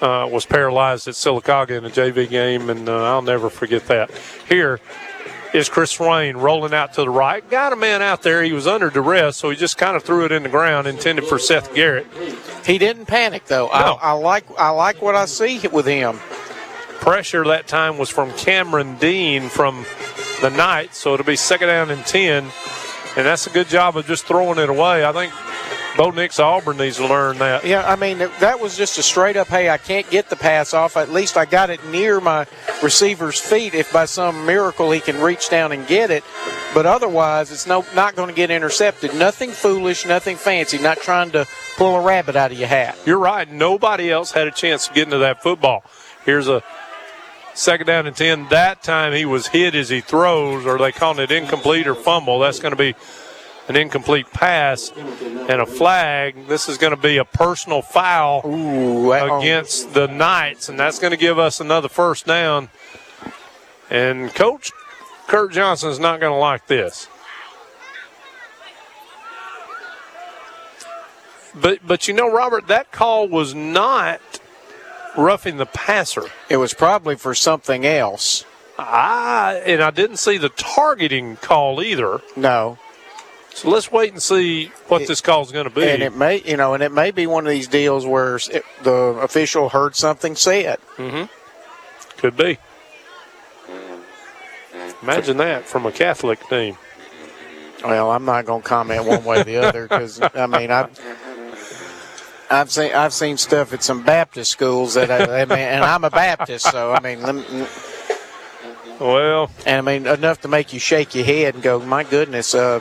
uh, was paralyzed at Sylacauga in a J V game, and uh, I'll never forget that. Here is Chris Swain rolling out to the right. Got a man out there. He was under duress, so he just kind of threw it in the ground, intended for Seth Garrett. He didn't panic, though. No. I, I like I like what I see with him. Pressure that time was from Cameron Dean from the Knight, so it'll be second down and ten. And that's a good job of just throwing it away. I think Bo Nix Auburn needs to learn that. Yeah, I mean, that was just a straight-up, hey, I can't get the pass off. At least I got it near my receiver's feet if by some miracle he can reach down and get it. But otherwise, it's no, not going to get intercepted. Nothing foolish, nothing fancy, not trying to pull a rabbit out of your hat. You're right. Nobody else had a chance to get into that football. Here's a second down and ten. That time he was hit as he throws, or they called it incomplete or fumble. That's going to be an incomplete pass and a flag. This is going to be a personal foul. Ooh, against the Knights, and that's going to give us another first down. And Coach Kurt Johnson is not going to like this. But, but you know, Robert, that call was not roughing the passer. It was probably for something else. I, and I didn't see the targeting call either. No. So let's wait and see what it, this call is going to be. And it may, you know, and it may be one of these deals where it, the official heard something said. Mm-hmm. Could be. Imagine that from a Catholic team. Well, I'm not going to comment one way or the other because I mean, I. I've seen I've seen stuff at some Baptist schools that I, I mean, and I'm a Baptist, so I mean, let me, well, and I mean enough to make you shake your head and go, my goodness, uh,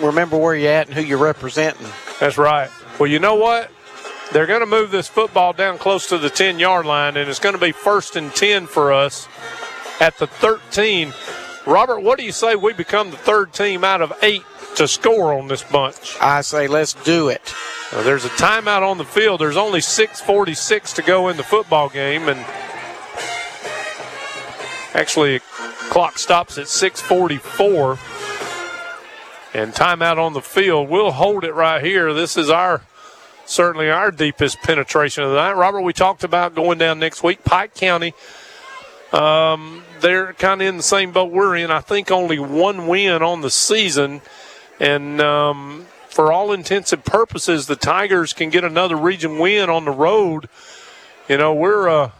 remember where you're at and who you're representing. That's right. Well, you know what? They're going to move this football down close to the ten-yard line, and it's going to be first and ten for us at the thirteen. Robert, what do you say we become the third team out of eight to score on this bunch? I say let's do it. Well, there's a timeout on the field. There's only six forty-six to go in the football game, and actually clock stops at six forty-four, and timeout on the field. We'll hold it right here. This is our certainly our deepest penetration of the night. Robert, we talked about going down next week, Pike County. Um, they're kind of in the same boat we're in. I think only one win on the season, and um, for all intents and purposes, the Tigers can get another region win on the road. You know, we're uh,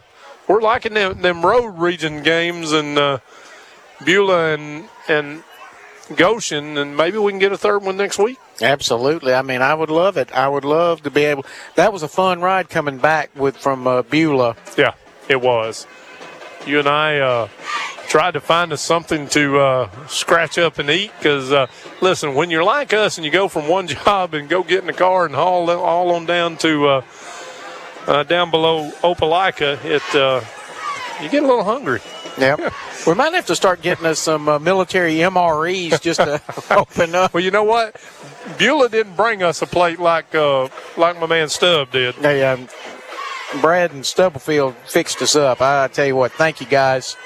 we're liking them, them road region games and uh, Beulah and and Goshen, and maybe we can get a third one next week. Absolutely. I mean, I would love it. I would love to be able. That was a fun ride coming back with from uh, Beulah. Yeah, it was. You and I uh, tried to find us something to uh, scratch up and eat because, uh, listen, when you're like us and you go from one job and go get in the car and haul all on down to uh, uh, down below Opelika, it uh, you get a little hungry. Yep. We might have to start getting us some uh, military M R Es just to open up. Well, you know what? Beulah didn't bring us a plate like uh, like my man Stubb did. Yeah, yeah. Brad and Stubblefield fixed us up. I tell you what, thank you guys.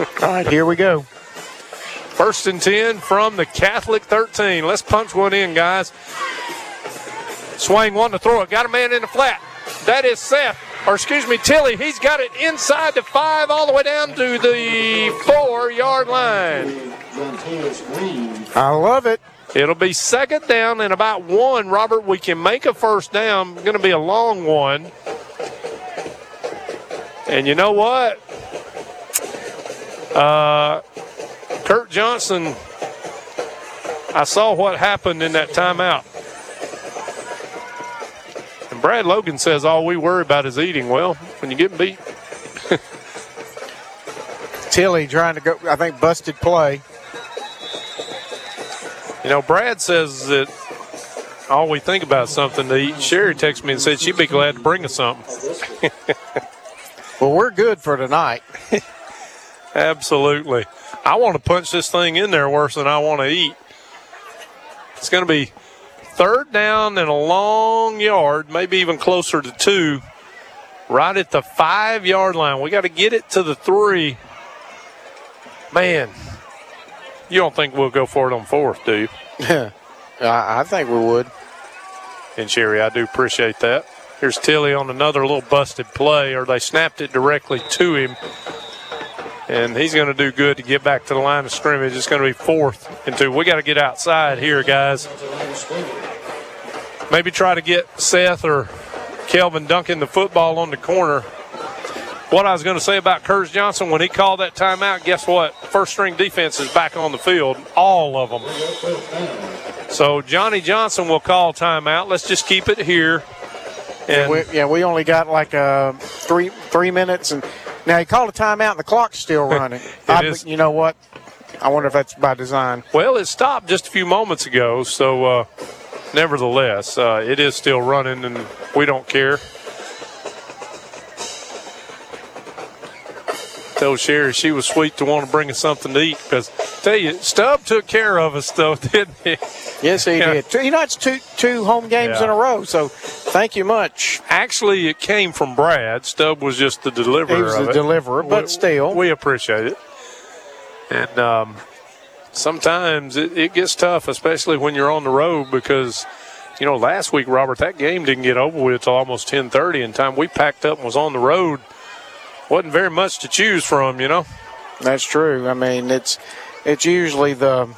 All right, here we go. First and ten from the Catholic thirteen. Let's punch one in, guys. Swain wanted to throw it. Got a man in the flat. That is Seth, or excuse me, Tilly. He's got it inside the five all the way down to the four-yard line. I love it. It'll be second down and about one. Robert, we can make a first down. Going to be a long one. And you know what? Uh, Kurt Johnson, I saw what happened in that timeout. And Brad Logan says all we worry about is eating. Well, when you get beat. Tilly trying to go, I think, busted play. You know, Brad says that all we think about is something to eat. Sherry texted me and said she'd be glad to bring us something. Well, we're good for tonight. Absolutely. I want to punch this thing in there worse than I want to eat. It's going to be third down and a long yard, maybe even closer to two, right at the five-yard line. We got to get it to the three. Man. You don't think we'll go for it on fourth, do you? I think we would. And, Sherry, I do appreciate that. Here's Tilly on another little busted play, or they snapped it directly to him. And he's going to do good to get back to the line of scrimmage. It's going to be fourth and two. We got to get outside here, guys. Maybe try to get Seth or Kelvin Duncan the football on the corner. What I was going to say about Curtis Johnson, when he called that timeout, guess what? First-string defense is back on the field, all of them. So Johnny Johnson will call timeout. Let's just keep it here. And yeah, we, yeah, we only got like uh, three three minutes. And now he called a timeout, and the clock's still running. I, is. You know what? I wonder if that's by design. Well, it stopped just a few moments ago, so uh, nevertheless, uh, it is still running, and we don't care. Told Sherry she was sweet to want to bring us something to eat because, tell you, Stubb took care of us, though, didn't he? Yes, he did. You know, it's two, two home games yeah. in a row, so thank you much. Actually, it came from Brad. Stubb was just the deliverer of it. He was the deliverer, but we, still. We appreciate it. And um, sometimes it, it gets tough, especially when you're on the road, because, you know, last week, Robert, that game didn't get over with until almost ten thirty, and time we packed up and was on the road, wasn't very much to choose from, you know. That's true. I mean, it's it's usually the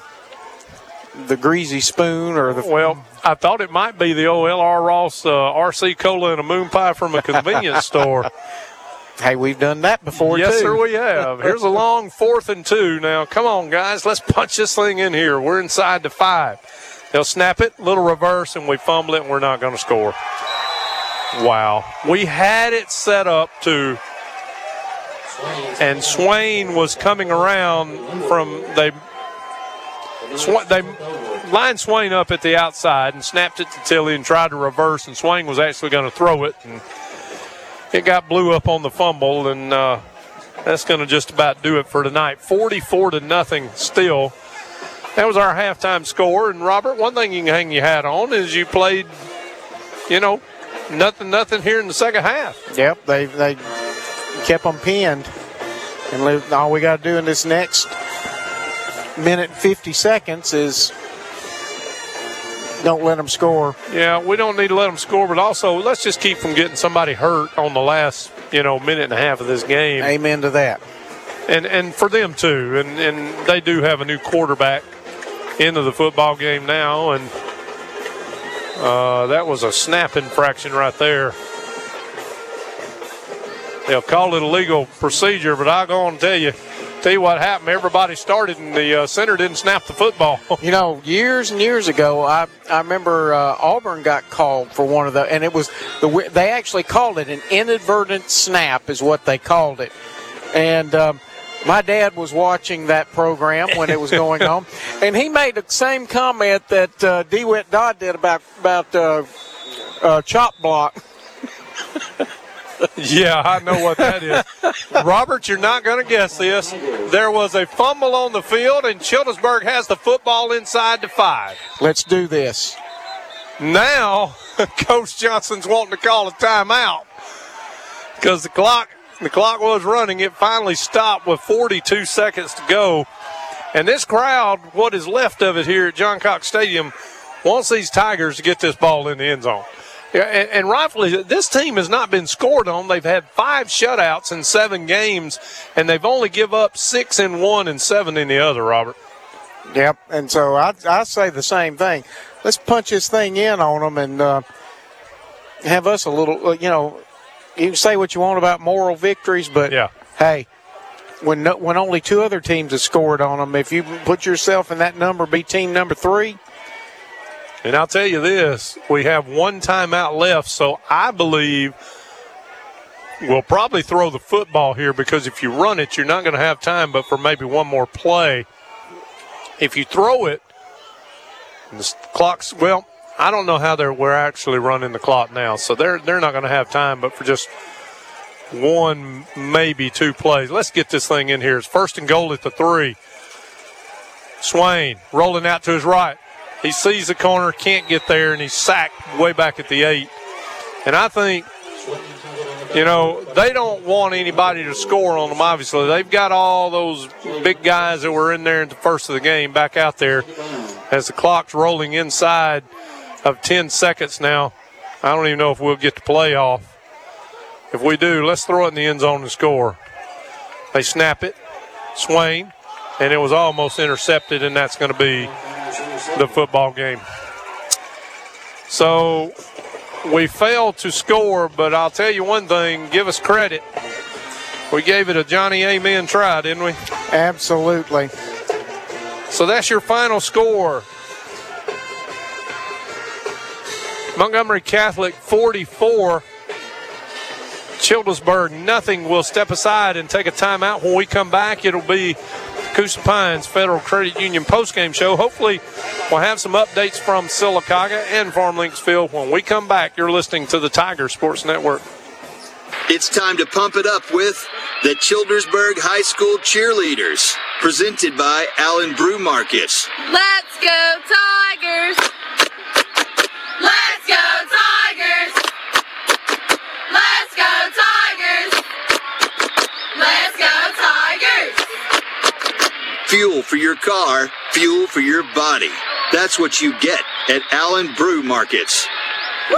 the greasy spoon or the – Well, I thought it might be the old L R. Ross uh, R C Cola and a moon pie from a convenience store. Hey, we've done that before, yes, too. Yes, sir, we have. Here's a long fourth and two. Now, come on, guys. Let's punch this thing in here. We're inside the five. They'll snap it, little reverse, and we fumble it, and we're not going to score. Wow. We had it set up to – and Swain was coming around from they sw- they lined Swain up at the outside and snapped it to Tilly and tried to reverse, and Swain was actually going to throw it, and it got blew up on the fumble, and uh, that's going to just about do it for tonight. forty-four to nothing still. That was our halftime score. And Robert, one thing you can hang your hat on is you played, you know, nothing, nothing here in the second half. Yep, they they. kept them pinned, and all we got to do in this next minute and fifty seconds is don't let them score. Yeah, we don't need to let them score, but also let's just keep from getting somebody hurt on the last, you know, minute and a half of this game. Amen to that. And and for them too, and and they do have a new quarterback into the football game now, and uh, that was a snap infraction right there. They'll call it a legal procedure, but I'll go on and tell you, tell you what happened. Everybody started, and the uh, center didn't snap the football. You know, years and years ago, I, I remember uh, Auburn got called for one of the, and it was, the they actually called it an inadvertent snap is what they called it. And um, my dad was watching that program when it was going on, and he made the same comment that uh, DeWitt Dodd did about, about uh, uh, chop block. Yeah, I know what that is. Robert, you're not going to guess this. There was a fumble on the field, and Childersburg has the football inside the five. Let's do this. Now, Coach Johnson's wanting to call a timeout because the clock, the clock was running. It finally stopped with forty-two seconds to go. And this crowd, what is left of it here at John Cox Stadium, wants these Tigers to get this ball in the end zone. Yeah, and, and rightfully, this team has not been scored on. They've had five shutouts in seven games, and they've only give up six in one and seven in the other, Robert. Yep, and so I, I say the same thing. Let's punch this thing in on them and uh, have us a little, you know, you can say what you want about moral victories, but, yeah. hey, when no, when only two other teams have scored on them, if you put yourself in that number, be team number three. And I'll tell you this, we have one timeout left, so I believe we'll probably throw the football here because if you run it, you're not going to have time but for maybe one more play. If you throw it, and the clock's, well, I don't know how they're we're actually running the clock now, so they're they're not going to have time but for just one, maybe two plays. Let's get this thing in here. It's first and goal at the three. Swain rolling out to his right. He sees the corner, can't get there, and he's sacked way back at the eight. And I think, you know, they don't want anybody to score on them, obviously. They've got all those big guys that were in there at the first of the game back out there as the clock's rolling inside of ten seconds now. I don't even know if we'll get the playoff. If we do, let's throw it in the end zone and score. They snap it, Swain, and it was almost intercepted, and that's going to be the football game. So we failed to score, but I'll tell you one thing, give us credit. We gave it a Johnny Amen try, didn't we? Absolutely. So that's your final score. Montgomery Catholic forty-four, Childersburg nothing. We'll step aside and take a timeout. When we come back, it'll be Coosa Pines Federal Credit Union postgame show. Hopefully, we'll have some updates from Sylacauga and Farmlinks Field. When we come back, you're listening to the Tiger Sports Network. It's time to pump it up with the Childersburg High School Cheerleaders, presented by Allen Brew Markets. Let's go, Tigers! Let's go, Tigers! Let's go, Tigers! Let's go, Tigers! Fuel for your car, fuel for your body. That's what you get at Allen Brew Markets. Woo!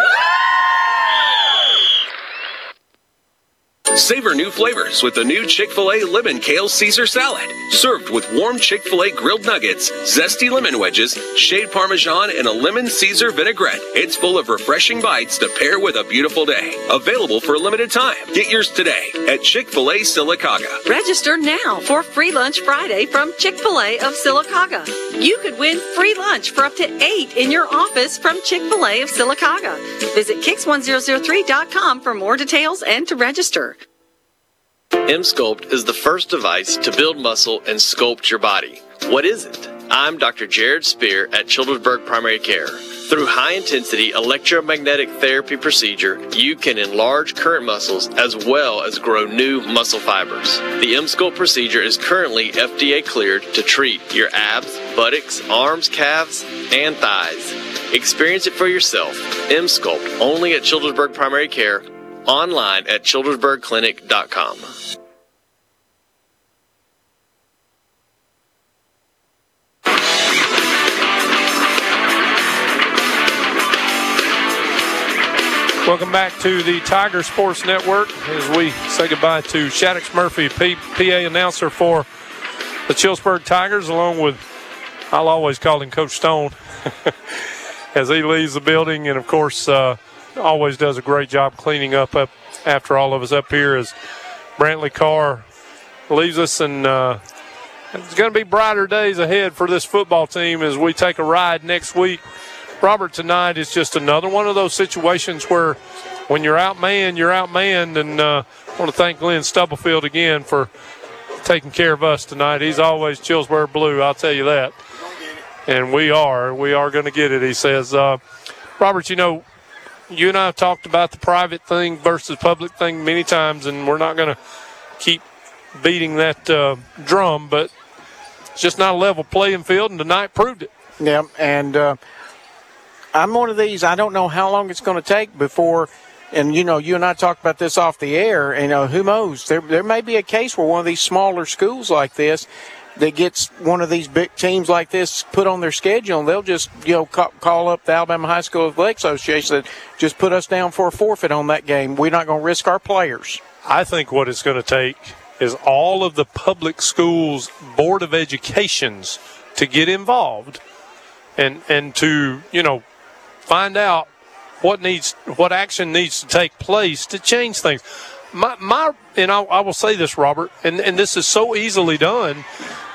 Savor new flavors with the new Chick-fil-A Lemon Kale Caesar Salad. Served with warm Chick-fil-A grilled nuggets, zesty lemon wedges, shaved Parmesan, and a lemon Caesar vinaigrette. It's full of refreshing bites to pair with a beautiful day. Available for a limited time. Get yours today at Chick-fil-A Sylacauga. Register now for Free Lunch Friday from Chick-fil-A of Sylacauga. You could win free lunch for up to eight in your office from Chick-fil-A of Sylacauga. Visit kicks ten oh three dot com for more details and to register. M-Sculpt is the first device to build muscle and sculpt your body. What is it? I'm Doctor Jared Spear at Childersburg Primary Care. Through high-intensity electromagnetic therapy procedure, you can enlarge current muscles as well as grow new muscle fibers. The M-Sculpt procedure is currently F D A cleared to treat your abs, buttocks, arms, calves, and thighs. Experience it for yourself. M-Sculpt, only at Childersburg Primary Care. Online at childersburg clinic dot com. Welcome back to the Tiger Sports Network as we say goodbye to Shaddix Murphy, P- PA announcer for the Childersburg Tigers, along with, I'll always call him Coach Stone, as he leaves the building. And, of course, uh, always does a great job cleaning up, up after all of us up here as Brantley Carr leaves us. And uh, it's going to be brighter days ahead for this football team as we take a ride next week. Robert, tonight is just another one of those situations where when you're outmanned, you're outmanned. And uh, I want to thank Glenn Stubblefield again for taking care of us tonight. He's always Childersburg blue, I'll tell you that. And we are. We are going to get it, he says. Uh, Robert, you know, you and I have talked about the private thing versus public thing many times, and we're not going to keep beating that uh, drum, but it's just not a level playing field, and tonight proved it. Yeah, and uh, I'm one of these, I don't know how long it's going to take before, and, you know, you and I talked about this off the air, and uh, who knows? There, there may be a case where one of these smaller schools like this that gets one of these big teams like this put on their schedule, and they'll just, you know, ca- call up the Alabama High School Athletic Association and just put us down for a forfeit on that game. We're not going to risk our players. I think what it's going to take is all of the public schools' board of educations to get involved and and to, you know, find out what needs what action needs to take place to change things. My, my and I, I will say this, Robert, and, and this is so easily done.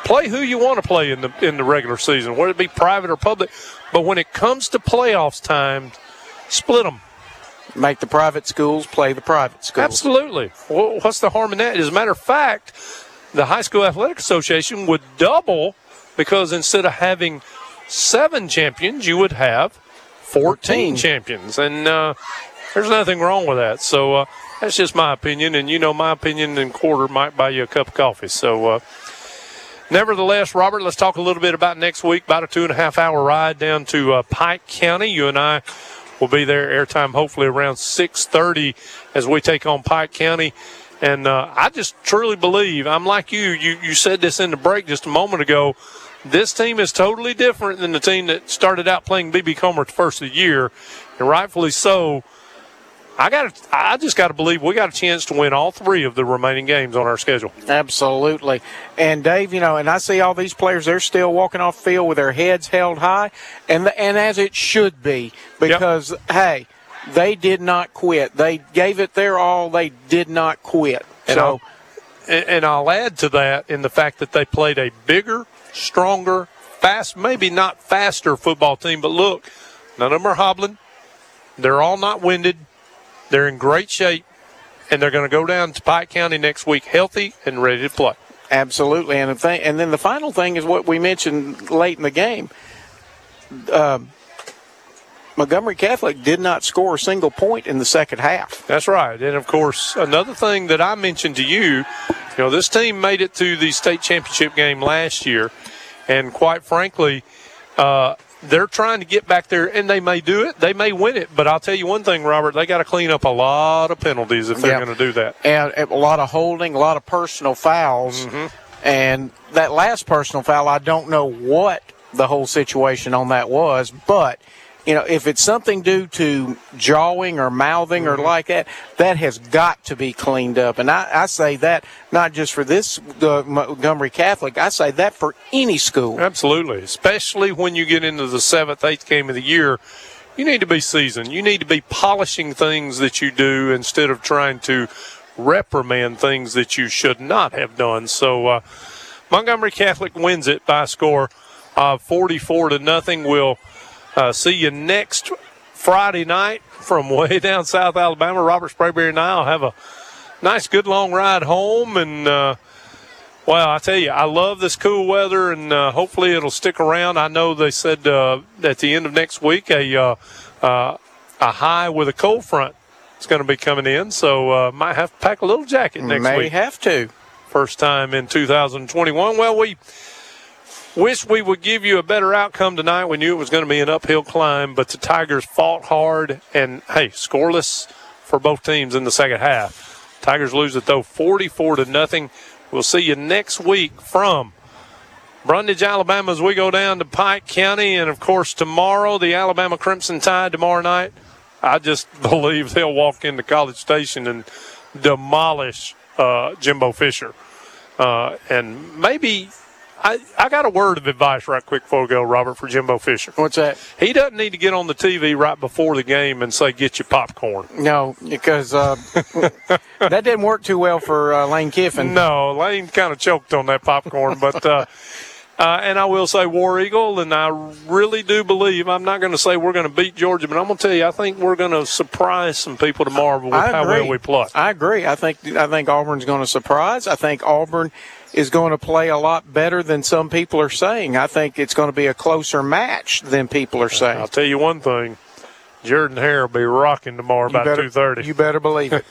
Play who you want to play in the in the regular season, whether it be private or public. But when it comes to playoffs time, split them. Make the private schools play the private schools. Absolutely. Well, what's the harm in that? As a matter of fact, the High School Athletic Association would double, because instead of having seven champions, you would have fourteen, fourteen. champions. And uh, there's nothing wrong with that. So uh, that's just my opinion. And, you know, my opinion and quarter might buy you a cup of coffee. So, uh, nevertheless, Robert, let's talk a little bit about next week, about a two and a half hour ride down to uh, Pike County. You and I will be there airtime hopefully around six thirty as we take on Pike County. And uh, I just truly believe, I'm like you, you, you said this in the break just a moment ago, this team is totally different than the team that started out playing B B. Comer the first of the year, and rightfully so. I got. I just got to believe we got a chance to win all three of the remaining games on our schedule. Absolutely. And, Dave, you know, and I see all these players, they're still walking off the field with their heads held high, and the, and as it should be, because, yep. hey, they did not quit. They gave it their all. They did not quit. And so, I'll, And I'll add to that in the fact that they played a bigger, stronger, fast, maybe not faster football team, but look, none of them are hobbling. They're all not winded. They're in great shape, and they're going to go down to Pike County next week healthy and ready to play. Absolutely. And, th- and then the final thing is what we mentioned late in the game. Uh, Montgomery Catholic did not score a single point in the second half. That's right. And, of course, another thing that I mentioned to you, you know, this team made it to the state championship game last year, and quite frankly, uh, they're trying to get back there, and they may do it. They may win it. But I'll tell you one thing, Robert, they got to clean up a lot of penalties if they're yeah. going to do that. And a lot of holding, a lot of personal fouls. Mm-hmm. And that last personal foul, I don't know what the whole situation on that was. But, you know, if it's something due to jawing or mouthing or like that, that has got to be cleaned up. And I, I say that not just for this uh, Montgomery Catholic. I say that for any school. Absolutely, especially when you get into the seventh, eighth game of the year. You need to be seasoned. You need to be polishing things that you do instead of trying to reprimand things that you should not have done. So uh, Montgomery Catholic wins it by a score of forty-four to nothing. We'll uh, see you next Friday night from way down South Alabama. Robert Sprayberry and I will have a nice, good, long ride home. And, uh, well, I tell you, I love this cool weather, and uh, hopefully it'll stick around. I know they said uh, at the end of next week a uh, uh, a high with a cold front is going to be coming in, so uh, might have to pack a little jacket next May week. May have to. First time in two thousand twenty-one. Well, we wish we would give you a better outcome tonight. We knew it was going to be an uphill climb, but the Tigers fought hard and, hey, scoreless for both teams in the second half. Tigers lose it, though, forty-four to nothing. We'll see you next week from Brundage, Alabama, as we go down to Pike County. And, of course, tomorrow, the Alabama Crimson Tide tomorrow night. I just believe they'll walk into College Station and demolish uh, Jimbo Fisher. Uh, and maybe I, I got a word of advice right quick before we go, Robert, for Jimbo Fisher. What's that? He doesn't need to get on the T V right before the game and say, get your popcorn. No, because uh, that didn't work too well for uh, Lane Kiffin. No, Lane kind of choked on that popcorn. But uh, uh, and I will say War Eagle, and I really do believe, I'm not going to say we're going to beat Georgia, but I'm going to tell you, I think we're going to surprise some people tomorrow with how well we play. I agree. I think, I think Auburn's going to surprise. I think Auburn is going to play a lot better than some people are saying. I think it's going to be a closer match than people are saying. I'll tell you one thing. Jordan Hare will be rocking tomorrow about two thirty. You better believe it.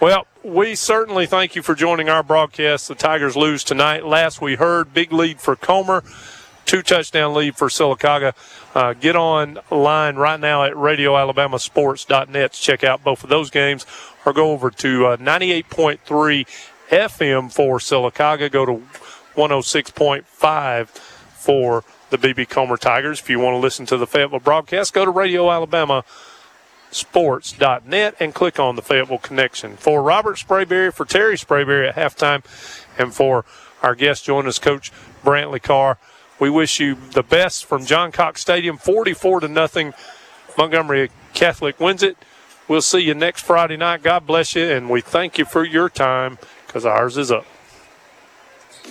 Well, we certainly thank you for joining our broadcast. The Tigers lose tonight. Last we heard, big lead for Comer, two-touchdown lead for Sylacauga. Uh, get online right now at radio alabama sports dot net to check out both of those games, or go over to uh, ninety-eight point three F M for Sylacauga. Go to one oh six point five for the B B. Comer Tigers. If you want to listen to the Fayetteville broadcast, go to radio alabama sports dot net and click on the Fayetteville Connection. For Robert Sprayberry, for Terry Sprayberry at halftime, and for our guest joining us, Coach Brantley Carr, we wish you the best from John Cox Stadium. forty-four to nothing. Montgomery Catholic wins it. We'll see you next Friday night. God bless you, and we thank you for your time, because ours is up.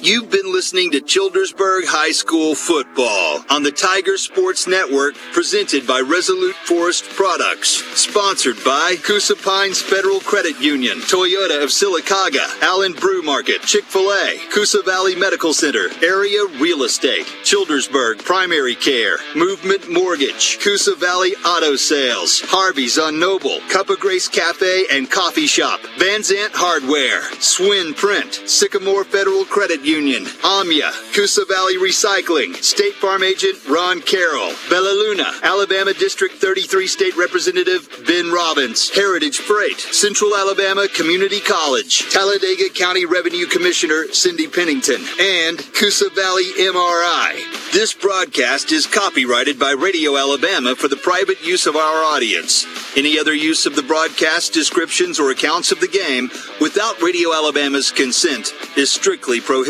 You've been listening to Childersburg High School Football on the Tiger Sports Network, presented by Resolute Forest Products, sponsored by Coosa Pines Federal Credit Union, Toyota of Sylacauga, Allen Brew Market, Chick-fil-A, Coosa Valley Medical Center, Area Real Estate, Childersburg Primary Care, Movement Mortgage, Coosa Valley Auto Sales, Harvey's on Noble, Cup of Grace Cafe and Coffee Shop, Van Zant Hardware, Swin Print, Sycamore Federal Credit Union, Union, Amia, Coosa Valley Recycling, State Farm Agent Ron Carroll, Bella Luna, Alabama District thirty-three State Representative Ben Robbins, Heritage Freight, Central Alabama Community College, Talladega County Revenue Commissioner Cindy Pennington, and Coosa Valley M R I. This broadcast is copyrighted by Radio Alabama for the private use of our audience. Any other use of the broadcast, descriptions, or accounts of the game without Radio Alabama's consent is strictly prohibited.